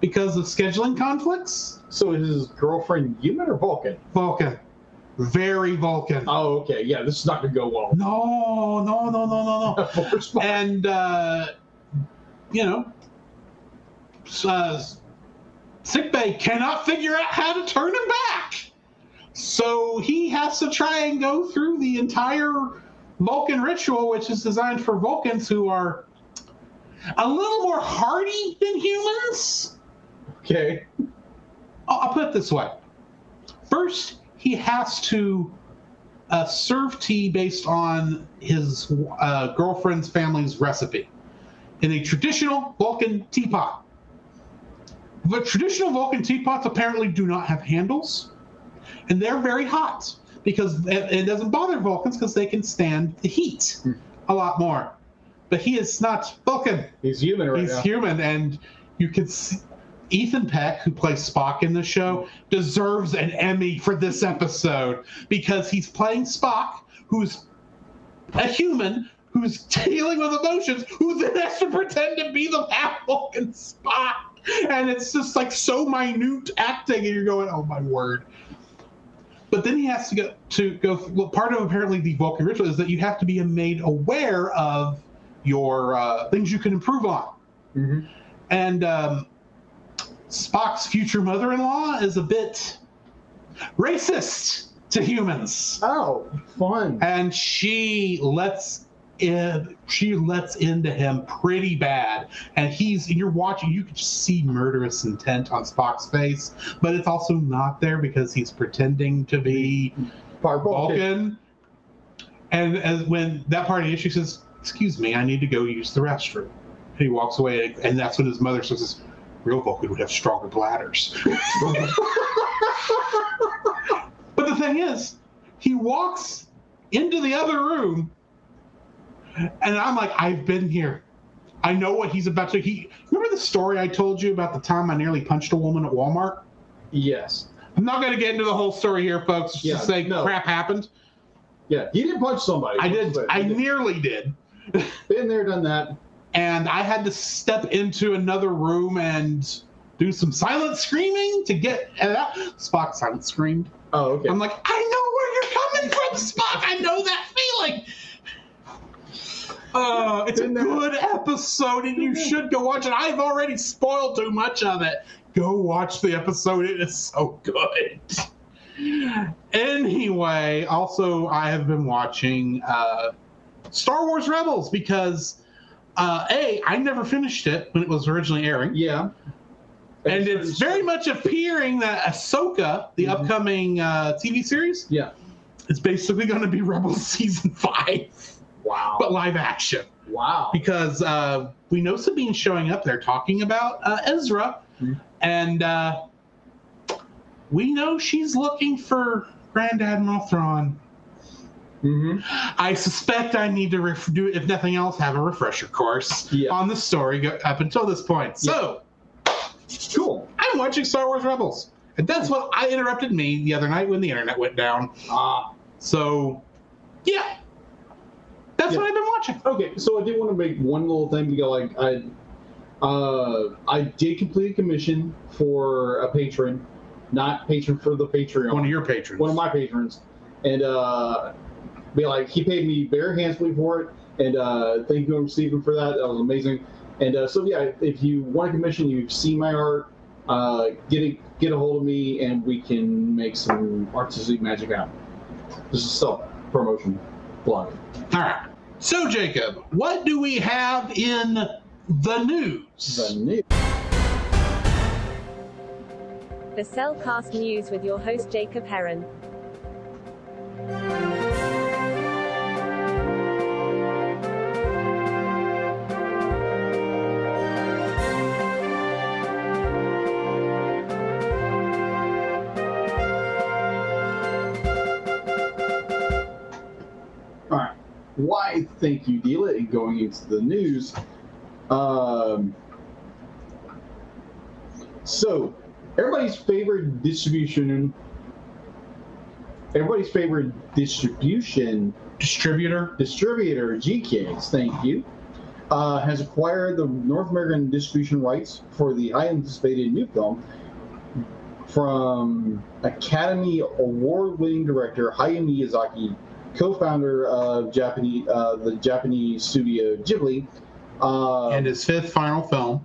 because of scheduling conflicts. So is his girlfriend human or Vulcan? Vulcan. Very Vulcan. Oh, okay. Yeah, this is not going to go well. No, no, no, no, no, no. And, uh, you know, uh, Sickbay cannot figure out how to turn him back. So he has to try and go through the entire Vulcan ritual, which is designed for Vulcans who are a little more hardy than humans. Okay. I'll put it this way. First, he has to uh, serve tea based on his uh, girlfriend's family's recipe in a traditional Vulcan teapot. The traditional Vulcan teapots apparently do not have handles, and they're very hot because it doesn't bother Vulcans because they can stand the heat mm. a lot more. But he is not Vulcan. He's human right He's now. He's human, and you can see... Ethan Peck, who plays Spock in the show, deserves an Emmy for this episode because he's playing Spock, who's a human, who's dealing with emotions, who then has to pretend to be the half-Vulcan Spock. And it's just like so minute acting, and you're going, oh my word. But then he has to go to go. Well, part of apparently the Vulcan ritual is that you have to be made aware of your uh, things you can improve on. Mm-hmm. And, um, Spock's future mother-in-law is a bit racist to humans. Oh, fun! And she lets in, she lets into him pretty bad, and he's. And you're watching. You can just see murderous intent on Spock's face, but it's also not there because he's pretending to be Vulcan. And as when that part of the issue says, "Excuse me, I need to go use the restroom," and he walks away, and, and that's when his mother says. Real Vulcan would have stronger bladders. But the thing is, he walks into the other room, and I'm like, I've been here. I know what he's about to. He remember the story I told you about the time I nearly punched a woman at Walmart? Yes. I'm not going to get into the whole story here, folks. Just yeah, to say no. Crap happened. Yeah, he didn't punch somebody. I did. I did. nearly did. Been there, done that. And I had to step into another room and do some silent screaming to get out. Spock silent screamed. Oh, okay. I'm like, I know where you're coming from, Spock. I know that feeling. Uh, it's a good episode, and you should go watch it. I've already spoiled too much of it. Go watch the episode. It is so good. Anyway, also, I have been watching uh, Star Wars Rebels because... Uh, A, I never finished it when it was originally airing. Yeah. And it's very much appearing that Ahsoka, the mm-hmm. upcoming uh, T V series, yeah, is basically going to be Rebels Season five. Wow. But live action. Wow. Because uh, we know Sabine's showing up there talking about uh, Ezra. Mm-hmm. And uh, we know she's looking for Grand Admiral Thrawn. Mm-hmm. I suspect I need to ref- do, if nothing else, have a refresher course yeah. on the story go- up until this point. So, yeah. Cool. I'm watching Star Wars Rebels, and that's what I interrupted me the other night when the internet went down. Ah, uh, so yeah, that's yeah. what I've been watching. Okay, so I did want to make one little thing to go like I, uh, I did complete a commission for a patron, not patron for the Patreon. One of your patrons. One of my patrons, and uh. Be like he paid me very handsomely for it, and uh, thank you, Stephen, for that. That was amazing. And uh, so yeah, if you want a commission, you see my art, uh, get a, get a hold of me, and we can make some artistic magic out. This is self promotion blog. All right. So Jacob, what do we have in the news? The news. The Cellcast News with your host Jacob Heron. Why, thank you, Dila. And going into the news, um, so everybody's favorite distribution, everybody's favorite distribution, distributor, distributor, G K X, thank you, uh, has acquired the North American distribution rights for the highly anticipated new film from Academy Award-winning director Hayao Miyazaki, co-founder of Japanese, uh, the Japanese studio Ghibli. Uh, and his fifth final film.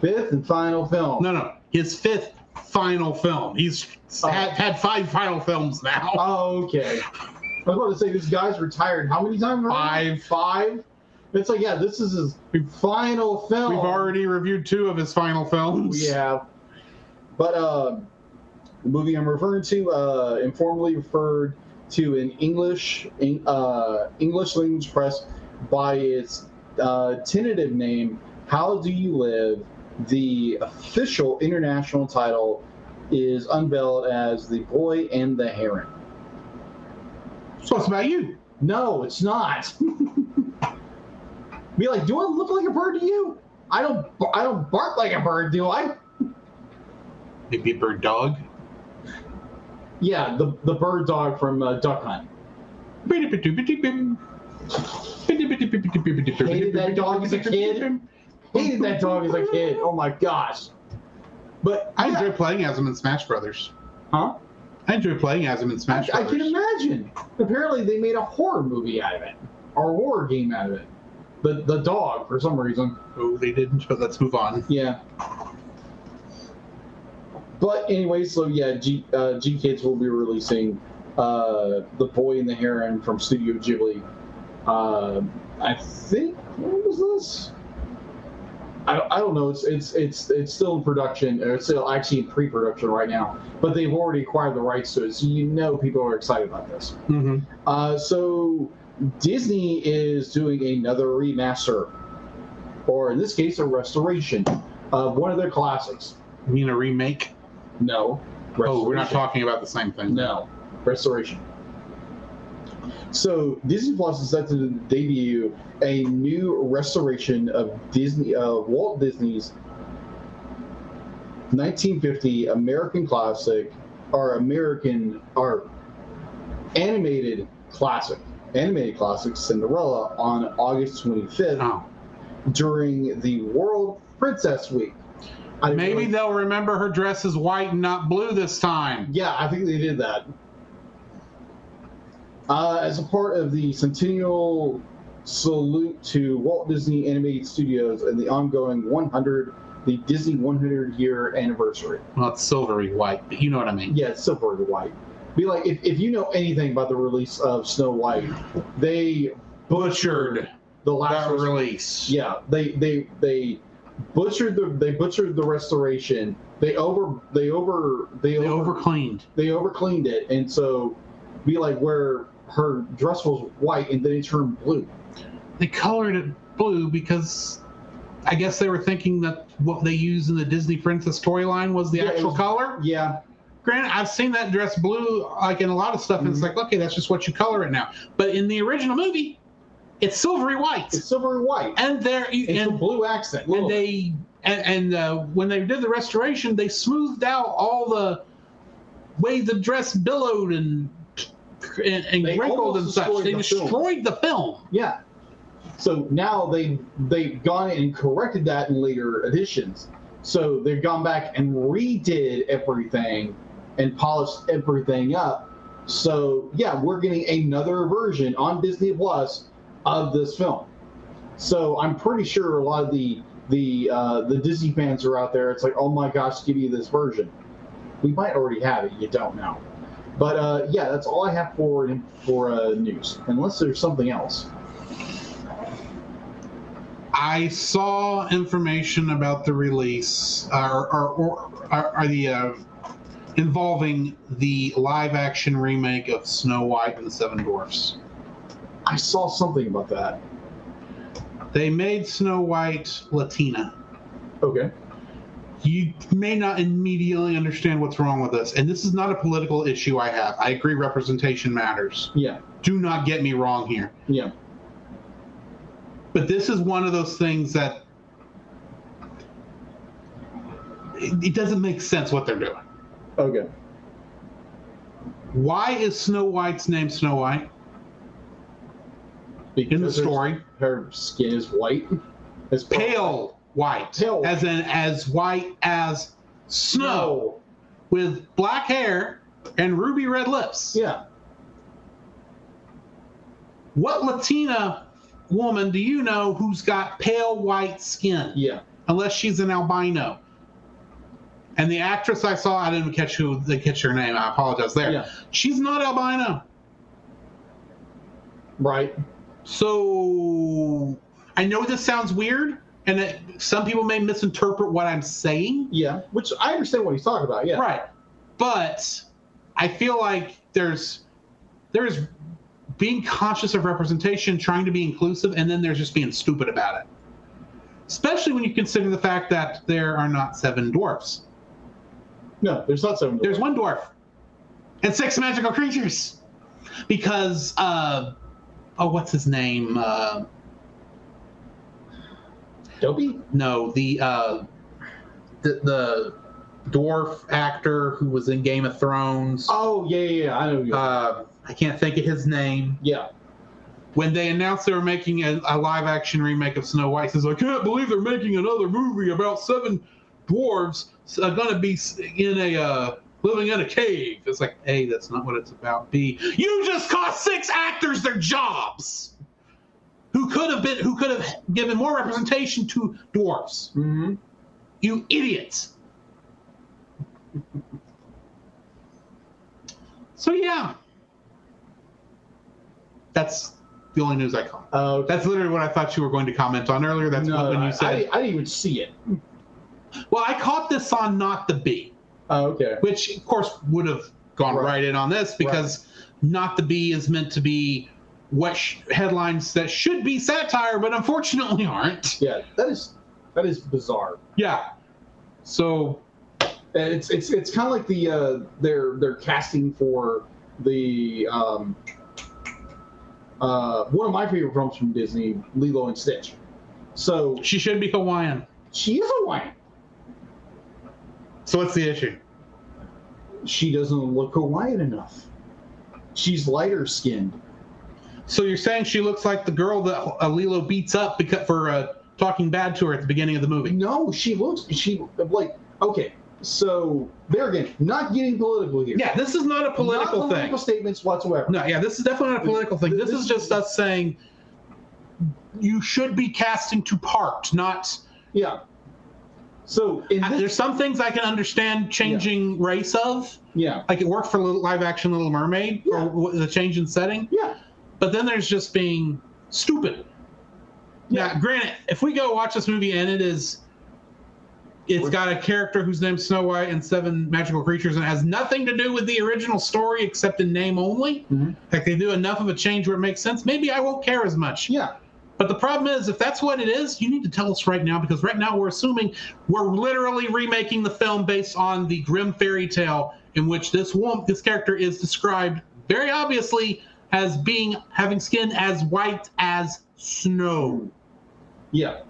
Fifth and final film. No, no. His fifth final film. He's uh, had, had five final films now. Oh, okay. I was about to say, this guy's retired how many times? Five. Five? It's like, yeah, this is his final film. We've already reviewed two of his final films. We have. But uh, the movie I'm referring to, uh, informally referred to in English in, uh, English language press by its uh, tentative name, How Do You Live? The official international title is unveiled as The Boy and the Heron. So it's about you. No, it's not. Be like, do I look like a bird to you? I don't. I don't bark like a bird, do I? Maybe a bird dog. Yeah, the the bird dog from uh, Duck Hunt. Hated that dog as a kid. Hated that dog as a kid. Oh my gosh! But I yeah. enjoy playing as him in Smash Brothers. Huh? I enjoy playing as him in Smash I, Brothers. I can imagine. Apparently, they made a horror movie out of it, or a horror game out of it. The the dog, for some reason. Oh, they didn't. But let's move on. Yeah. But anyway, so yeah, G, uh, G Kids will be releasing uh, The Boy and the Heron from Studio Ghibli. Uh, I think, what was this? I, I don't know. It's it's it's it's still in production. Or it's still actually in pre-production right now. But they've already acquired the rights to it, so you know people are excited about this. Mm-hmm. Uh, so Disney is doing another remaster, or in this case, a restoration of one of their classics. You mean a remake? No. Oh, we're not talking about the same thing. No. Restoration. So Disney Plus is set to debut a new restoration of Disney, uh, Walt Disney's nineteen fifty American classic, or American, or animated classic, animated classic Cinderella on August twenty-fifth oh. during the World Princess Week. I Maybe really, they'll remember her dress is white and not blue this time. Yeah, I think they did that. Uh, as a part of the centennial salute to Walt Disney Animated Studios and the ongoing one hundred, the Disney one hundred year anniversary. Well, it's silvery white, but you know what I mean. Yeah, it's silvery white. Be like, if, if you know anything about the release of Snow White, they butchered the last that release. Yeah, they they they. Butchered the they butchered the restoration. They over they over they, they over overcleaned. They overcleaned it, and so be like where her dress was white and then it turned blue. They colored it blue because I guess they were thinking that what they used in the Disney Princess toy line was the yeah, actual was, color. Yeah. Granted, I've seen that dress blue like in a lot of stuff, and mm-hmm. it's like, okay, that's just what you color it now. But in the original movie, it's silvery white. It's silvery white, and there it's a blue accent. Look. And they and, and uh, when they did the restoration, they smoothed out all the way the dress billowed and and, and wrinkled and such. They destroyed the film. Yeah. So now they they've gone and corrected that in later editions. So they've gone back and redid everything and polished everything up. So yeah, we're getting another version on Disney Plus of this film. So I'm pretty sure a lot of the the uh, the Disney fans are out there. It's like, oh my gosh, give me this version. We might already have it. You don't know. But uh, yeah, that's all I have for for uh, news. Unless there's something else. I saw information about the release, uh, or or, or, or, or the uh, involving the live action remake of Snow White and the Seven Dwarfs. I saw something about that. They made Snow White Latina. Okay. You may not immediately understand what's wrong with this, and this is not a political issue I have. I agree representation matters. Yeah. Do not get me wrong here. Yeah. But this is one of those things that it, it doesn't make sense what they're doing. Okay. Why is Snow White's name Snow White? Because in the story, her skin is white. It's pale white. Pale white. As in as white as snow. No. With black hair and ruby red lips. Yeah. What Latina woman do you know who's got pale white skin? Yeah. Unless she's an albino. And the actress I saw, I didn't catch who they catch her name. I apologize there. Yeah. She's not albino. Right. So I know this sounds weird, and it, some people may misinterpret what I'm saying. Yeah, which I understand what he's talking about. Yeah. Right. But I feel like there's there's being conscious of representation, trying to be inclusive, and then there's just being stupid about it. Especially when you consider the fact that there are not seven dwarfs. No, there's not seven dwarfs. There's one dwarf. And six magical creatures. Because, uh, oh, what's his name? Uh, Dobie? No, the, uh, the the dwarf actor who was in Game of Thrones. Oh, yeah, yeah, yeah. I know. Uh, I can't think of his name. Yeah. When they announced they were making a, a live-action remake of Snow White, he says, I can't believe they're making another movie about seven dwarves uh, going to be in a uh, living in a cave. It's like, A, that's not what it's about. B, you just cost six actors their jobs, who could have been, who could have given more representation to dwarves. Mm-hmm. You idiots. So yeah, that's the only news I caught. Uh, That's literally what I thought you were going to comment on earlier. That's no, when you said... I, I didn't even see it. Well, I caught this on Not the Bee. Oh, okay. Which, of course, would have gone right, right in on this because right. Not the Bee is meant to be what sh- headlines that should be satire, but unfortunately aren't. Yeah, that is that is bizarre. Yeah. So... It's it's it's kind of like the uh, they're, they're casting for the... Um, Uh, one of my favorite films from Disney, Lilo and Stitch. So she should be Hawaiian. She is Hawaiian. So what's the issue? She doesn't look Hawaiian enough. She's lighter skinned. So you're saying she looks like the girl that uh, Lilo beats up because for uh, talking bad to her at the beginning of the movie? No, she looks she like okay. So, there again, not getting political here. Yeah, this is not a political not thing. Not political statements whatsoever. No, yeah, this is definitely not a political thing. This, this is just us saying you should be casting to part, not... Yeah. So, in I, this, there's some things I can understand changing yeah. race of. Yeah. Like it worked for live-action Little Mermaid, yeah. or the change in setting. Yeah. But then there's just being stupid. Yeah. Now, granted, if we go watch this movie and it is... It's got a character whose name's Snow White and seven magical creatures and has nothing to do with the original story except in name only. Mm-hmm. Like they do enough of a change where it makes sense. Maybe I won't care as much. Yeah. But the problem is, if that's what it is, you need to tell us right now because right now we're assuming we're literally remaking the film based on the grim fairy tale in which this woman, this character is described very obviously as being having skin as white as snow. Yeah.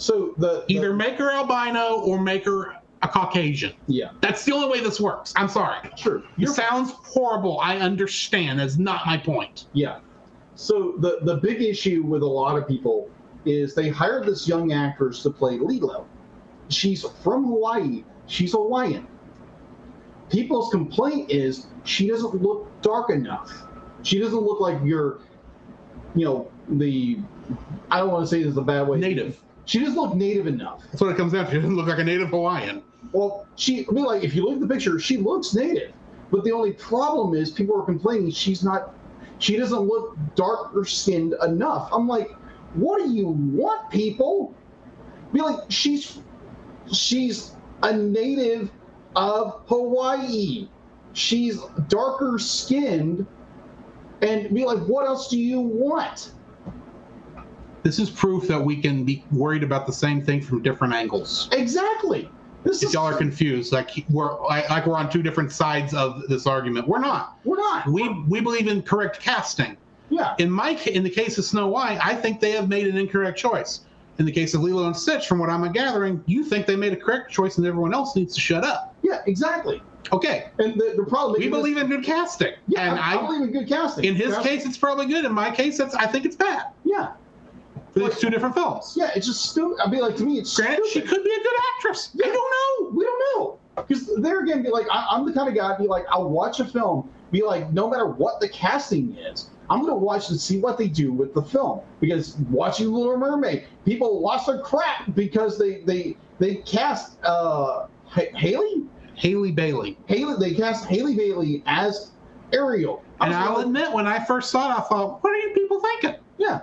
So the, the either make her albino or make her a Caucasian. Yeah, that's the only way this works. I'm sorry. Sure, it sounds horrible. I understand. That's not my point. Yeah. So the the big issue with a lot of people is they hired this young actress to play Lilo. She's from Hawaii. She's Hawaiian. People's complaint is she doesn't look dark enough. She doesn't look like your, you know, the. I don't want to say this is a bad way. Native. She doesn't look native enough. That's what it comes down to. She doesn't look like a native Hawaiian. Well, she, I mean, like, if you look at the picture, she looks native. But the only problem is people are complaining she's not, she doesn't look darker skinned enough. I'm like, what do you want, people? I mean, like, she's, she's a native of Hawaii. She's darker skinned. And I mean, like, what else do you want? This is proof that we can be worried about the same thing from different angles. Exactly. This if is y'all are confused, like we're like we're on two different sides of this argument. We're not. We're not. We we believe in correct casting. Yeah. In my in the case of Snow White, I think they have made an incorrect choice. In the case of Lilo and Stitch, from what I'm gathering, you think they made a correct choice and everyone else needs to shut up. Yeah, exactly. Okay. And the, the problem is... We believe in good casting. Yeah, and I, I believe in good casting. In his case, it's probably good. In my case, that's I think it's bad. Yeah. But it's two different films. Yeah, it's just stupid. I mean, like, to me, it's Granted, stupid. She could be a good actress. Yeah. I don't know. We don't know. Because there again, be like, I, I'm the kind of guy, be like, I'll watch a film, be like, no matter what the casting is, I'm going to watch and see what they do with the film. Because watching Little Mermaid, people lost their crap because they they, they cast uh, H- Haley? Haley Bailey. Haley. They cast Haley Bailey as Ariel. I and I'll like, admit, when I first saw it, I thought, what are you people thinking? Yeah.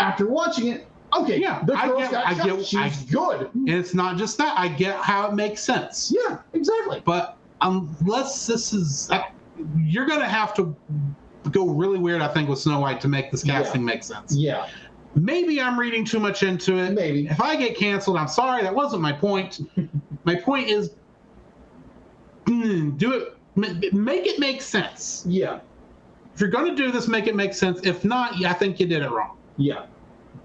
After watching it, okay, yeah, the girl's I get, got I shot. Get, She's I, good. And it's not just that. I get how it makes sense. Yeah, exactly. But unless this is... I, you're going to have to go really weird, I think, with Snow White to make this casting yeah. make sense. Yeah. Maybe I'm reading too much into it. Maybe. If I get canceled, I'm sorry. That wasn't my point. My point is... do it... Make it make sense. Yeah. If you're going to do this, make it make sense. If not, I think you did it wrong. Yeah,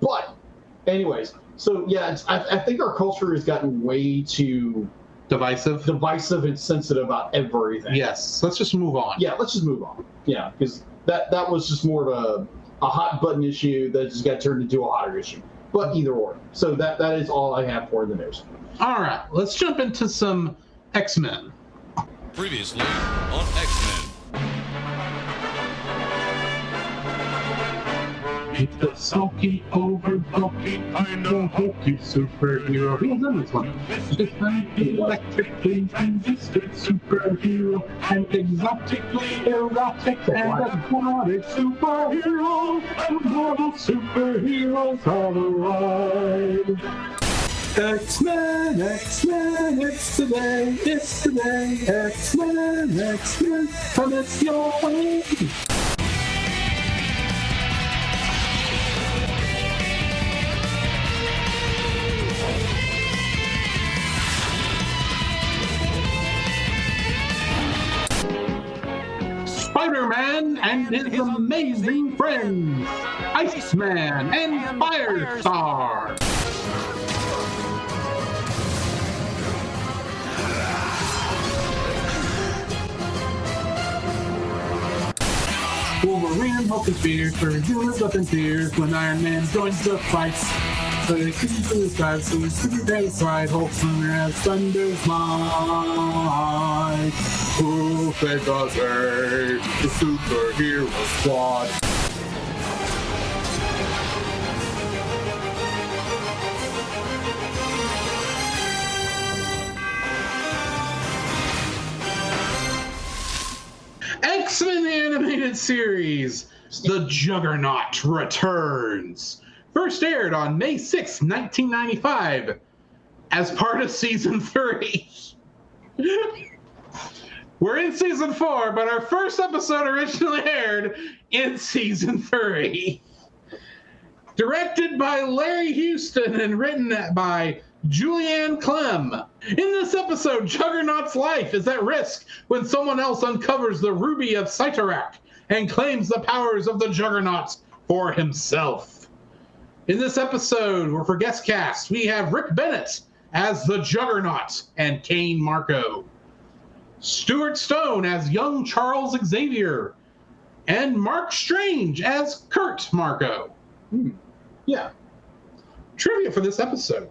but anyways, so yeah, it's, I, I think our culture has gotten way too divisive, divisive and sensitive about everything. Yes, let's just move on. Yeah, let's just move on. Yeah, because that that was just more of a, a hot button issue that just got turned into a hotter issue. But either or, so that that is all I have for the news. All right, let's jump into some X-Men. Previously on X-Men. It's the sulky, over-bulky, kind of hokey superhero. He was in this one. This man, electrically transistor superhero, an exotically erotic and aquatic superhero, and mortal superheroes have arrived. X-Men, X-Men, it's today, it's today, X-Men, X-Men, and it's your way. Spider-Man and his amazing friends, Iceman and Firestar. Wolverine and Hulk and Spear, for doers up in tears when Iron Man joins the fight. So they can do the sky, so the super days ride, Hulk Thunder as Thunder's light. Who saved us, hey? The superhero squad. X-Men the Animated Series, The Juggernaut Returns. First aired on May sixth, nineteen ninety-five, as part of Season three. We're in Season four, but our first episode originally aired in Season three. Directed by Larry Houston and written by Julianne Clem. In this episode, Juggernaut's life is at risk when someone else uncovers the Ruby of Cytorak and claims the powers of the Juggernaut for himself. In this episode, or for guest cast, we have Rick Bennett as the Juggernaut and Kane Marco. Stuart Stone as young Charles Xavier, and Mark Strange as Kurt Marco. Hmm. Yeah. Trivia for this episode.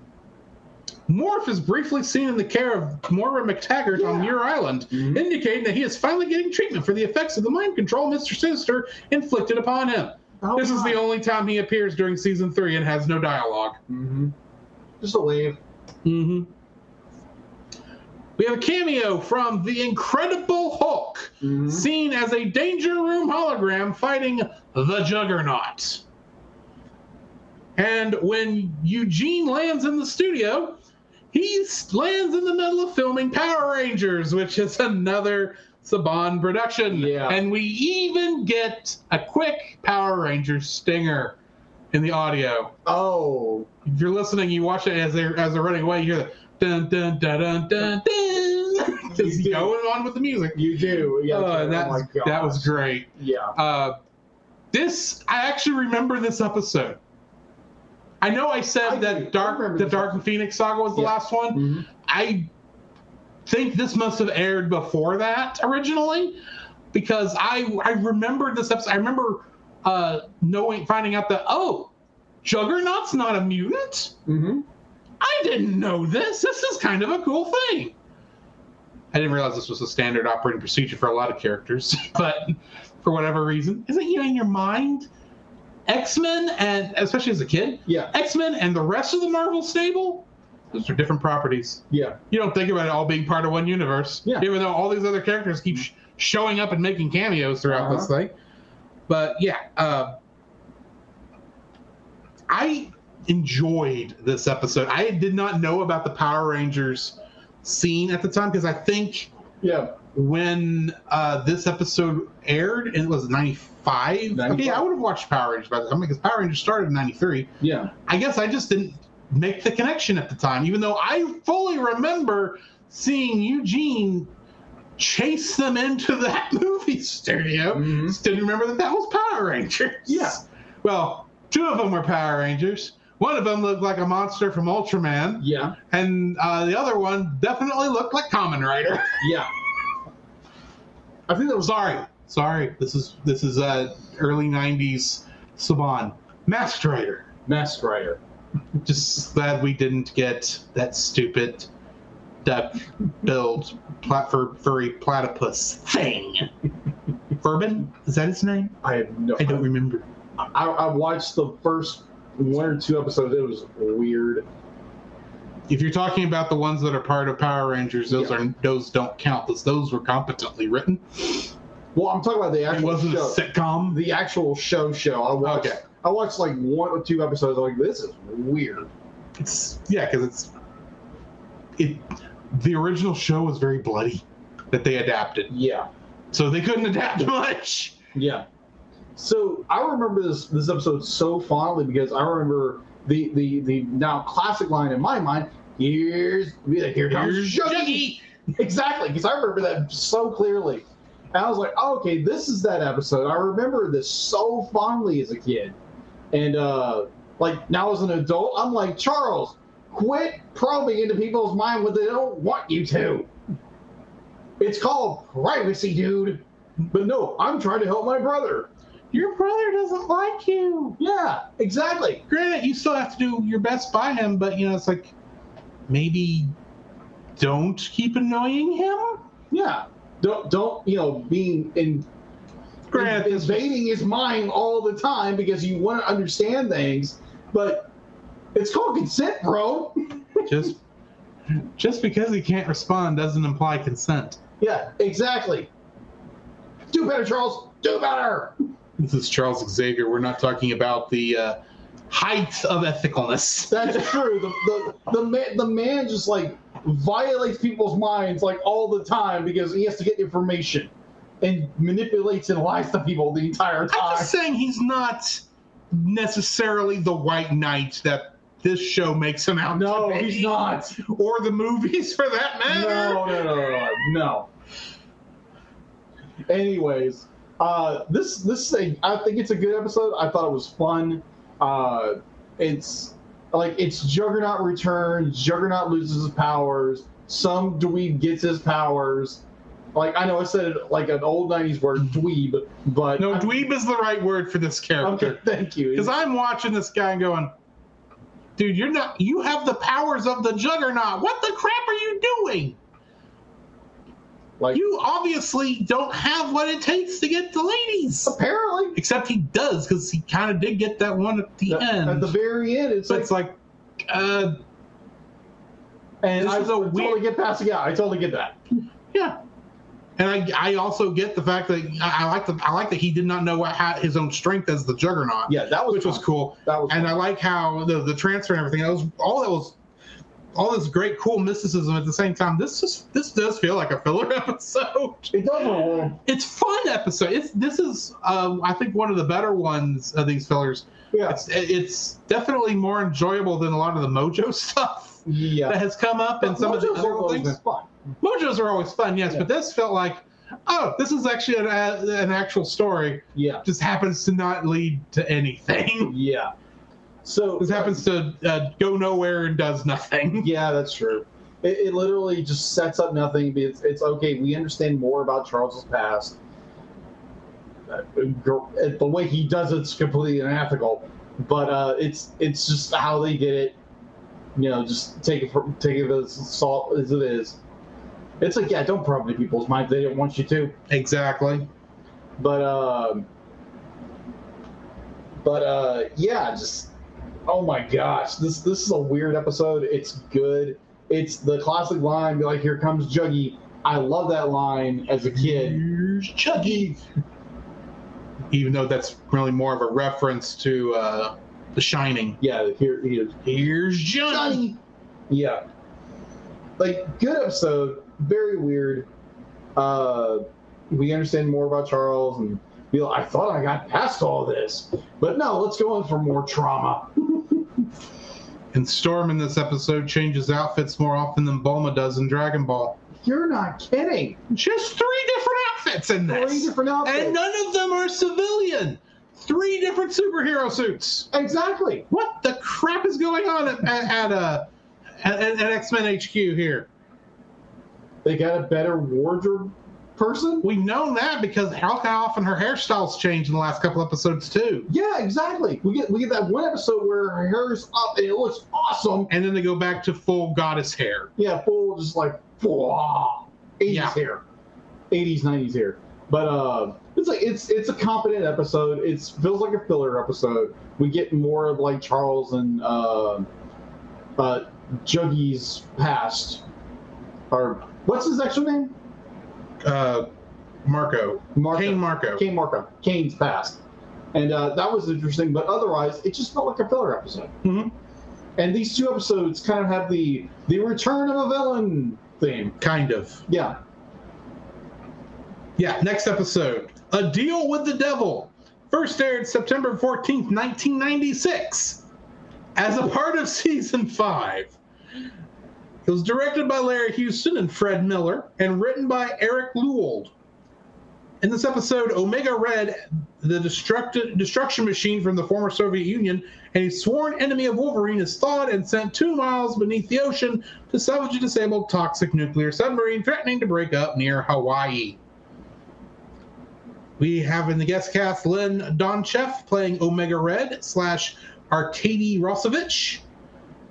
Morph is briefly seen in the care of Moira McTaggart yeah. on Muir Island, mm-hmm. indicating that he is finally getting treatment for the effects of the mind control Mister Sinister inflicted upon him. Oh, this God. is the only time he appears during Season three and has no dialogue. Mm-hmm. Just a wave. Mm-hmm. We have a cameo from the Incredible Hulk, mm-hmm. seen as a Danger Room hologram fighting the Juggernaut. And when Eugene lands in the studio, he lands in the middle of filming Power Rangers, which is another Saban production. Yeah. And we even get a quick Power Rangers stinger in the audio. Oh. If you're listening, you watch it as they're, as they're running away, you hear the dun dun dun dun dun dun. Just going on with the music. You do. Yeah. Uh, that, oh that was great. Yeah. Uh, this I actually remember this episode. I know I said I that do. Dark, the Dark Phoenix Saga was the yeah. last one. Mm-hmm. I think this must have aired before that originally, because I I remember this episode. I remember uh, knowing, finding out that, oh, Juggernaut's not a mutant? Mm-hmm. I didn't know this. This is kind of a cool thing. I didn't realize this was a standard operating procedure for a lot of characters, but for whatever reason, isn't you in your mind? X-Men, and especially as a kid, yeah. X-Men and the rest of the Marvel stable, those are different properties. Yeah. You don't think about it all being part of one universe, yeah. even though all these other characters keep sh- showing up and making cameos throughout uh-huh. this thing. But yeah, uh, I enjoyed this episode. I did not know about the Power Rangers scene at the time, because I think yeah. when uh, this episode aired, it was ninety-five Okay, I would have watched Power Rangers by the time, because Power Rangers started in ninety-three Yeah. I guess I just didn't make the connection at the time, even though I fully remember seeing Eugene chase them into that movie studio. Mm-hmm. Just didn't remember that that was Power Rangers. Yeah. Well, two of them were Power Rangers. One of them looked like a monster from Ultraman. Yeah. And uh, the other one definitely looked like Kamen Rider. Yeah. I think that was sorry. Sorry. This is this is uh, early nineties Saban. Mask Rider. Mask Rider. Just glad we didn't get that stupid depth build plat- furry platypus thing. Furban? Is that his name? I have no I don't I, remember. I, I watched the first one or two episodes. It was weird. If you're talking about the ones that are part of Power Rangers, those yeah. are those don't count, because those were competently written. Well, I'm talking about the actual. It wasn't show. A sitcom. The actual show show. I watched. Okay. I watched like one or two episodes. I'm like, this is weird. It's yeah, because it's it. The original show was very bloody that they adapted. Yeah. So they couldn't adapt much. Yeah. So I remember this this episode so fondly, because I remember the the, the now classic line in my mind. Here's here comes Shuggy. Exactly, because I remember that so clearly. And I was like, oh, okay, this is that episode. I remember this so fondly as a kid. And, uh, like, now as an adult, I'm like, Charles, quit probing into people's mind when they don't want you to. It's called privacy, dude. But no, I'm trying to help my brother. Your brother doesn't like you. Yeah, exactly. Granted, you still have to do your best by him, but, you know, it's like, maybe don't keep annoying him? Yeah. Don't, don't you know, being in, in, invading his mind all the time because you want to understand things, but it's called consent, bro. just just because he can't respond doesn't imply consent. Yeah, exactly. Do better, Charles. Do better. This is Charles Xavier. We're not talking about the uh, height of ethicalness. That's true. The, the, the, man, the man just, like, violates people's minds like all the time because he has to get information and manipulates and lies to people the entire time. I'm just saying he's not necessarily the white knight that this show makes him out no, to be. No, he's not. Or the movies for that matter. No, no, no, no, no. no. Anyways, uh, this this thing, I think it's a good episode. I thought it was fun. Uh, it's... Like, it's Juggernaut returns, Juggernaut loses his powers, some dweeb gets his powers. Like, I know I said it like an old nineties word, dweeb, but... No, dweeb I, is the right word for this character. Okay, thank you. Because I'm watching this guy and going, dude, you're not... You have the powers of the Juggernaut. What the crap are you doing? Like, you obviously don't have what it takes to get the ladies. Apparently. Except he does, because he kind of did get that one at the, the end. At the very end. It's, like, it's like, uh... And I totally weird... get past it. Yeah, I totally get that. Yeah. And I I also get the fact that I, I like the I like that he did not know what had his own strength as the Juggernaut. Yeah, that was Which fun. was cool. That was And fun. I like how the, the transfer and everything, that was all that was... all this great, cool mysticism at the same time. This just this does feel like a filler episode. It does. It's fun episode. It's this is um, I think one of the better ones of these fillers. Yeah. It's, it's definitely more enjoyable than a lot of the Mojo stuff yeah. that has come up, and but some Mojos of the other are things. Fun. Mojos are always fun, yes, yeah. but this felt like, oh, this is actually an uh, an actual story. Yeah. Just happens to not lead to anything. Yeah. So this happens to uh, go nowhere and does nothing. Yeah, that's true. It, it literally just sets up nothing. It's, it's okay. We understand more about Charles's past. Uh, the way he does it's completely unethical, but uh, it's it's just how they did it. You know, just take it for, take it as salt as it is. It's like, yeah, don't probe into people's minds. They don't want you to. Exactly. But um, but uh, yeah, just oh my gosh, this this is a weird episode. It's good. It's the classic line, like, here comes Juggy. I love that line as a kid. Here's Juggy. Even though that's really more of a reference to uh, The Shining. Yeah, here he is. Here's Juggy. Yeah. Like, good episode. Very weird. Uh, we understand more about Charles, and we, I thought I got past all this. But no, let's go in for more trauma. And Storm in this episode changes outfits more often than Bulma does in Dragon Ball. You're not kidding. Just three different outfits in this. Three different outfits. And none of them are civilian. Three different superhero suits. Exactly. What the crap is going on at at, at uh, at, at X-Men H Q here? They got a better wardrobe person? We know that because how often her hairstyles changed in the last couple episodes too. Yeah, exactly. We get we get that one episode where her hair's up and it looks awesome. And then they go back to full goddess hair. Yeah, full just like blah, eighties yeah. hair. eighties, nineties hair. But uh, it's like it's it's a competent episode. It feels like a filler episode. We get more of like Charles and uh, uh, Juggy's past. Or what's his actual name? Uh, Marco. Marco. Kane Marco. Kane Marco. Kane's past. And uh, that was interesting, but otherwise, it just felt like a filler episode. Mm-hmm. And these two episodes kind of have the the return of a villain theme. Kind of. Yeah. Yeah, next episode. A Deal with the Devil. First aired September fourteenth, nineteen ninety-six. As a part of Season five. It was directed by Larry Houston and Fred Miller and written by Eric Lewold. In this episode, Omega Red, the destructi- destruction machine from the former Soviet Union, and a sworn enemy of Wolverine, is thawed and sent two miles beneath the ocean to salvage a disabled toxic nuclear submarine threatening to break up near Hawaii. We have in the guest cast Lynn Doncheff playing Omega Red slash Arkady Rosevich.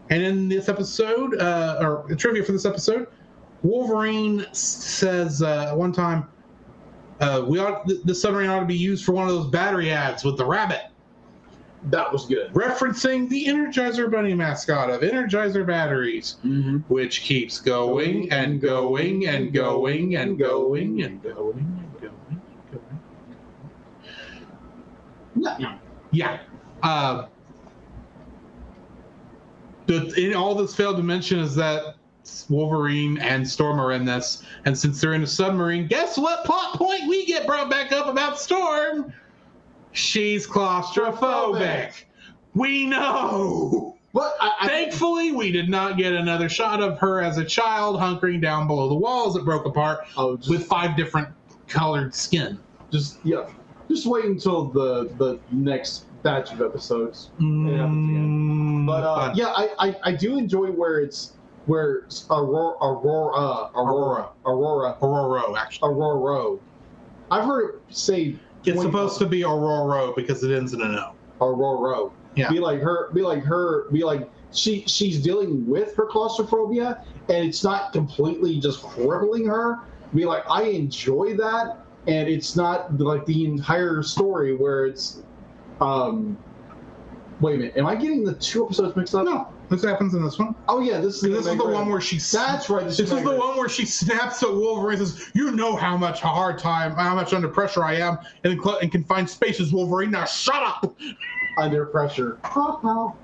And in this episode, uh, or trivia for this episode, Wolverine says uh, one time, uh, "We ought th- this submarine ought to be used for one of those battery ads with the rabbit." That was good. Referencing the Energizer Bunny mascot of Energizer batteries, mm-hmm. which keeps going and going and going and going and going and going and going. And going. Yeah. Yeah. Uh, The, in all that's failed to mention is that Wolverine and Storm are in this, and since they're in a submarine, guess what plot point we get brought back up about Storm? She's claustrophobic. We know. What? I, I, Thankfully, we did not get another shot of her as a child hunkering down below the walls that broke apart oh, just, with five different colored skin. Just yeah. Just wait until the the next batch of episodes. Mm, but uh, yeah, I, I, I do enjoy where it's where it's Aurora Aurora Aurora Aurora Aurora actually Aurora. I've heard it say it's supposed times. to be Aurora because it ends in an O. Aurora. Yeah. Be like her. Be like her. Be like she. She's dealing with her claustrophobia, and it's not completely just crippling her. Be like, I enjoy that, and it's not like the entire story where it's. Um, wait a minute. Am I getting the two episodes mixed up? No, this happens in this one. Oh yeah, this is this is the one where she. That's right. This is the one where she snaps at Wolverine and says, "You know how much a hard time, how much under pressure I am, and in cl- in confined spaces, Wolverine. Now shut up." Under pressure.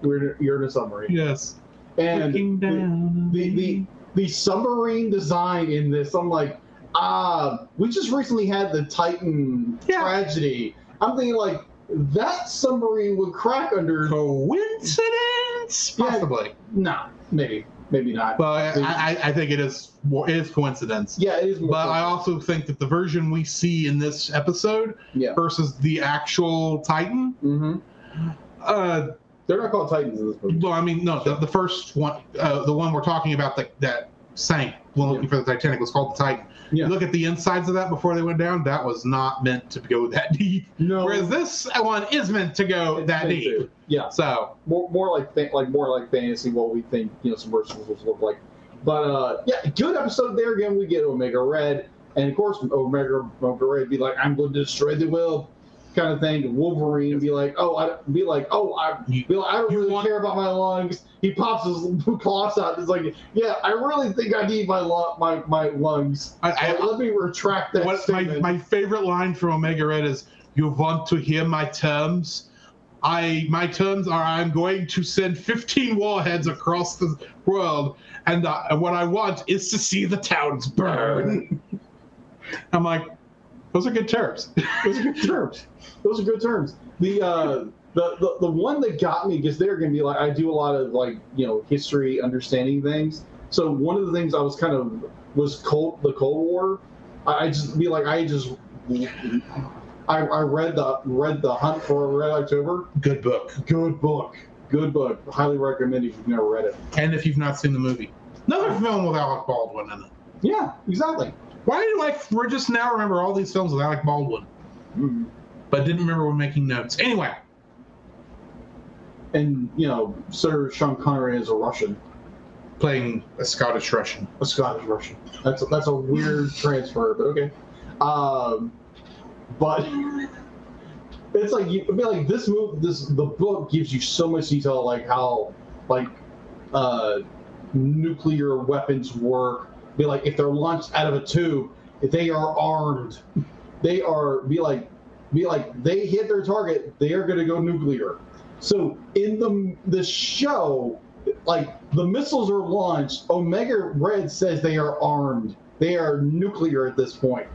We're you're in a submarine. Yes. And the, the the the submarine design in this, I'm like, ah, we just recently had the Titan yeah. tragedy. I'm thinking like. That submarine would crack under coincidence, possibly. Yeah, nah, maybe, maybe not. But maybe. I, I think it is more, it is coincidence. Yeah, it is. More but coincidence. I also think that the version we see in this episode yeah. versus the actual Titan, mm-hmm. uh, They're not called Titans in this movie. Well, I mean, no, the, the first one, uh, the one we're talking about that, that sank when looking yeah. for the Titanic was called the Titan. Yeah. You look at the insides of that before they went down, that was not meant to go that deep. No. Whereas this one is meant to go it's that deep. Too. Yeah. So more, more like th- like more like fantasy, what we think, you know, submersibles look like. But uh, yeah, good episode there again. We get Omega Red, and of course Omega, Omega Red be like, "I'm going to destroy the world," kind of thing. Wolverine be like, "Oh, I be like, oh, I be like, I don't really want- care about my lungs." He pops his claws out. It's like, "Yeah, I really think I need my lo- my my lungs." I, I, like, let me retract that. What, statement. My my favorite line from Omega Red is, "You want to hear my terms? I my terms are I'm going to send fifteen warheads across the world, and uh, what I want is to see the towns burn." I'm like, those are good terms. Those are good terms. Those are good terms. The uh, the, the the one that got me, because they're gonna be like, I do a lot of like you know history understanding things. So one of the things I was kind of was cold the Cold War. I, I just be like I just. I, I read the read the Hunt for Red October. Good book. Good book. Good book. Highly recommend if you've never read it. And if you've not seen the movie. Another film with Alec Baldwin in it. Yeah, exactly. Why do I we're just now remember all these films with Alec Baldwin? Mm-hmm. But didn't remember when making notes. Anyway. And, you know, Sir Sean Connery is a Russian. Playing a Scottish Russian. A Scottish Russian. That's a, that's a weird transfer, but okay. Um... But it's like you I mean, like this move this the book gives you so much detail like how like uh, nuclear weapons work. Be like if they're launched out of a tube, if they are armed, they are be like be like they hit their target, they are gonna go nuclear. So in the the show, like the missiles are launched, Omega Red says they are armed. They are nuclear at this point.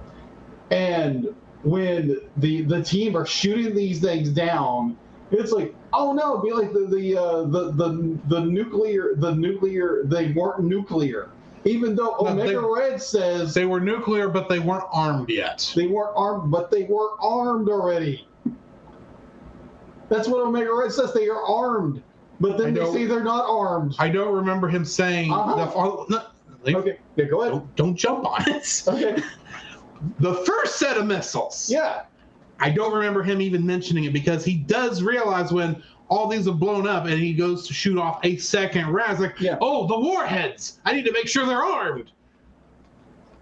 And when the the team are shooting these things down, it's like, oh no, be like the the uh, the, the the nuclear the nuclear they weren't nuclear, even though no, Omega they, Red says they were nuclear, but they weren't armed yet. They weren't armed, but they were armed already. That's what Omega Red says. They are armed, but then they say they're not armed. I don't remember him saying. Uh-huh. The, no, leave, okay, yeah, go ahead. Don't, don't jump on it. Okay. The first set of missiles. Yeah. I don't remember him even mentioning it because he does realize when all these are blown up and he goes to shoot off a second round. It's like, yeah. Oh, the warheads. I need to make sure they're armed.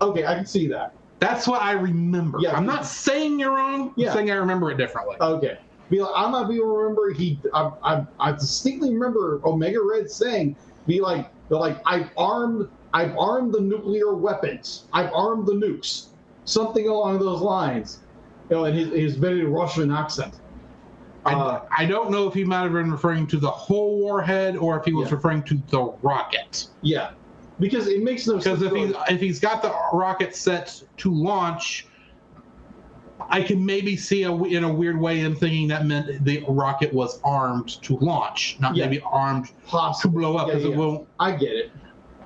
Okay, I can see that. That's what I remember. Yeah, I'm not saying you're wrong. Yeah. I'm saying I remember it differently. Okay. Be like, I might be remember he. I, I I distinctly remember Omega Red saying, be like, they're like, I've armed, I've armed the nuclear weapons. I've armed the nukes. Something along those lines, you know, in his, his very Russian accent. Uh, I, I don't know if he might have been referring to the whole warhead or if he was yeah. referring to the rocket. Yeah, because it makes no sense. Because if he's, if he's got the rocket set to launch, I can maybe see a, in a weird way him thinking that meant the rocket was armed to launch, not yeah. maybe armed Possibly. to blow up. Yeah, as yeah. It won't, I get it.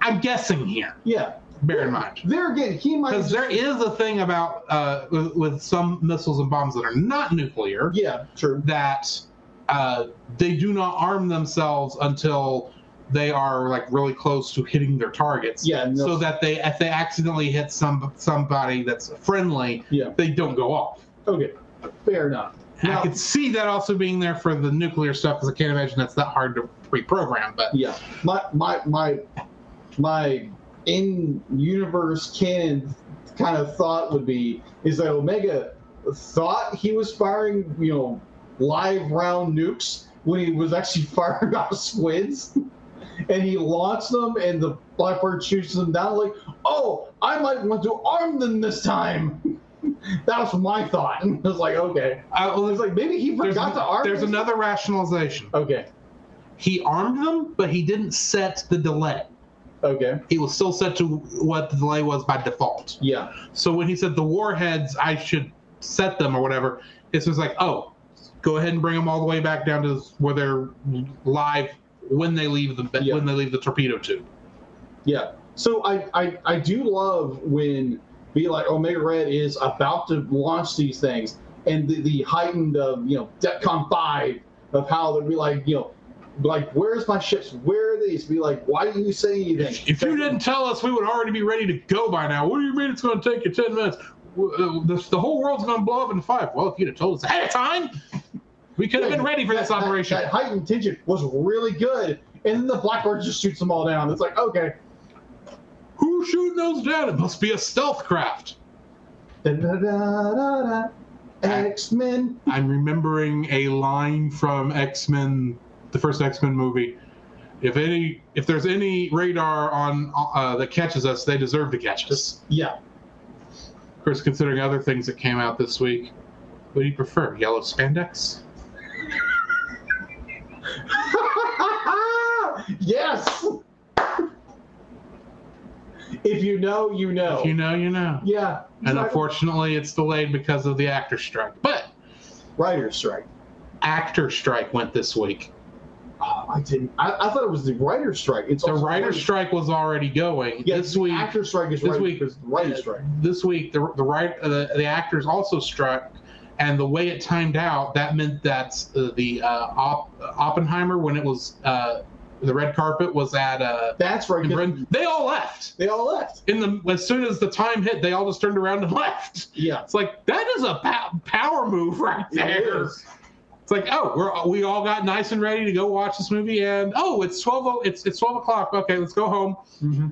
I'm guessing here. Yeah. Bear in mind. There again, he might because there is a thing about uh, with, with some missiles and bombs that are not nuclear. Yeah, true. That uh, they do not arm themselves until they are like really close to hitting their targets. Yeah. No. So that they, if they accidentally hit some somebody that's friendly, yeah. they don't go off. Okay. Fair enough. Now, I could see that also being there for the nuclear stuff because I can't imagine that's that hard to pre-program. But yeah, my my my my. in-universe canon kind of thought would be is that Omega thought he was firing, you know, live round nukes when he was actually firing off squids, and he launched them, and the Blackbird shoots them down. Like, oh, I might want to arm them this time. That was my thought. I was like, okay. I was like, maybe he forgot to arm them. There's another rationalization. Okay. He armed them, but he didn't set the delay. Okay. He was still set to what the delay was by default. Yeah. So when he said the warheads, I should set them or whatever, this was like, oh, go ahead and bring them all the way back down to where they're live when they leave the yeah. when they leave the torpedo tube. Yeah. So I, I, I do love when be like Omega Red is about to launch these things and the, the heightened of you know DEFCON five of how they'd be like you know like, where's my ships? Where are these? Be like, why didn't you say anything? If you didn't tell us, we would already be ready to go by now. What do you mean it's going to take you ten minutes? The, the whole world's going to blow up in five. Well, if you'd have told us ahead of time, we could have yeah, been ready for that, this operation. That, that heightened tension was really good. And then the blackbird just shoots them all down. It's like, okay. Who's shooting those down? It must be a stealth craft. Da, da, da, da, da. X-Men. I'm remembering a line from X-Men, the first X-Men movie. If any, if there's any radar on uh, that catches us, they deserve to catch us. Yeah. Of course, considering other things that came out this week, what do you prefer, yellow spandex? Yes. If you know, you know. If you know, you know. Yeah. And right. Unfortunately, it's delayed because of the actor strike. But writer's strike. Actor strike went this week. Oh, I didn't. I, I thought it was the writer's strike. It's the writer's strike was already going. Yeah, this week. Actor strike is this right week. The writer's uh, strike. This week, the the right uh, the, the actors also struck, and the way it timed out, that meant that uh, the uh, Op- Oppenheimer, when it was. Uh, The red carpet was at. Uh, That's right. Bryn- they all left. They all left. In the as soon as the time hit, they all just turned around and left. Yeah. It's like that is a pow- power move right there. It is. It's like oh, we we all got nice and ready to go watch this movie, and oh, it's twelve. It's it's twelve o'clock. Okay, let's go home. Mm-hmm.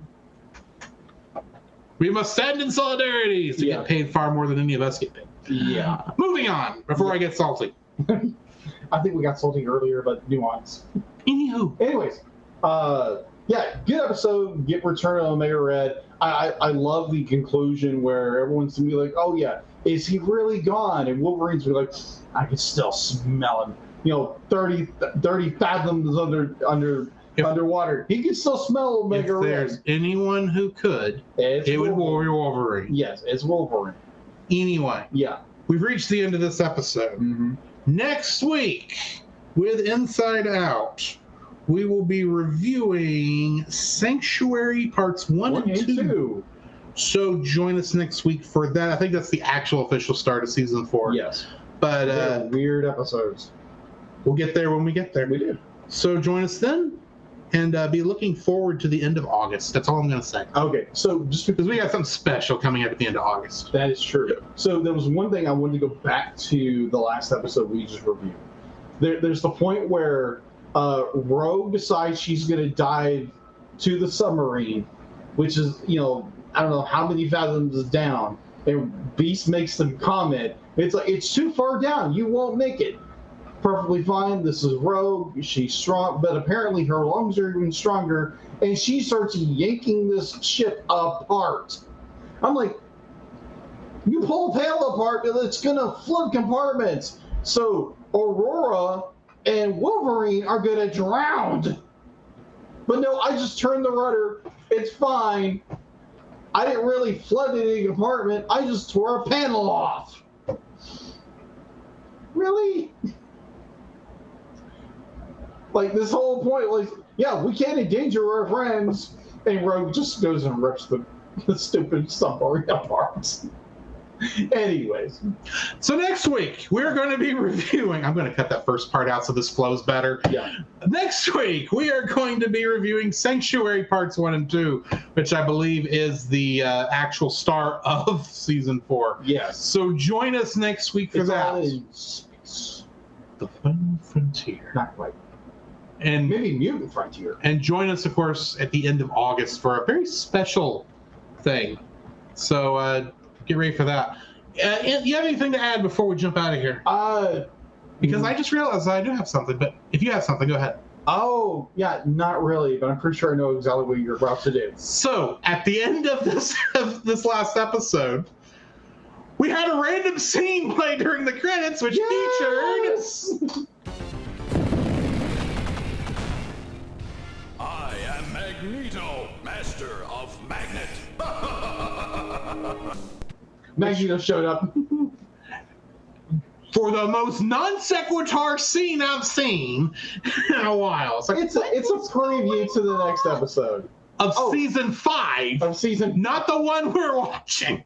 We must stand in solidarity. So yeah. You get paid far more than any of us get paid. Yeah. Moving on before yeah. I get salty. I think we got salty earlier, but nuance. Anywho. Anyways, uh, yeah, good episode. Get Return of Omega Red. I, I, I love the conclusion where everyone's gonna be like, "Oh yeah, is he really gone?" And Wolverine's be like, "I can still smell him." You know, thirty, thirty fathoms under under if, underwater. He can still smell Omega Red. If there's Red. Anyone who could, it's it Wolverine. would be Wolverine. Yes, it's Wolverine. Anyway, yeah, we've reached the end of this episode. Mm-hmm. Next week, with Inside Out, we will be reviewing Sanctuary Parts one, one and two. So join us next week for that. I think that's the actual official start of Season four. Yes. But uh, weird episodes. We'll get there when we get there. We do. So join us then, and uh, be looking forward to the end of August. That's all I'm going to say. Okay. So just because we got something special coming up at the end of August. That is true. Yeah. So there was one thing I wanted to go back to the last episode we just reviewed. There, there's the point where uh, Rogue decides she's going to dive to the submarine, which is, you know, I don't know how many fathoms down. And Beast makes them comment. It's like, it's too far down. You won't make it. Perfectly fine. This is Rogue. She's strong. But apparently her lungs are even stronger. And she starts yanking this ship apart. I'm like, you pull Pale apart, it's going to flood compartments. So Aurora and Wolverine are going to drown. But no, I just turned the rudder. It's fine. I didn't really flood any compartment. I just tore a panel off. Really? Like, this whole point, like, yeah, we can't endanger our friends. And Rogue just goes and rips the, the stupid submarine apart. Anyways, so next week we're going to be reviewing. I'm going to cut that first part out so this flows better. Yeah. Next week we are going to be reviewing Sanctuary Parts One and Two, which I believe is the uh, actual star of Season Four. Yes. So join us next week for it's that. All in space. The final frontier. Not quite. And maybe mutant frontier. And join us, of course, at the end of August for a very special thing. So. Uh, Get ready for that. Uh, you have anything to add before we jump out of here? Uh, because I just realized I do have something, but if you have something, go ahead. Oh, yeah, not really, but I'm pretty sure I know exactly what you're about to do. So, at the end of this of this last episode, we had a random scene played during the credits, which yes! featured... I am Magneto, master of magnet. Magneto showed up. For the most non-sequitur scene I've seen in a while. It's, like, it's, a, it's a preview to the next episode. Of oh, season five. Of season... Not the one we're watching.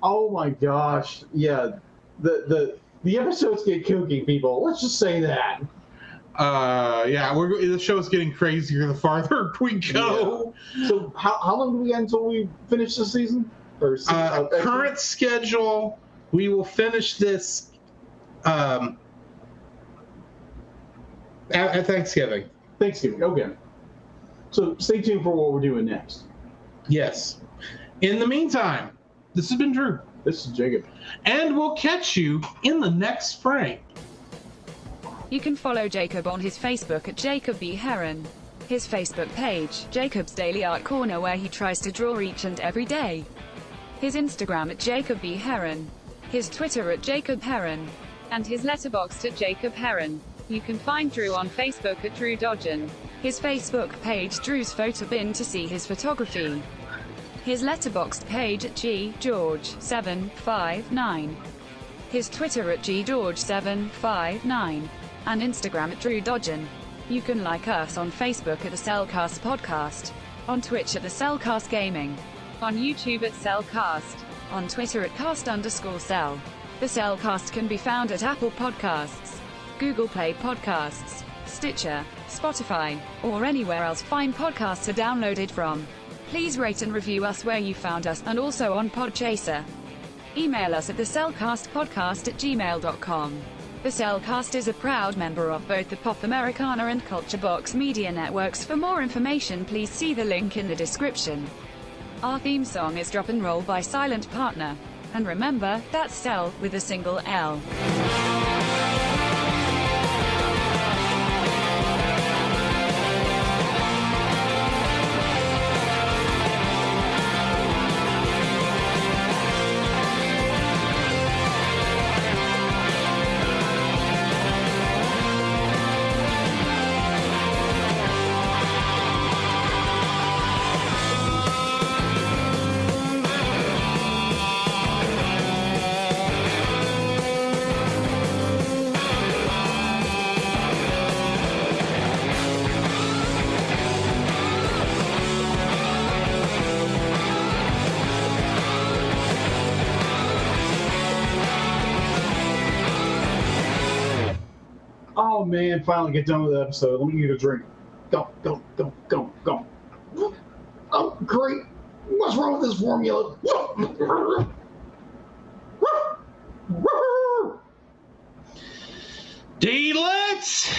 Oh, my gosh. Yeah. The the the episodes get kooky, people. Let's just say that. Uh, yeah, we're the show's getting crazier the farther we go. Yeah. So how how long do we get until we finish this season? Or season uh, current schedule, we will finish this um, at, at Thanksgiving. Thanksgiving, okay. So stay tuned for what we're doing next. Yes. In the meantime, this has been Drew. This is Jacob. And we'll catch you in the next frame. You can follow Jacob on his Facebook at Jacob B. Heron. His Facebook page, Jacob's Daily Art Corner, where he tries to draw each and every day. His Instagram at Jacob B. Heron. His Twitter at Jacob Heron. And his Letterboxd at Jacob Heron. You can find Drew on Facebook at Drew Dodgen. His Facebook page, Drew's Photo Bin, to see his photography. His Letterboxd page at G George seven five nine. His Twitter at G George seven five nine. And Instagram at Drew Dodgen. You can like us on Facebook at The Cellcast Podcast, on Twitch at The Cellcast Gaming, on YouTube at Cellcast, on Twitter at cast underscore cell. The Cellcast can be found at Apple Podcasts, Google Play Podcasts, Stitcher, Spotify, or anywhere else fine podcasts are downloaded from. Please rate and review us where you found us, and also on Podchaser. Email us at the cellcast podcast at gmail dot com. The Cellcast is a proud member of both the Pop Americana and Culture Box media networks. For more information, please see the link in the description. Our theme song is Drop and Roll by Silent Partner. And remember, that's Cell, with a single L. Man, finally get done with the episode. Let me get a drink. Go, go, go, go, go. Oh, great. What's wrong with this formula? Delete!